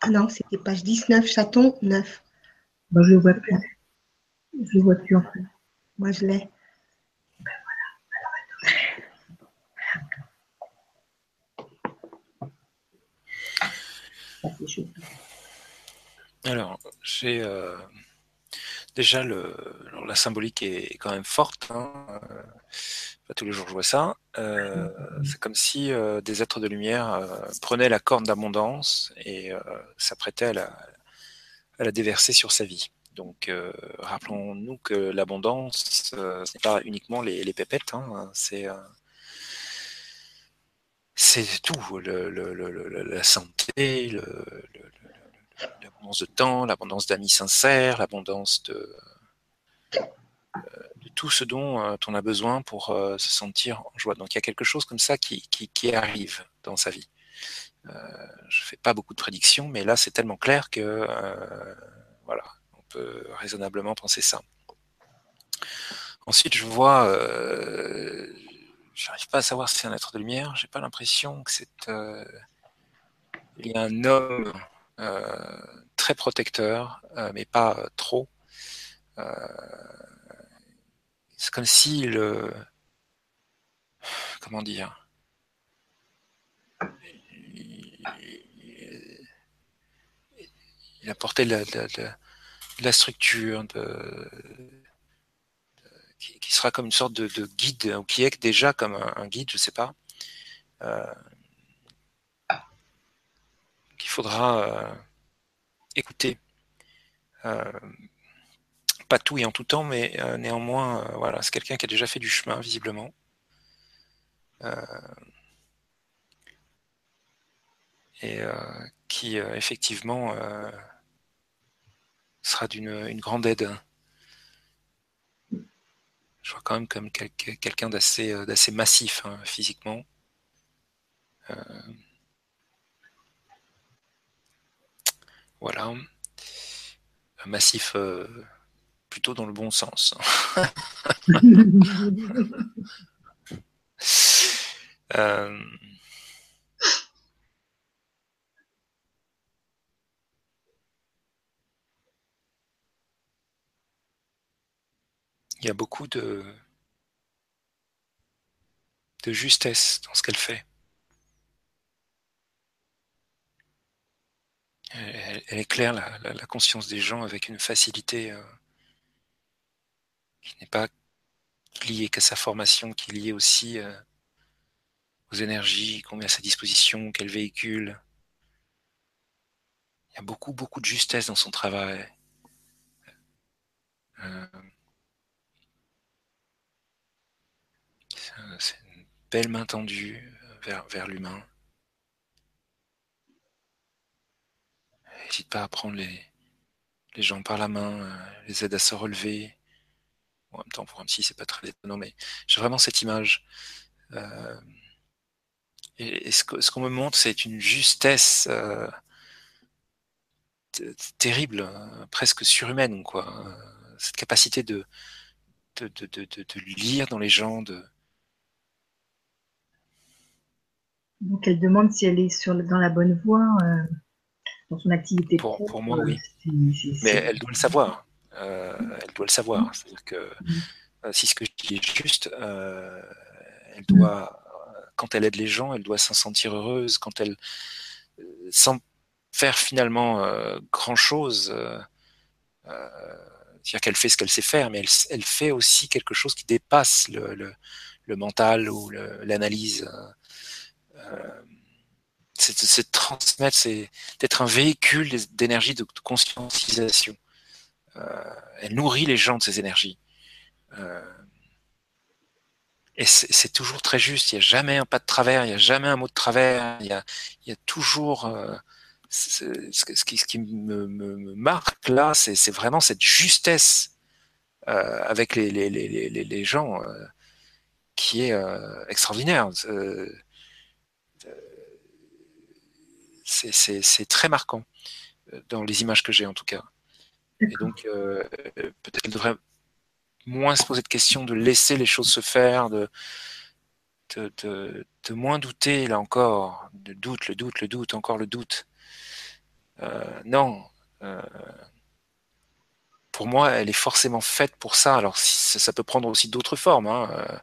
Ah non, c'était page dix-neuf, chaton neuf. Moi, je ne le vois plus. Je ne le vois plus en fait. Moi, je l'ai. Ben voilà. Alors, attends. Alors, j'ai euh, déjà le, alors la symbolique est quand même forte. Hein. Pas tous les jours je vois ça. Euh, c'est comme si euh, des êtres de lumière euh, prenaient la corne d'abondance et euh, s'apprêtaient à la, à la déverser sur sa vie. Donc, euh, rappelons-nous que l'abondance, euh, ce n'est pas uniquement les, les pépettes, hein, c'est... Euh, c'est tout, le, le, le, la santé, le, le, l'abondance de temps, l'abondance d'amis sincères, l'abondance de, de tout ce dont on a besoin pour se sentir en joie. Donc il y a quelque chose comme ça qui, qui, qui arrive dans sa vie. Euh, je ne fais pas beaucoup de prédictions, mais là c'est tellement clair que euh, voilà, on peut raisonnablement penser ça. Ensuite je vois... Euh, je n'arrive pas à savoir si c'est un être de lumière, j'ai pas l'impression que c'est... Euh, il y a un homme... Euh, très protecteur, euh, mais pas euh, trop. Euh, c'est comme si le... Comment dire? Il, il apportait de la, de, la, de la structure, de, de, qui, qui sera comme une sorte de, de guide, ou qui est déjà comme un, un guide, je sais pas. Euh, qu'il faudra euh, écouter, euh, pas tout et en tout temps, mais euh, néanmoins, euh, voilà, c'est quelqu'un qui a déjà fait du chemin, visiblement. Euh, et euh, qui, euh, effectivement, euh, sera d'une une grande aide. Je vois quand même comme quel, quelqu'un d'assez euh, d'assez massif, hein, physiquement. Euh, Voilà, un massif euh, plutôt dans le bon sens. euh... Il y a beaucoup de, de justesse dans ce qu'elle fait. Elle, elle éclaire la, la, la conscience des gens avec une facilité euh, qui n'est pas lié qu'à sa formation, qui est lié aussi euh, aux énergies qu'on met à sa disposition, qu'elle véhicule. Il y a beaucoup, beaucoup de justesse dans son travail. Euh, C'est une belle main tendue vers, vers l'humain. N'hésite pas à prendre les, les gens par la main, les aide à se relever. Bon, en même temps, pour un psy, c'est pas très étonnant, mais j'ai vraiment cette image. Euh, et, et ce qu'on ce qu'on me montre, c'est une justesse euh, terrible, euh, presque surhumaine, quoi. Euh, cette capacité de, de, de, de, de, de lire dans les gens, de... Donc elle demande si elle est sur le, dans la bonne voie, euh, dans son activité. Pour, pour moi, oui. C'est, c'est, Mais elle doit le savoir. Euh, mmh. Elle doit le savoir. C'est-à-dire que mmh. euh, si ce que je dis est juste, euh, elle doit, mmh. euh, quand elle aide les gens, elle doit s'en sentir heureuse. Quand elle, euh, sans faire finalement euh, grand-chose, euh, euh, c'est-à-dire qu'elle fait ce qu'elle sait faire, mais elle, elle fait aussi quelque chose qui dépasse le, le, le mental ou l'analyse. Euh, c'est de transmettre, c'est d'être un véhicule d'énergie de, de conscientisation. Euh, elle nourrit les gens de ces énergies. Euh, et c'est toujours très juste, il n'y a jamais un pas de travers, il n'y a jamais un mot de travers, il y a, il y a toujours... Euh, ce, ce qui, ce qui me, me, me marque là, c'est vraiment cette justesse euh, avec les, les, les, les, les gens euh, qui est euh, extraordinaire. Euh, C'est très marquant, dans les images que j'ai en tout cas. Et donc, euh, peut-être qu'elle devrait moins se poser de questions, de laisser les choses se faire, de, de, de, de moins douter, là encore, de doute, le doute, le doute, encore le doute. Euh, non, euh, pour moi, elle est forcément faite pour ça. Alors, si, ça peut prendre aussi d'autres formes, hein. Euh,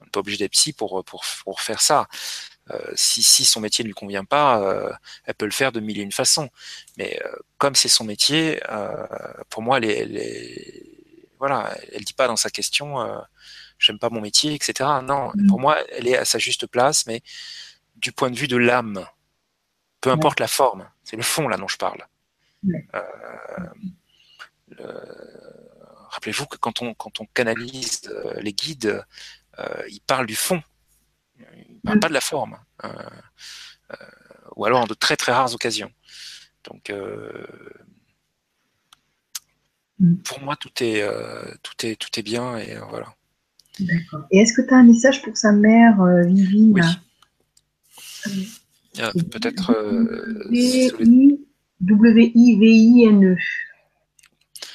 on n'est pas obligé d'être psy pour, pour, pour faire ça. Euh, si, si son métier ne lui convient pas, euh, elle peut le faire de mille et une façons. Mais euh, comme c'est son métier, euh, pour moi, elle, est, elle est... voilà, elle dit pas dans sa question euh, « j'aime pas mon métier », et cetera. Non, mm. Pour moi, elle est à sa juste place, mais du point de vue de l'âme, peu importe mm. la forme, c'est le fond là dont je parle. Mm. Euh, le... Rappelez-vous que quand on, quand on canalise euh, les guides, euh, ils parlent du fond. Il parle pas de la forme, euh, euh, ou alors en de très très rares occasions. Donc, euh, pour moi, tout est, euh, tout est, tout est bien, et euh, voilà. D'accord. Et est-ce que tu as un message pour sa mère, euh, Vivine? Oui. Euh, Peut-être... Euh, W I V I N E.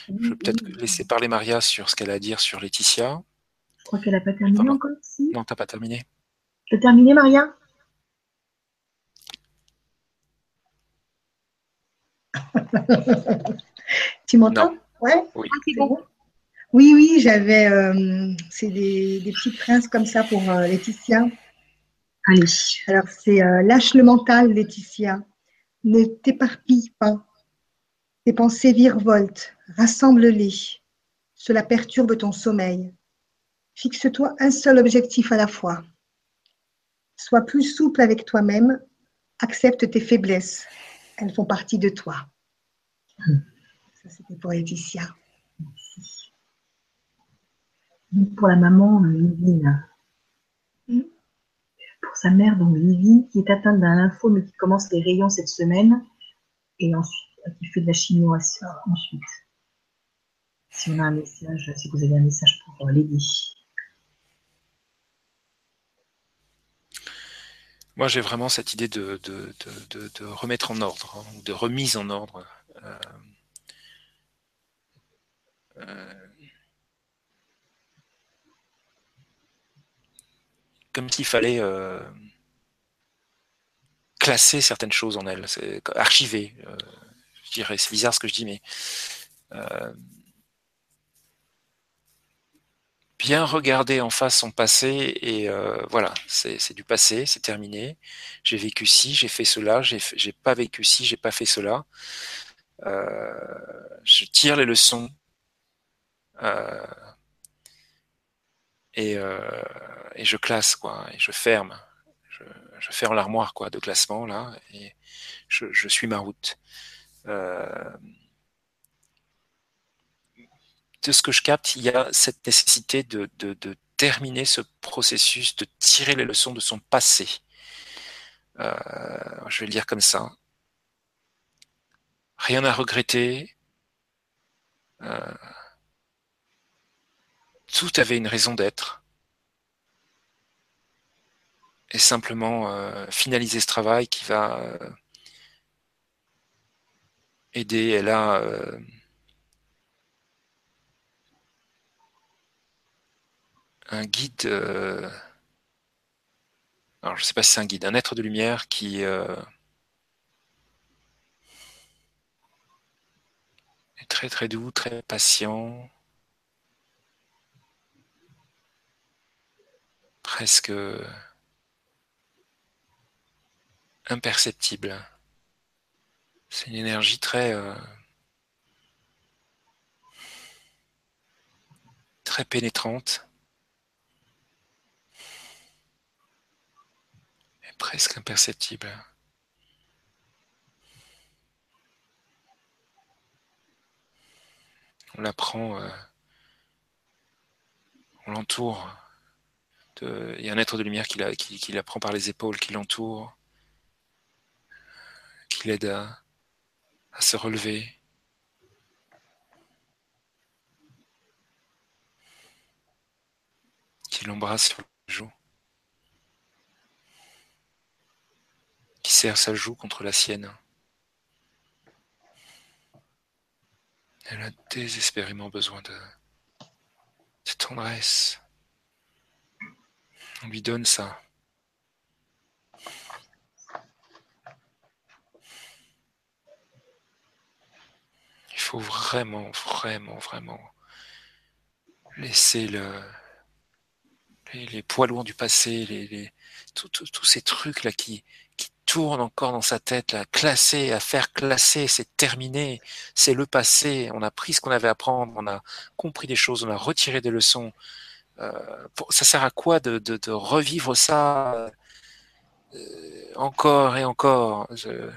Je vais peut-être laisser parler Maria sur ce qu'elle a à dire sur Laetitia. Je crois qu'elle n'a pas terminé enfin, encore si. Non, tu n'as pas terminé. Tu as terminé, Maria? Tu m'entends? Ouais. Oui. Ah, c'est bon. Oui, oui, j'avais... Euh, c'est des, des petites phrases comme ça pour euh, Laetitia. Allez. Alors, c'est euh, « Lâche le mental, Laetitia. Ne t'éparpille pas. Tes pensées virevoltent. Rassemble-les. Cela perturbe ton sommeil. Fixe-toi un seul objectif à la fois. Sois plus souple avec toi-même, accepte tes faiblesses, elles font partie de toi. » Ça, c'était pour Laetitia. Merci. Pour la maman, Vivine. Mm. Pour sa mère, donc Vivine, qui est atteinte d'un lymphome et qui commence les rayons cette semaine, et ensuite, qui fait de la chimio ensuite. Si on a un message, si vous avez un message pour l'aider. Moi, j'ai vraiment cette idée de, de, de, de, de remettre en ordre, hein, de remise en ordre. Euh, euh, comme s'il fallait euh, classer certaines choses en elle, archiver, euh, je dirais. C'est bizarre ce que je dis, mais euh, bien regarder en face son passé et euh, voilà, c'est du passé, c'est terminé. J'ai vécu ci, j'ai fait cela, j'ai pas vécu ci, j'ai pas fait cela. Euh, je tire les leçons. Euh, et, euh, et je classe, quoi, et je ferme. Je, je ferme l'armoire, quoi, de classement, là, et je, je suis ma route. Euh, de ce que je capte, il y a cette nécessité de, de, de terminer ce processus, de tirer les leçons de son passé. Euh, je vais le dire comme ça. Rien à regretter. Euh, tout avait une raison d'être. Et simplement euh, finaliser ce travail qui va euh, aider, elle a... Euh, un guide... Euh, alors je ne sais pas si c'est un guide, un être de lumière qui... Euh, très très doux, très patient, presque imperceptible. C'est une énergie très euh, très pénétrante et presque imperceptible. On la prend, euh, on l'entoure. Il y a un être de lumière qui la, qui, qui la prend par les épaules, qui l'entoure, qui l'aide à, à se relever. Qui l'embrasse sur le joue. Qui serre sa joue contre la sienne. Elle a désespérément besoin de, de tendresse. On lui donne ça. Il faut vraiment, vraiment, vraiment laisser le, les, les poids lourds du passé, les, les, tous ces trucs-là qui... qui tourne encore dans sa tête, là, classer, à faire classer, c'est terminé, c'est le passé, on a pris ce qu'on avait à prendre, on a compris des choses, on a retiré des leçons. Euh, pour, ça sert à quoi de, de, de revivre ça euh, encore et encore? Je...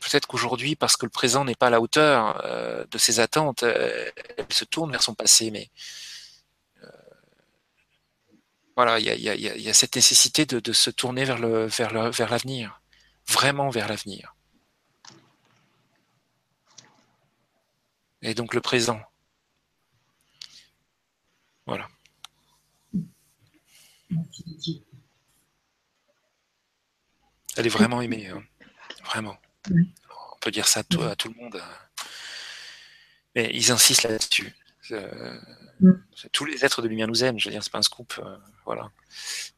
Peut-être qu'aujourd'hui, parce que le présent n'est pas à la hauteur euh, de ses attentes, euh, elle se tourne vers son passé, mais... Voilà, il y a, y a, y a cette nécessité de, de se tourner vers le, vers le, vers l'avenir, vraiment vers l'avenir. Et donc le présent. Voilà. Merci, Didier. Elle est vraiment aimée, hein. Vraiment. Oui. On peut dire ça à tout, à tout le monde. Mais ils insistent là-dessus. Euh, tous les êtres de lumière nous aiment, je veux dire, c'est pas un scoop, euh, voilà.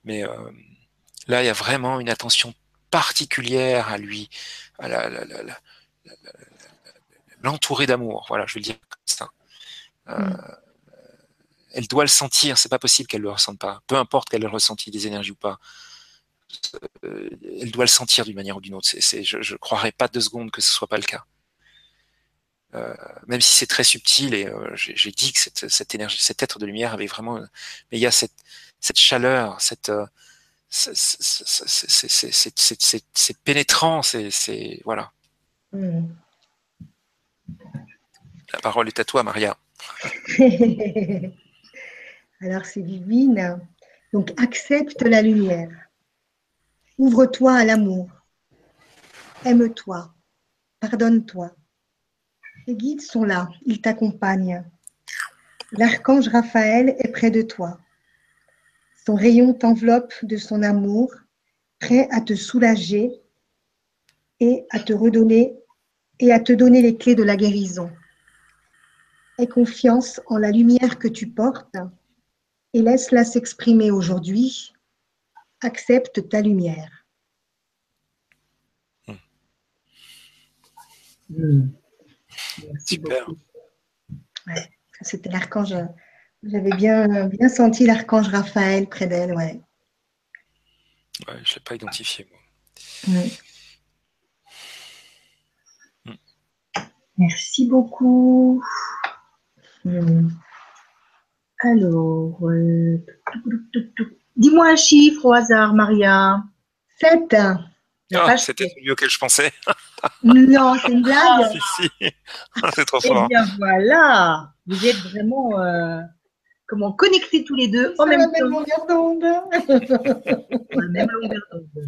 Mais euh, là, il y a vraiment une attention particulière à lui, à la, la, la, la, la, la, l'entourer d'amour, voilà, je vais le dire comme ça. Euh, mm. Elle doit le sentir, c'est pas possible qu'elle le ressente pas, peu importe qu'elle ait ressenti des énergies ou pas. Euh, elle doit le sentir d'une manière ou d'une autre, c'est, c'est, je, je croirais pas deux secondes que ce soit pas le cas. Euh, même si c'est très subtil et euh, j'ai dit que cette, cette énergie, cet être de lumière avait vraiment, mais il y a cette, cette chaleur, cette, euh, c'est, c'est, c'est, c'est, c'est, c'est, c'est, c'est pénétrant, c'est, c'est voilà. Mm. La parole est à toi, Maria. Alors c'est divine. Donc accepte la lumière. Ouvre-toi à l'amour. Aime-toi. Pardonne-toi. Les guides sont là, ils t'accompagnent. L'archange Raphaël est près de toi. Son rayon t'enveloppe de son amour, prêt à te soulager et à te redonner et à te donner les clés de la guérison. Aie confiance en la lumière que tu portes et laisse-la s'exprimer aujourd'hui. Accepte ta lumière. Mmh. Merci. Super. Ouais, c'était l'archange. J'avais bien, bien senti l'archange Raphaël près d'elle. Ouais. Ouais, je ne l'ai pas identifié, moi. Mm. Mm. Merci beaucoup. Mm. Alors, euh... dis-moi un chiffre au hasard, Maria. sept. Ah, c'était mieux que je pensais. Non, c'est une blague. Ah, si, si. Ah, c'est trop fort. Eh bien, voilà. Vous êtes vraiment euh, comment connectés tous les deux en même, la même longueur d'onde. La même longueur d'onde.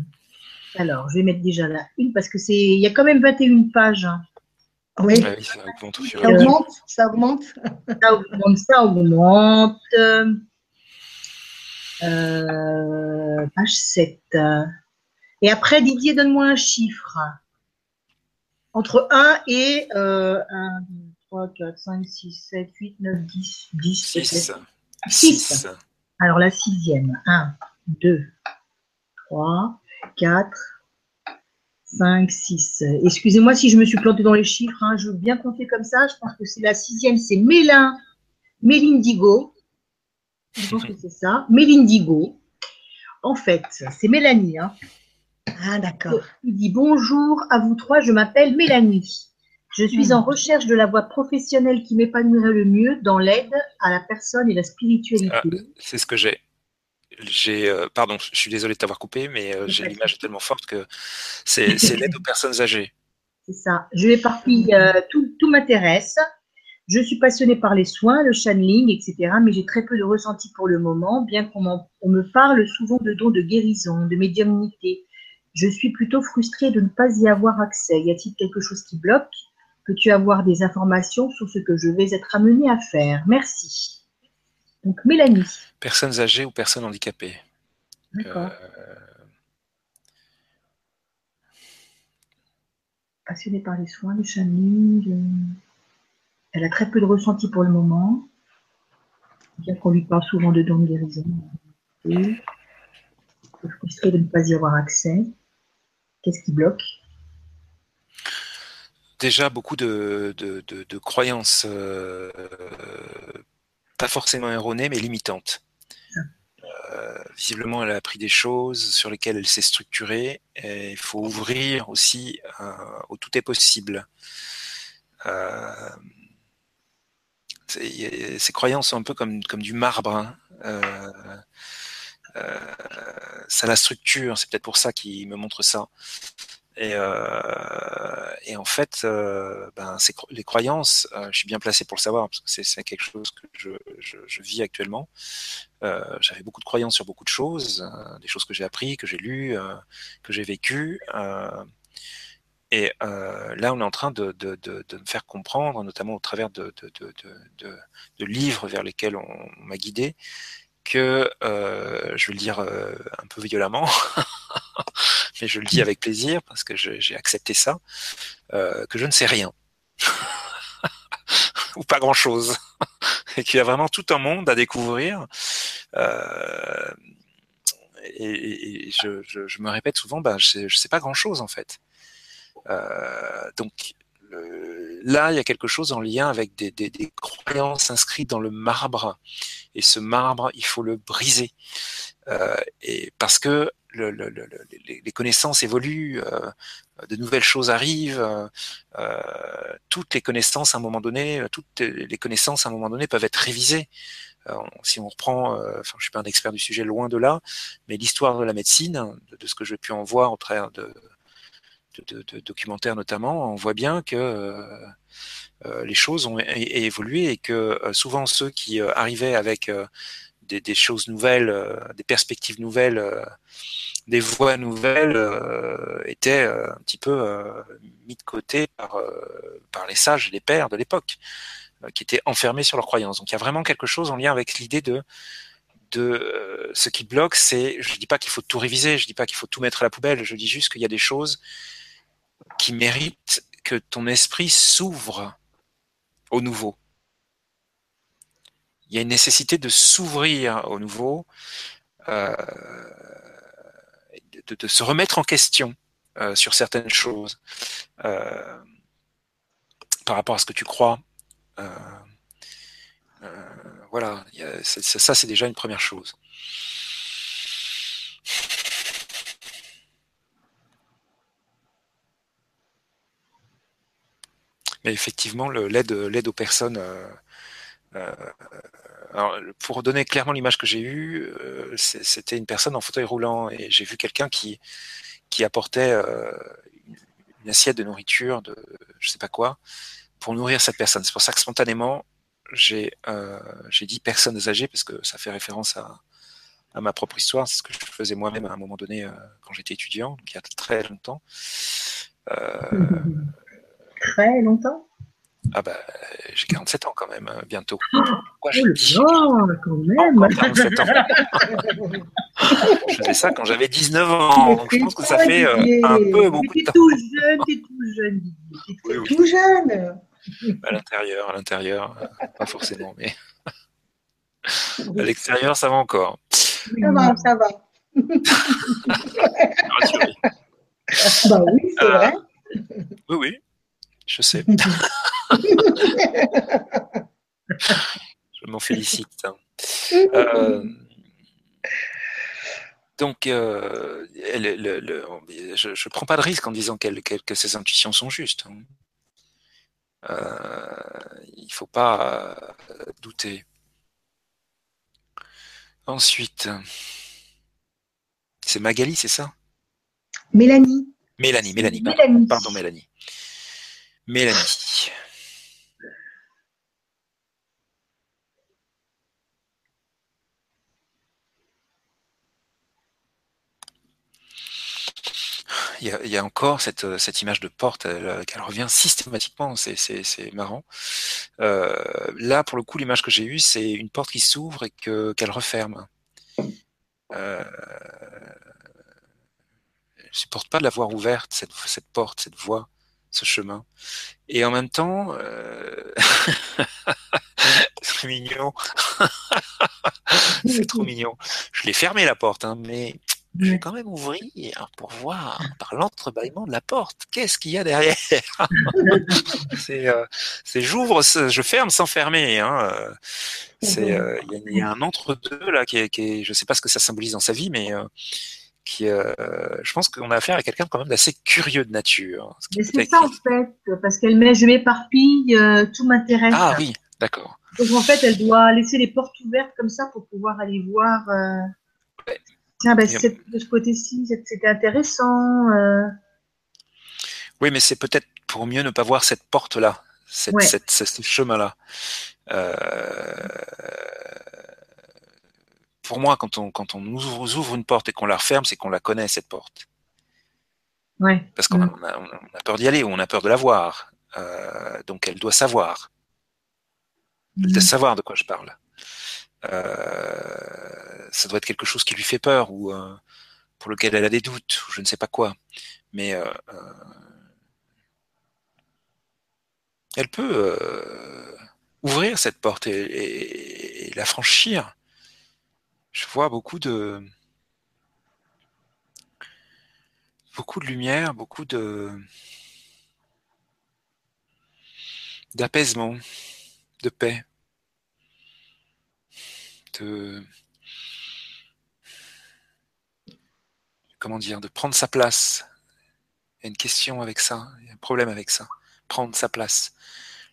Alors, je vais mettre déjà là une parce que c'est, il y a quand même vingt et une pages. Oui. Ah oui, ça augmente, ça augmente. Ça augmente. Ça augmente. Ça augmente. Euh, page sept. Et après, Didier, donne-moi un chiffre. Entre un et euh, un, deux, trois, quatre, cinq, six, sept, huit, neuf, dix, dix. six. six. six. Alors, la sixième. un, deux, trois, quatre, cinq, six. Excusez-moi si je me suis plantée dans les chiffres. Hein. Je veux bien compter comme ça. Je pense que c'est la sixième. C'est Mélin, Mélindigo. Je pense que c'est ça. Mélindigo. En fait, c'est Mélanie. Hein. Ah, d'accord. Il dit « Bonjour à vous trois, je m'appelle Mélanie. Je suis mmh. en recherche de la voie professionnelle qui m'épanouirait le mieux dans l'aide à la personne et la spiritualité. Ah, » c'est ce que j'ai. J'ai euh, pardon, je suis désolée de t'avoir coupé, mais euh, j'ai l'image tellement forte que c'est l'aide aux personnes âgées. C'est ça. Je l'éparpille, euh, tout, tout m'intéresse. Je suis passionnée par les soins, le channeling, et cetera. Mais j'ai très peu de ressenti pour le moment, bien qu'on me parle souvent de dons de guérison, de médiumnité. Je suis plutôt frustrée de ne pas y avoir accès. Y a-t-il quelque chose qui bloque? Peux-tu avoir des informations sur ce que je vais être amenée à faire? Merci. Donc, Mélanie. Personnes âgées ou personnes handicapées. D'accord. Euh... Passionnée par les soins, le channeling. Euh... Elle a très peu de ressenti pour le moment. Bien qu'on lui parle souvent de dons de guérison. Et... frustrée de ne pas y avoir accès. Qu'est-ce qui bloque? Déjà, beaucoup de, de, de, de croyances euh, pas forcément erronées, mais limitantes. Euh, visiblement, elle a appris des choses sur lesquelles elle s'est structurée. Et il faut ouvrir aussi euh, au tout est possible. Euh, c'est, ces croyances sont un peu comme, comme du marbre. Hein. Euh, Euh, ça la structure, c'est peut-être pour ça qu'il me montre ça. Et, euh, et en fait, euh, ben, c'est, les croyances, euh, je suis bien placé pour le savoir, parce que c'est, c'est quelque chose que je, je, je vis actuellement. Euh, j'avais beaucoup de croyances sur beaucoup de choses, euh, des choses que j'ai apprises, que j'ai lues, euh, que j'ai vécues. Euh, et euh, là, on est en train de, de, de, de me faire comprendre, notamment au travers de, de, de, de, de, de livres vers lesquels on, on m'a guidé, que, euh, je vais le dire euh, un peu violemment, mais je le dis avec plaisir parce que j'ai accepté ça, euh, que je ne sais rien, ou pas grand-chose, et qu'il y a vraiment tout un monde à découvrir. Euh, et et je, je, je me répète souvent, bah, je ne sais, sais pas grand-chose en fait. Euh, donc le, là, il y a quelque chose en lien avec des, des, des croyances inscrites dans le marbre. Et ce marbre, il faut le briser, euh, et parce que le, le, le, le, les connaissances évoluent, euh, de nouvelles choses arrivent, euh, toutes les connaissances à un moment donné, toutes les connaissances à un moment donné peuvent être révisées. Euh, si on reprend, euh, enfin, je suis pas un expert du sujet, loin de là, mais l'histoire de la médecine, de, de ce que j'ai pu en voir au travers de, de, de, de documentaires notamment, on voit bien que euh, Euh, les choses ont évolué et que euh, souvent ceux qui euh, arrivaient avec euh, des, des choses nouvelles, euh, des perspectives nouvelles, euh, des voies nouvelles, euh, étaient euh, un petit peu euh, mis de côté par, euh, par les sages et les pères de l'époque, euh, qui étaient enfermés sur leurs croyances. Donc il y a vraiment quelque chose en lien avec l'idée de, de euh, ce qui bloque, c'est, je ne dis pas qu'il faut tout réviser, je ne dis pas qu'il faut tout mettre à la poubelle, je dis juste qu'il y a des choses qui méritent que ton esprit s'ouvre au nouveau. Il y a une nécessité de s'ouvrir au nouveau, euh, de, de se remettre en question euh, sur certaines choses, euh, par rapport à ce que tu crois. Euh, euh, voilà, il y a, c'est, ça c'est déjà une première chose. Mais effectivement, l'aide aux personnes euh, euh, Alors, pour donner clairement l'image que j'ai eue, euh, c'était une personne en fauteuil roulant et j'ai vu quelqu'un qui, qui apportait euh, une assiette de nourriture, de je sais pas quoi, pour nourrir cette personne. C'est pour ça que spontanément, j'ai euh, dit personnes âgées parce que ça fait référence à, à ma propre histoire. C'est ce que je faisais moi-même à un moment donné euh, quand j'étais étudiant, donc il y a très longtemps. Euh... Très longtemps ? Ah bah, j'ai quarante-sept ans quand même, hein, bientôt. Pourquoi j'ai dit oh, quand même. Encore quarante-sept ans. Je faisais ça quand j'avais dix-neuf ans, donc je pense que ça fait euh, un peu beaucoup de temps. T'es tout jeune, t'es tout jeune, t'es oui, oui. tout jeune. À l'intérieur, à l'intérieur, pas forcément, mais à l'extérieur, ça va encore. Ça va, ça va. Rassuré. Bah oui, c'est euh, vrai. Oui, oui, je sais. Je m'en félicite. Euh, donc, euh, le, le, le, je ne prends pas de risque en disant qu'elle, qu'elle, que ces intuitions sont justes. Euh, il ne faut pas euh, douter. Ensuite, c'est Magali, c'est ça? Mélanie. Mélanie, Mélanie, pardon, Mélanie. Pardon, Mélanie. Mélanie. Il y a, il y a encore cette, cette image de porte qu'elle revient systématiquement, c'est marrant. Euh, là, pour le coup, l'image que j'ai eue, c'est une porte qui s'ouvre et que, qu'elle referme. Euh... Je ne supporte pas de la voir ouverte, cette, cette porte, cette voie, ce chemin. Et en même temps, euh... c'est mignon. C'est trop mignon. Je l'ai fermée la porte, hein, mais je vais quand même ouvrir pour voir par l'entrebâillement de la porte. Qu'est-ce qu'il y a derrière? C'est euh, j'ouvre, je ferme sans fermer. Hein. C'est euh, y, y a un entre-deux là qui est, qui est, je ne sais pas ce que ça symbolise dans sa vie, mais euh, Qui, euh, je pense qu'on a affaire à quelqu'un quand même d'assez curieux de nature. Ce qui mais c'est ça en fait, parce qu'elle met, je m'éparpille, euh, tout m'intéresse. Ah oui, d'accord. Donc en fait, elle doit laisser les portes ouvertes comme ça pour pouvoir aller voir. Euh... Ouais. Tiens, ben, c'est, de ce côté-ci, c'était intéressant. Euh... Oui, mais c'est peut-être pour mieux ne pas voir cette porte-là, cette, ouais. cette, cette, ce chemin-là. Euh... Pour moi, quand on, quand on nous ouvre une porte et qu'on la referme, c'est qu'on la connaît, cette porte. Ouais. Parce qu'on mmh. a, a, a peur d'y aller ou on a peur de la voir. Euh, donc, elle doit savoir. Elle mmh. doit savoir de quoi je parle. Euh, ça doit être quelque chose qui lui fait peur ou euh, pour lequel elle a des doutes ou je ne sais pas quoi. Mais euh, euh, elle peut euh, ouvrir cette porte et, et, et la franchir. Je vois beaucoup de beaucoup de lumière, beaucoup de d'apaisement, de paix, de comment dire, de prendre sa place. Il y a une question avec ça, il y a un problème avec ça. Prendre sa place.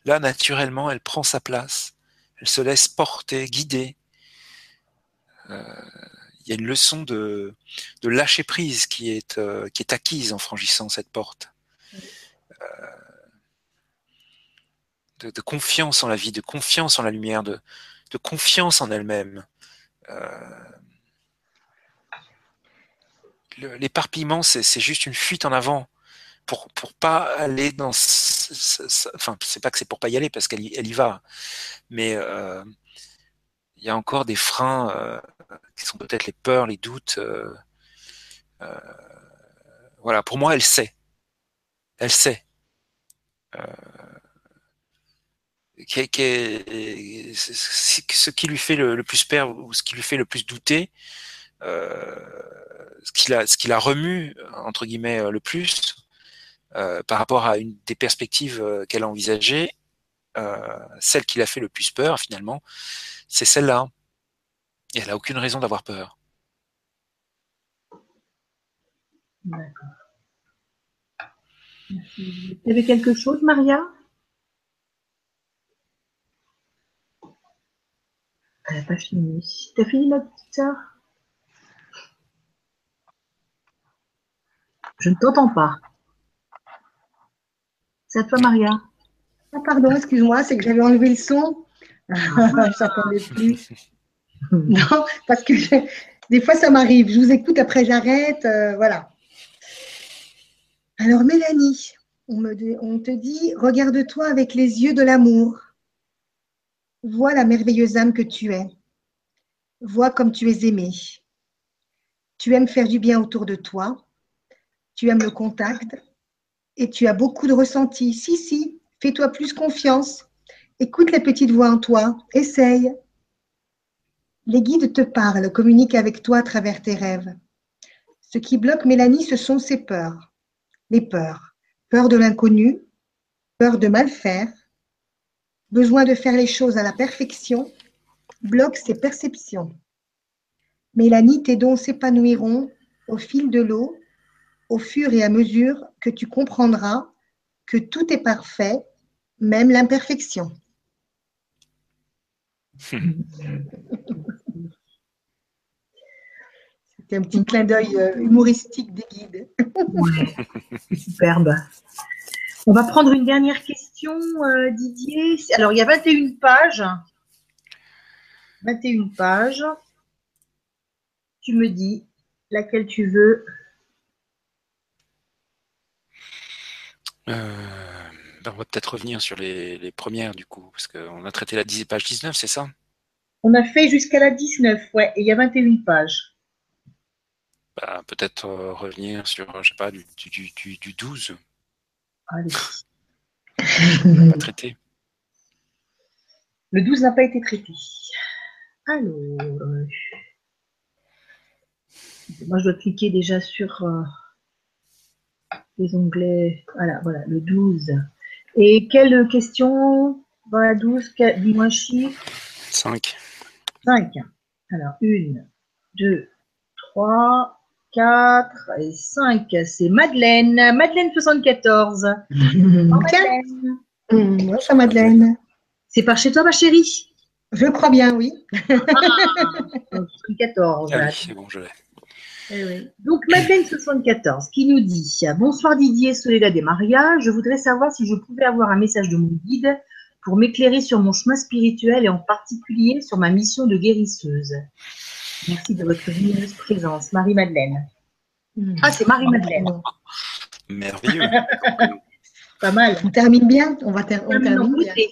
Là, naturellement, elle prend sa place, elle se laisse porter, guider. Il euh, y a une leçon de, de lâcher prise qui est, euh, qui est acquise en franchissant cette porte. Euh, de, de confiance en la vie, de confiance en la lumière, de, de confiance en elle-même. Euh, l'éparpillement, c'est juste une fuite en avant pour pour pas aller dans... Ce, ce, ce, enfin, c'est pas que c'est pour pas y aller parce qu'elle elle y va, mais... Euh, il y a encore des freins euh, qui sont peut-être les peurs, les doutes. Euh, euh, voilà, pour moi, elle sait. Elle sait. Euh, qu'est, qu'est, ce qui lui fait le, le plus peur ou ce qui lui fait le plus douter, euh, ce qui la, ce qui la remue, entre guillemets, le plus, euh, par rapport à une des perspectives qu'elle a envisagées, euh, celle qui l'a fait le plus peur, finalement, c'est celle-là. Et elle n'a aucune raison d'avoir peur. D'accord. Merci. Tu avais quelque chose, Maria? euh, pas fini. T'as fini, ma petite sœur? Je ne t'entends pas. C'est à toi, Maria. Ah, pardon, excuse-moi, c'est que j'avais enlevé le son. Je t'entendais plus. Non, parce que je... des fois, ça m'arrive. Je vous écoute, après j'arrête. Euh, voilà. Alors, Mélanie, on, me dit, on te dit, regarde-toi avec les yeux de l'amour. Vois la merveilleuse âme que tu es. Vois comme tu es aimée. Tu aimes faire du bien autour de toi. Tu aimes le contact. Et tu as beaucoup de ressenti. Si, si, fais-toi plus confiance. Écoute la petite voix en toi. Essaye. Les guides te parlent, communiquent avec toi à travers tes rêves. Ce qui bloque Mélanie, ce sont ses peurs. Les peurs. Peur de l'inconnu, peur de mal faire, besoin de faire les choses à la perfection, bloque ses perceptions. Mélanie, tes dons s'épanouiront au fil de l'eau, au fur et à mesure que tu comprendras que tout est parfait, même l'imperfection. C'était un petit clin d'œil humoristique des guides. Ouais, superbe. On va prendre une dernière question, euh, Didier. Alors, il y a vingt et une pages. vingt et une pages. Tu me dis laquelle tu veux. Euh, ben on va peut-être revenir sur les, les premières, du coup, parce qu'on a traité la page dix-neuf, c'est ça? On a fait jusqu'à la dix-neuf, ouais, et il y a vingt et une pages. Ben, peut-être euh, revenir sur, je sais pas, du, du, du, du douze. Allez. On n'a pas traité. Le douze n'a pas été traité. Alors, euh, moi je dois cliquer déjà sur euh, les onglets. Voilà, voilà, le douze. Et quelle question dans la douze? Dis-moi un chiffre. cinq. cinq. Alors, un, deux, trois. quatre et cinq, c'est Madeleine. Madeleine soixante-quatorze. Mmh. Oh, Madeleine. Mmh. Bonjour Madeleine. C'est par chez toi, ma chérie? Je crois bien, oui. Ah, soixante-quatorze. Ah oui, c'est bon, je l'ai. Eh oui. Donc, Madeleine soixante-quatorze qui nous dit « Bonsoir Didier, Soledad et Maria. Je voudrais savoir si je pouvais avoir un message de mon guide pour m'éclairer sur mon chemin spirituel et en particulier sur ma mission de guérisseuse. » Merci de votre lumineuse présence, Marie-Madeleine. Ah, c'est Marie-Madeleine. Merveilleux. Pas mal. On termine bien. On va ter on termine, termine bien. Goûter.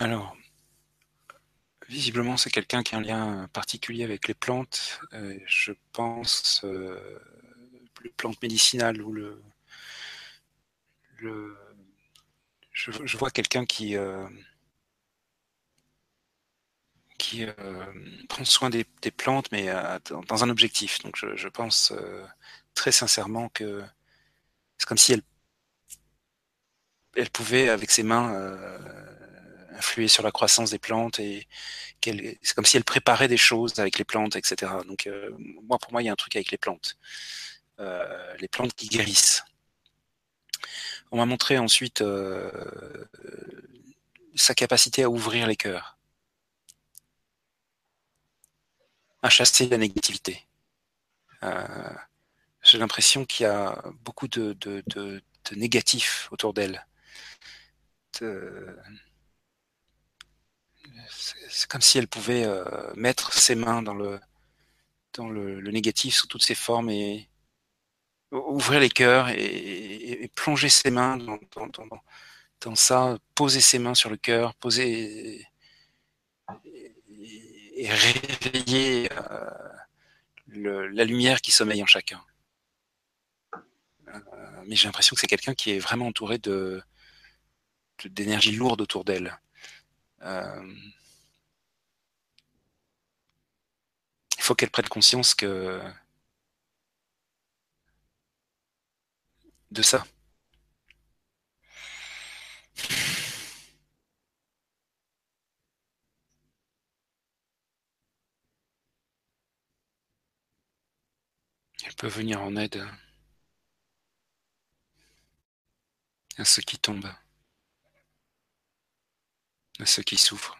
Alors, visiblement, c'est quelqu'un qui a un lien particulier avec les plantes. Euh, je pense euh, les plantes médicinales ou le, le je, je vois quelqu'un qui euh, qui euh, prend soin des, des plantes, mais à, dans un objectif. Donc, je, je pense euh, très sincèrement que c'est comme si elle elle pouvait avec ses mains euh, influer sur la croissance des plantes et c'est comme si elle préparait des choses avec les plantes, et cetera. Donc euh, moi, pour moi, il y a un truc avec les plantes, euh, les plantes qui guérissent. On m'a montré ensuite euh, sa capacité à ouvrir les cœurs, à chasser la négativité. Euh, j'ai l'impression qu'il y a beaucoup de, de, de, de négatifs autour d'elle. De... C'est comme si elle pouvait euh, mettre ses mains dans le, dans le, le négatif sous toutes ses formes et ouvrir les cœurs et, et, et plonger ses mains dans, dans, dans, dans ça, poser ses mains sur le cœur, poser et, et, et réveiller euh, le, la lumière qui sommeille en chacun. Euh, mais j'ai l'impression que c'est quelqu'un qui est vraiment entouré de, de, d'énergie lourde autour d'elle. Euh, il faut qu'elle prenne conscience que de ça. Elle peut venir en aide à ceux qui tombent, à ceux qui souffrent.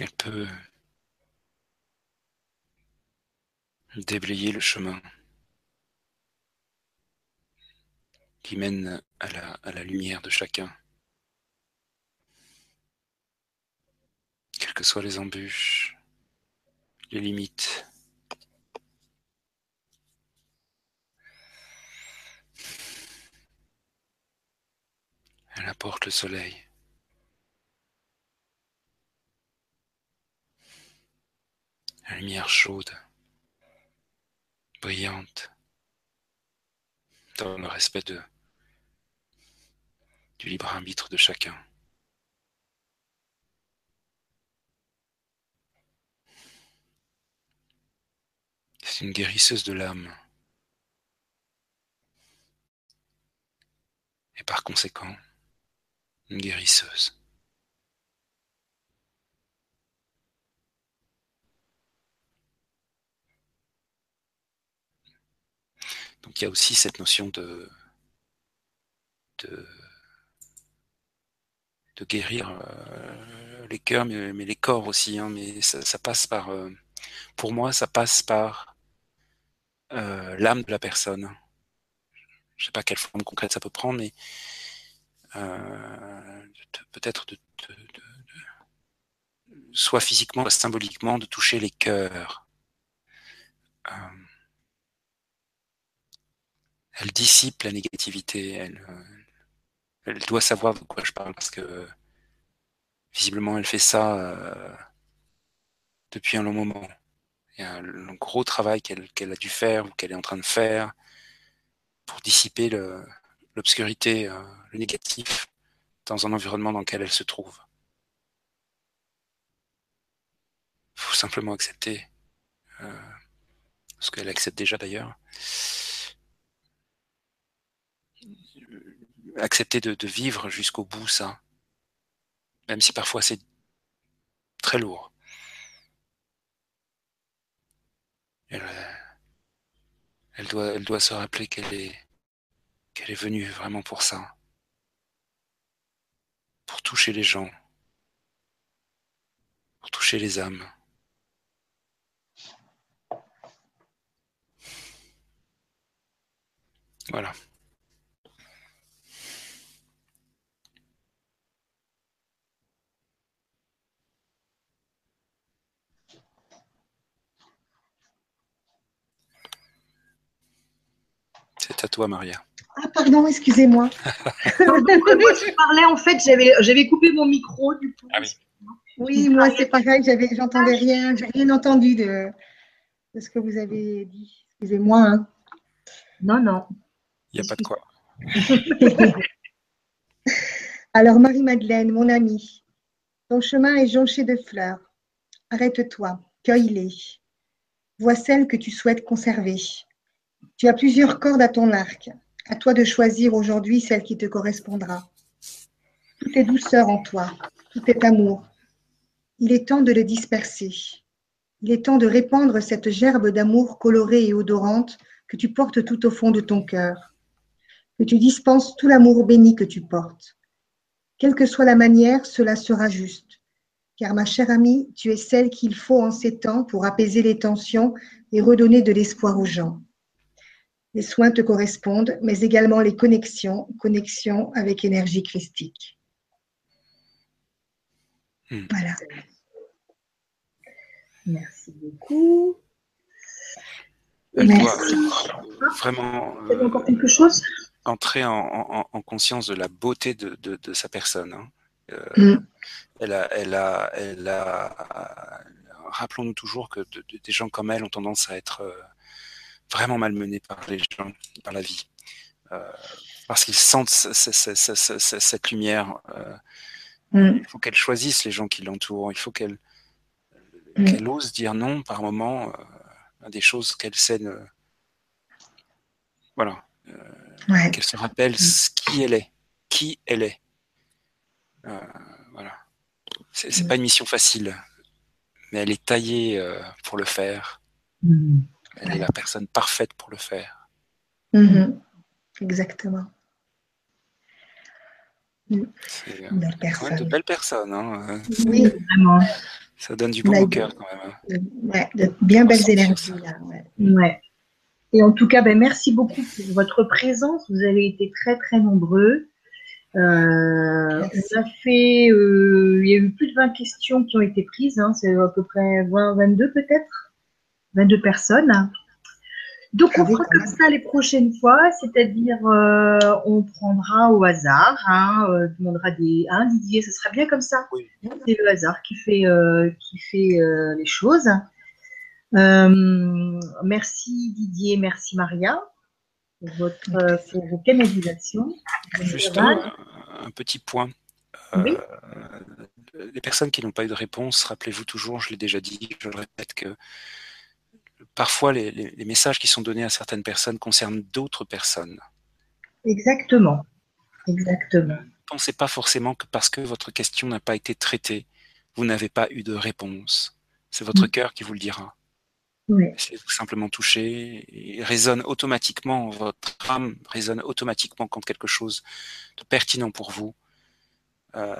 Elle peut déblayer le chemin qui mène à la, à la lumière de chacun. Quelles que soient les embûches, les limites. Elle apporte le soleil. La lumière chaude, brillante, dans le respect de, du libre arbitre de chacun. C'est une guérisseuse de l'âme. Et par conséquent, une guérisseuse. Donc il y a aussi cette notion de, de, de guérir euh, les cœurs, mais, mais les corps aussi. Hein, mais ça, ça passe par, euh, pour moi, ça passe par euh, l'âme de la personne. Je ne sais pas quelle forme concrète ça peut prendre, mais Euh, peut-être de, de, de, de, soit physiquement, soit symboliquement, de toucher les cœurs. Euh, elle dissipe la négativité, elle, elle doit savoir de quoi je parle, parce que visiblement elle fait ça euh, depuis un long moment. Il y a un, un gros travail qu'elle qu'elle a dû faire, ou qu'elle est en train de faire, pour dissiper le... l'obscurité, euh, le négatif, dans un environnement dans lequel elle se trouve. Il faut simplement accepter euh, ce qu'elle accepte déjà d'ailleurs. Accepter de, de vivre jusqu'au bout ça, même si parfois c'est très lourd. Elle, elle doit, elle doit se rappeler qu'elle est Elle est venue vraiment pour ça, pour toucher les gens, pour toucher les âmes. Voilà. C'est à toi, Maria. Ah pardon, excusez-moi. Moi je parlais en fait, j'avais j'avais coupé mon micro du coup. Ah oui. Oui, moi c'est pareil, j'avais j'entendais rien, j'ai rien entendu de, de ce que vous avez dit. Excusez-moi. Hein. Non non. Il n'y a pas de quoi. Alors Marie-Madeleine, mon amie, ton chemin est jonché de fleurs. Arrête-toi, cueille-les. Vois celles que tu souhaites conserver. Tu as plusieurs cordes à ton arc. À toi de choisir aujourd'hui celle qui te correspondra. Tout est douceur en toi, tout est amour. Il est temps de le disperser. Il est temps de répandre cette gerbe d'amour colorée et odorante que tu portes tout au fond de ton cœur. Que tu dispenses tout l'amour béni que tu portes. Quelle que soit la manière, cela sera juste. car ma chère amie, tu es celle qu'il faut en ces temps pour apaiser les tensions et redonner de l'espoir aux gens. Les soins te correspondent, mais également les connexions, connexions avec énergie christique. Mmh. Voilà. Merci beaucoup. Elle Merci. Doit vraiment euh, encore quelque chose entrer en, en, en conscience de la beauté de, de, de sa personne. Hein. Euh, mm. elle a, elle a, elle a, rappelons-nous toujours que de, de, des gens comme elle ont tendance à être euh, vraiment malmenés par les gens, par la vie, euh, parce qu'ils sentent ce, ce, ce, ce, ce, ce, cette lumière. Euh, mm. Il faut qu'elle choisisse les gens qui l'entourent. Il faut qu'elle mm. qu'elle ose dire non par moment. Euh, des choses qu'elle sait ne... voilà euh, ouais. qu'elle se rappelle qui elle est qui elle est euh, voilà c'est ouais. pas une mission facile, mais elle est taillée euh, pour le faire. Mmh. Elle ouais. est la personne parfaite pour le faire. Mmh. Exactement. Mmh. C'est euh, de belles personnes, hein. Oui, vraiment. Ça donne du bon bah, au cœur, quand même. De, ouais, de bien belles énergies. Là, ouais. Ouais. Et en tout cas, ben, merci beaucoup pour votre présence. Vous avez été très, très nombreux. Euh, on a fait, euh, il y a eu plus de vingt questions qui ont été prises. Hein. C'est à peu près vingt, vingt-deux peut-être. vingt-deux personnes. Hein. Donc, on fera comme ça les prochaines fois. C'est-à-dire, euh, on prendra au hasard, hein, euh, demandera des... Hein, Didier, ce sera bien comme ça. Oui. C'est le hasard qui fait, euh, qui fait euh, les choses. Euh, merci Didier, merci Maria pour, votre, euh, pour vos canalisations. Juste un, un petit point. Euh, oui. Les personnes qui n'ont pas eu de réponse, rappelez-vous toujours, je l'ai déjà dit, je le répète, que parfois, les, les, les messages qui sont donnés à certaines personnes concernent d'autres personnes. Exactement. Exactement. Pensez pas forcément que parce que votre question n'a pas été traitée, vous n'avez pas eu de réponse. C'est votre mmh. cœur qui vous le dira. Oui. Si vous simplement touchez, il résonne automatiquement, votre âme résonne automatiquement quand quelque chose de pertinent pour vous euh,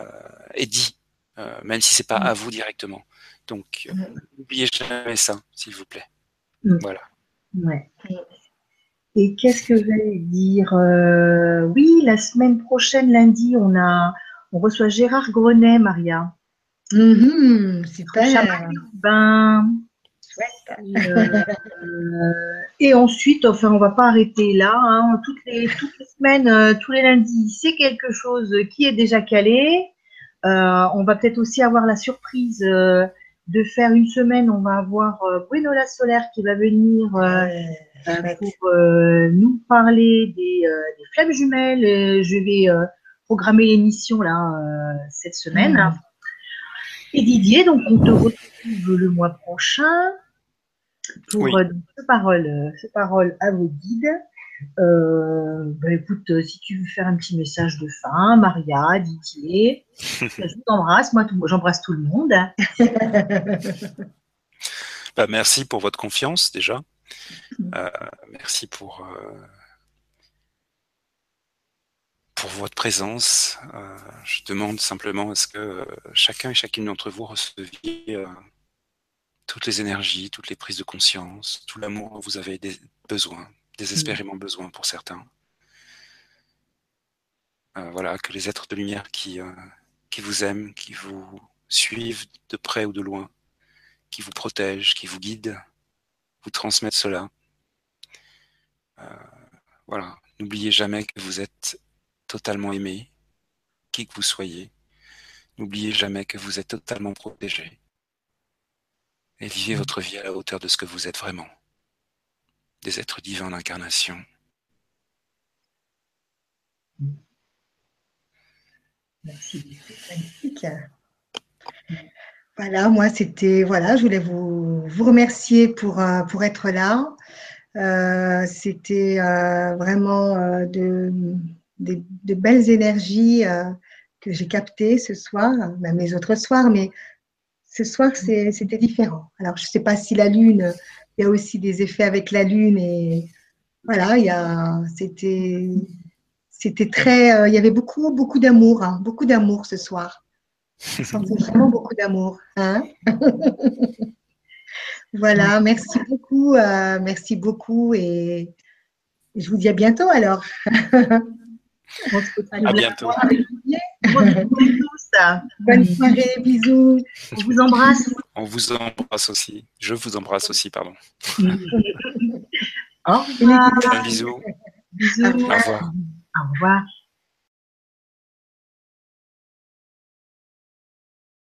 est dit, euh, même si ce n'est pas mmh. à vous directement. Donc, euh, mmh. n'oubliez jamais ça, s'il vous plaît. Mmh. Voilà. Ouais. Et qu'est-ce que j'allais dire euh, oui, la semaine prochaine, lundi, on a, on reçoit Gérard Grenet, Maria. Mmh, super. Ben, euh, euh, et ensuite, enfin, on ne va pas arrêter là. Hein, toutes, les, toutes les semaines, euh, tous les lundis, c'est quelque chose qui est déjà calé. Euh, on va peut-être aussi avoir la surprise. Euh, de faire une semaine, on va avoir euh, Brunola Solaire qui va venir euh, euh, pour euh, nous parler des, euh, des flammes jumelles. Et je vais euh, programmer l'émission là euh, cette semaine. Mmh. Et Didier, donc on te retrouve le mois prochain pour oui. euh, ce parole, euh, ce parole à vos guides. Euh, bah, écoute, euh, si tu veux faire un petit message de fin, Maria, Didier, je t'embrasse, moi j'embrasse tout le monde. Bah, merci pour votre confiance déjà. Euh, merci pour, euh, pour votre présence. Euh, je demande simplement à ce que euh, chacun et chacune d'entre vous receviez euh, toutes les énergies, toutes les prises de conscience, tout l'amour dont vous avez besoin. Désespérément besoin pour certains. Euh, voilà, que les êtres de lumière qui, euh, qui vous aiment, qui vous suivent de près ou de loin, qui vous protègent, qui vous guident, vous transmettent cela. Euh, voilà, n'oubliez jamais que vous êtes totalement aimé, qui que vous soyez. N'oubliez jamais que vous êtes totalement protégé. Et vivez votre vie à la hauteur de ce que vous êtes vraiment. Des êtres divins d'incarnation. Merci, magnifique. Voilà, moi c'était, voilà, je voulais vous, vous remercier pour, pour être là. Euh, c'était euh, vraiment euh, de, de, de belles énergies euh, que j'ai captées ce soir, même les autres soirs, mais ce soir c'était différent. Alors je ne sais pas si la lune... Il y a aussi des effets avec la lune et voilà, c'était très, euh, il y avait beaucoup, beaucoup d'amour, hein, beaucoup d'amour ce soir. Je sentais vraiment beaucoup d'amour. Hein voilà, merci beaucoup. Euh, merci beaucoup et je vous dis à bientôt alors. On se retrouve à bientôt. Bonne soirée, bisous. On vous embrasse. On vous embrasse aussi. Je vous embrasse aussi, pardon. Au revoir. Un bisou. Bisous. Au revoir. Au revoir.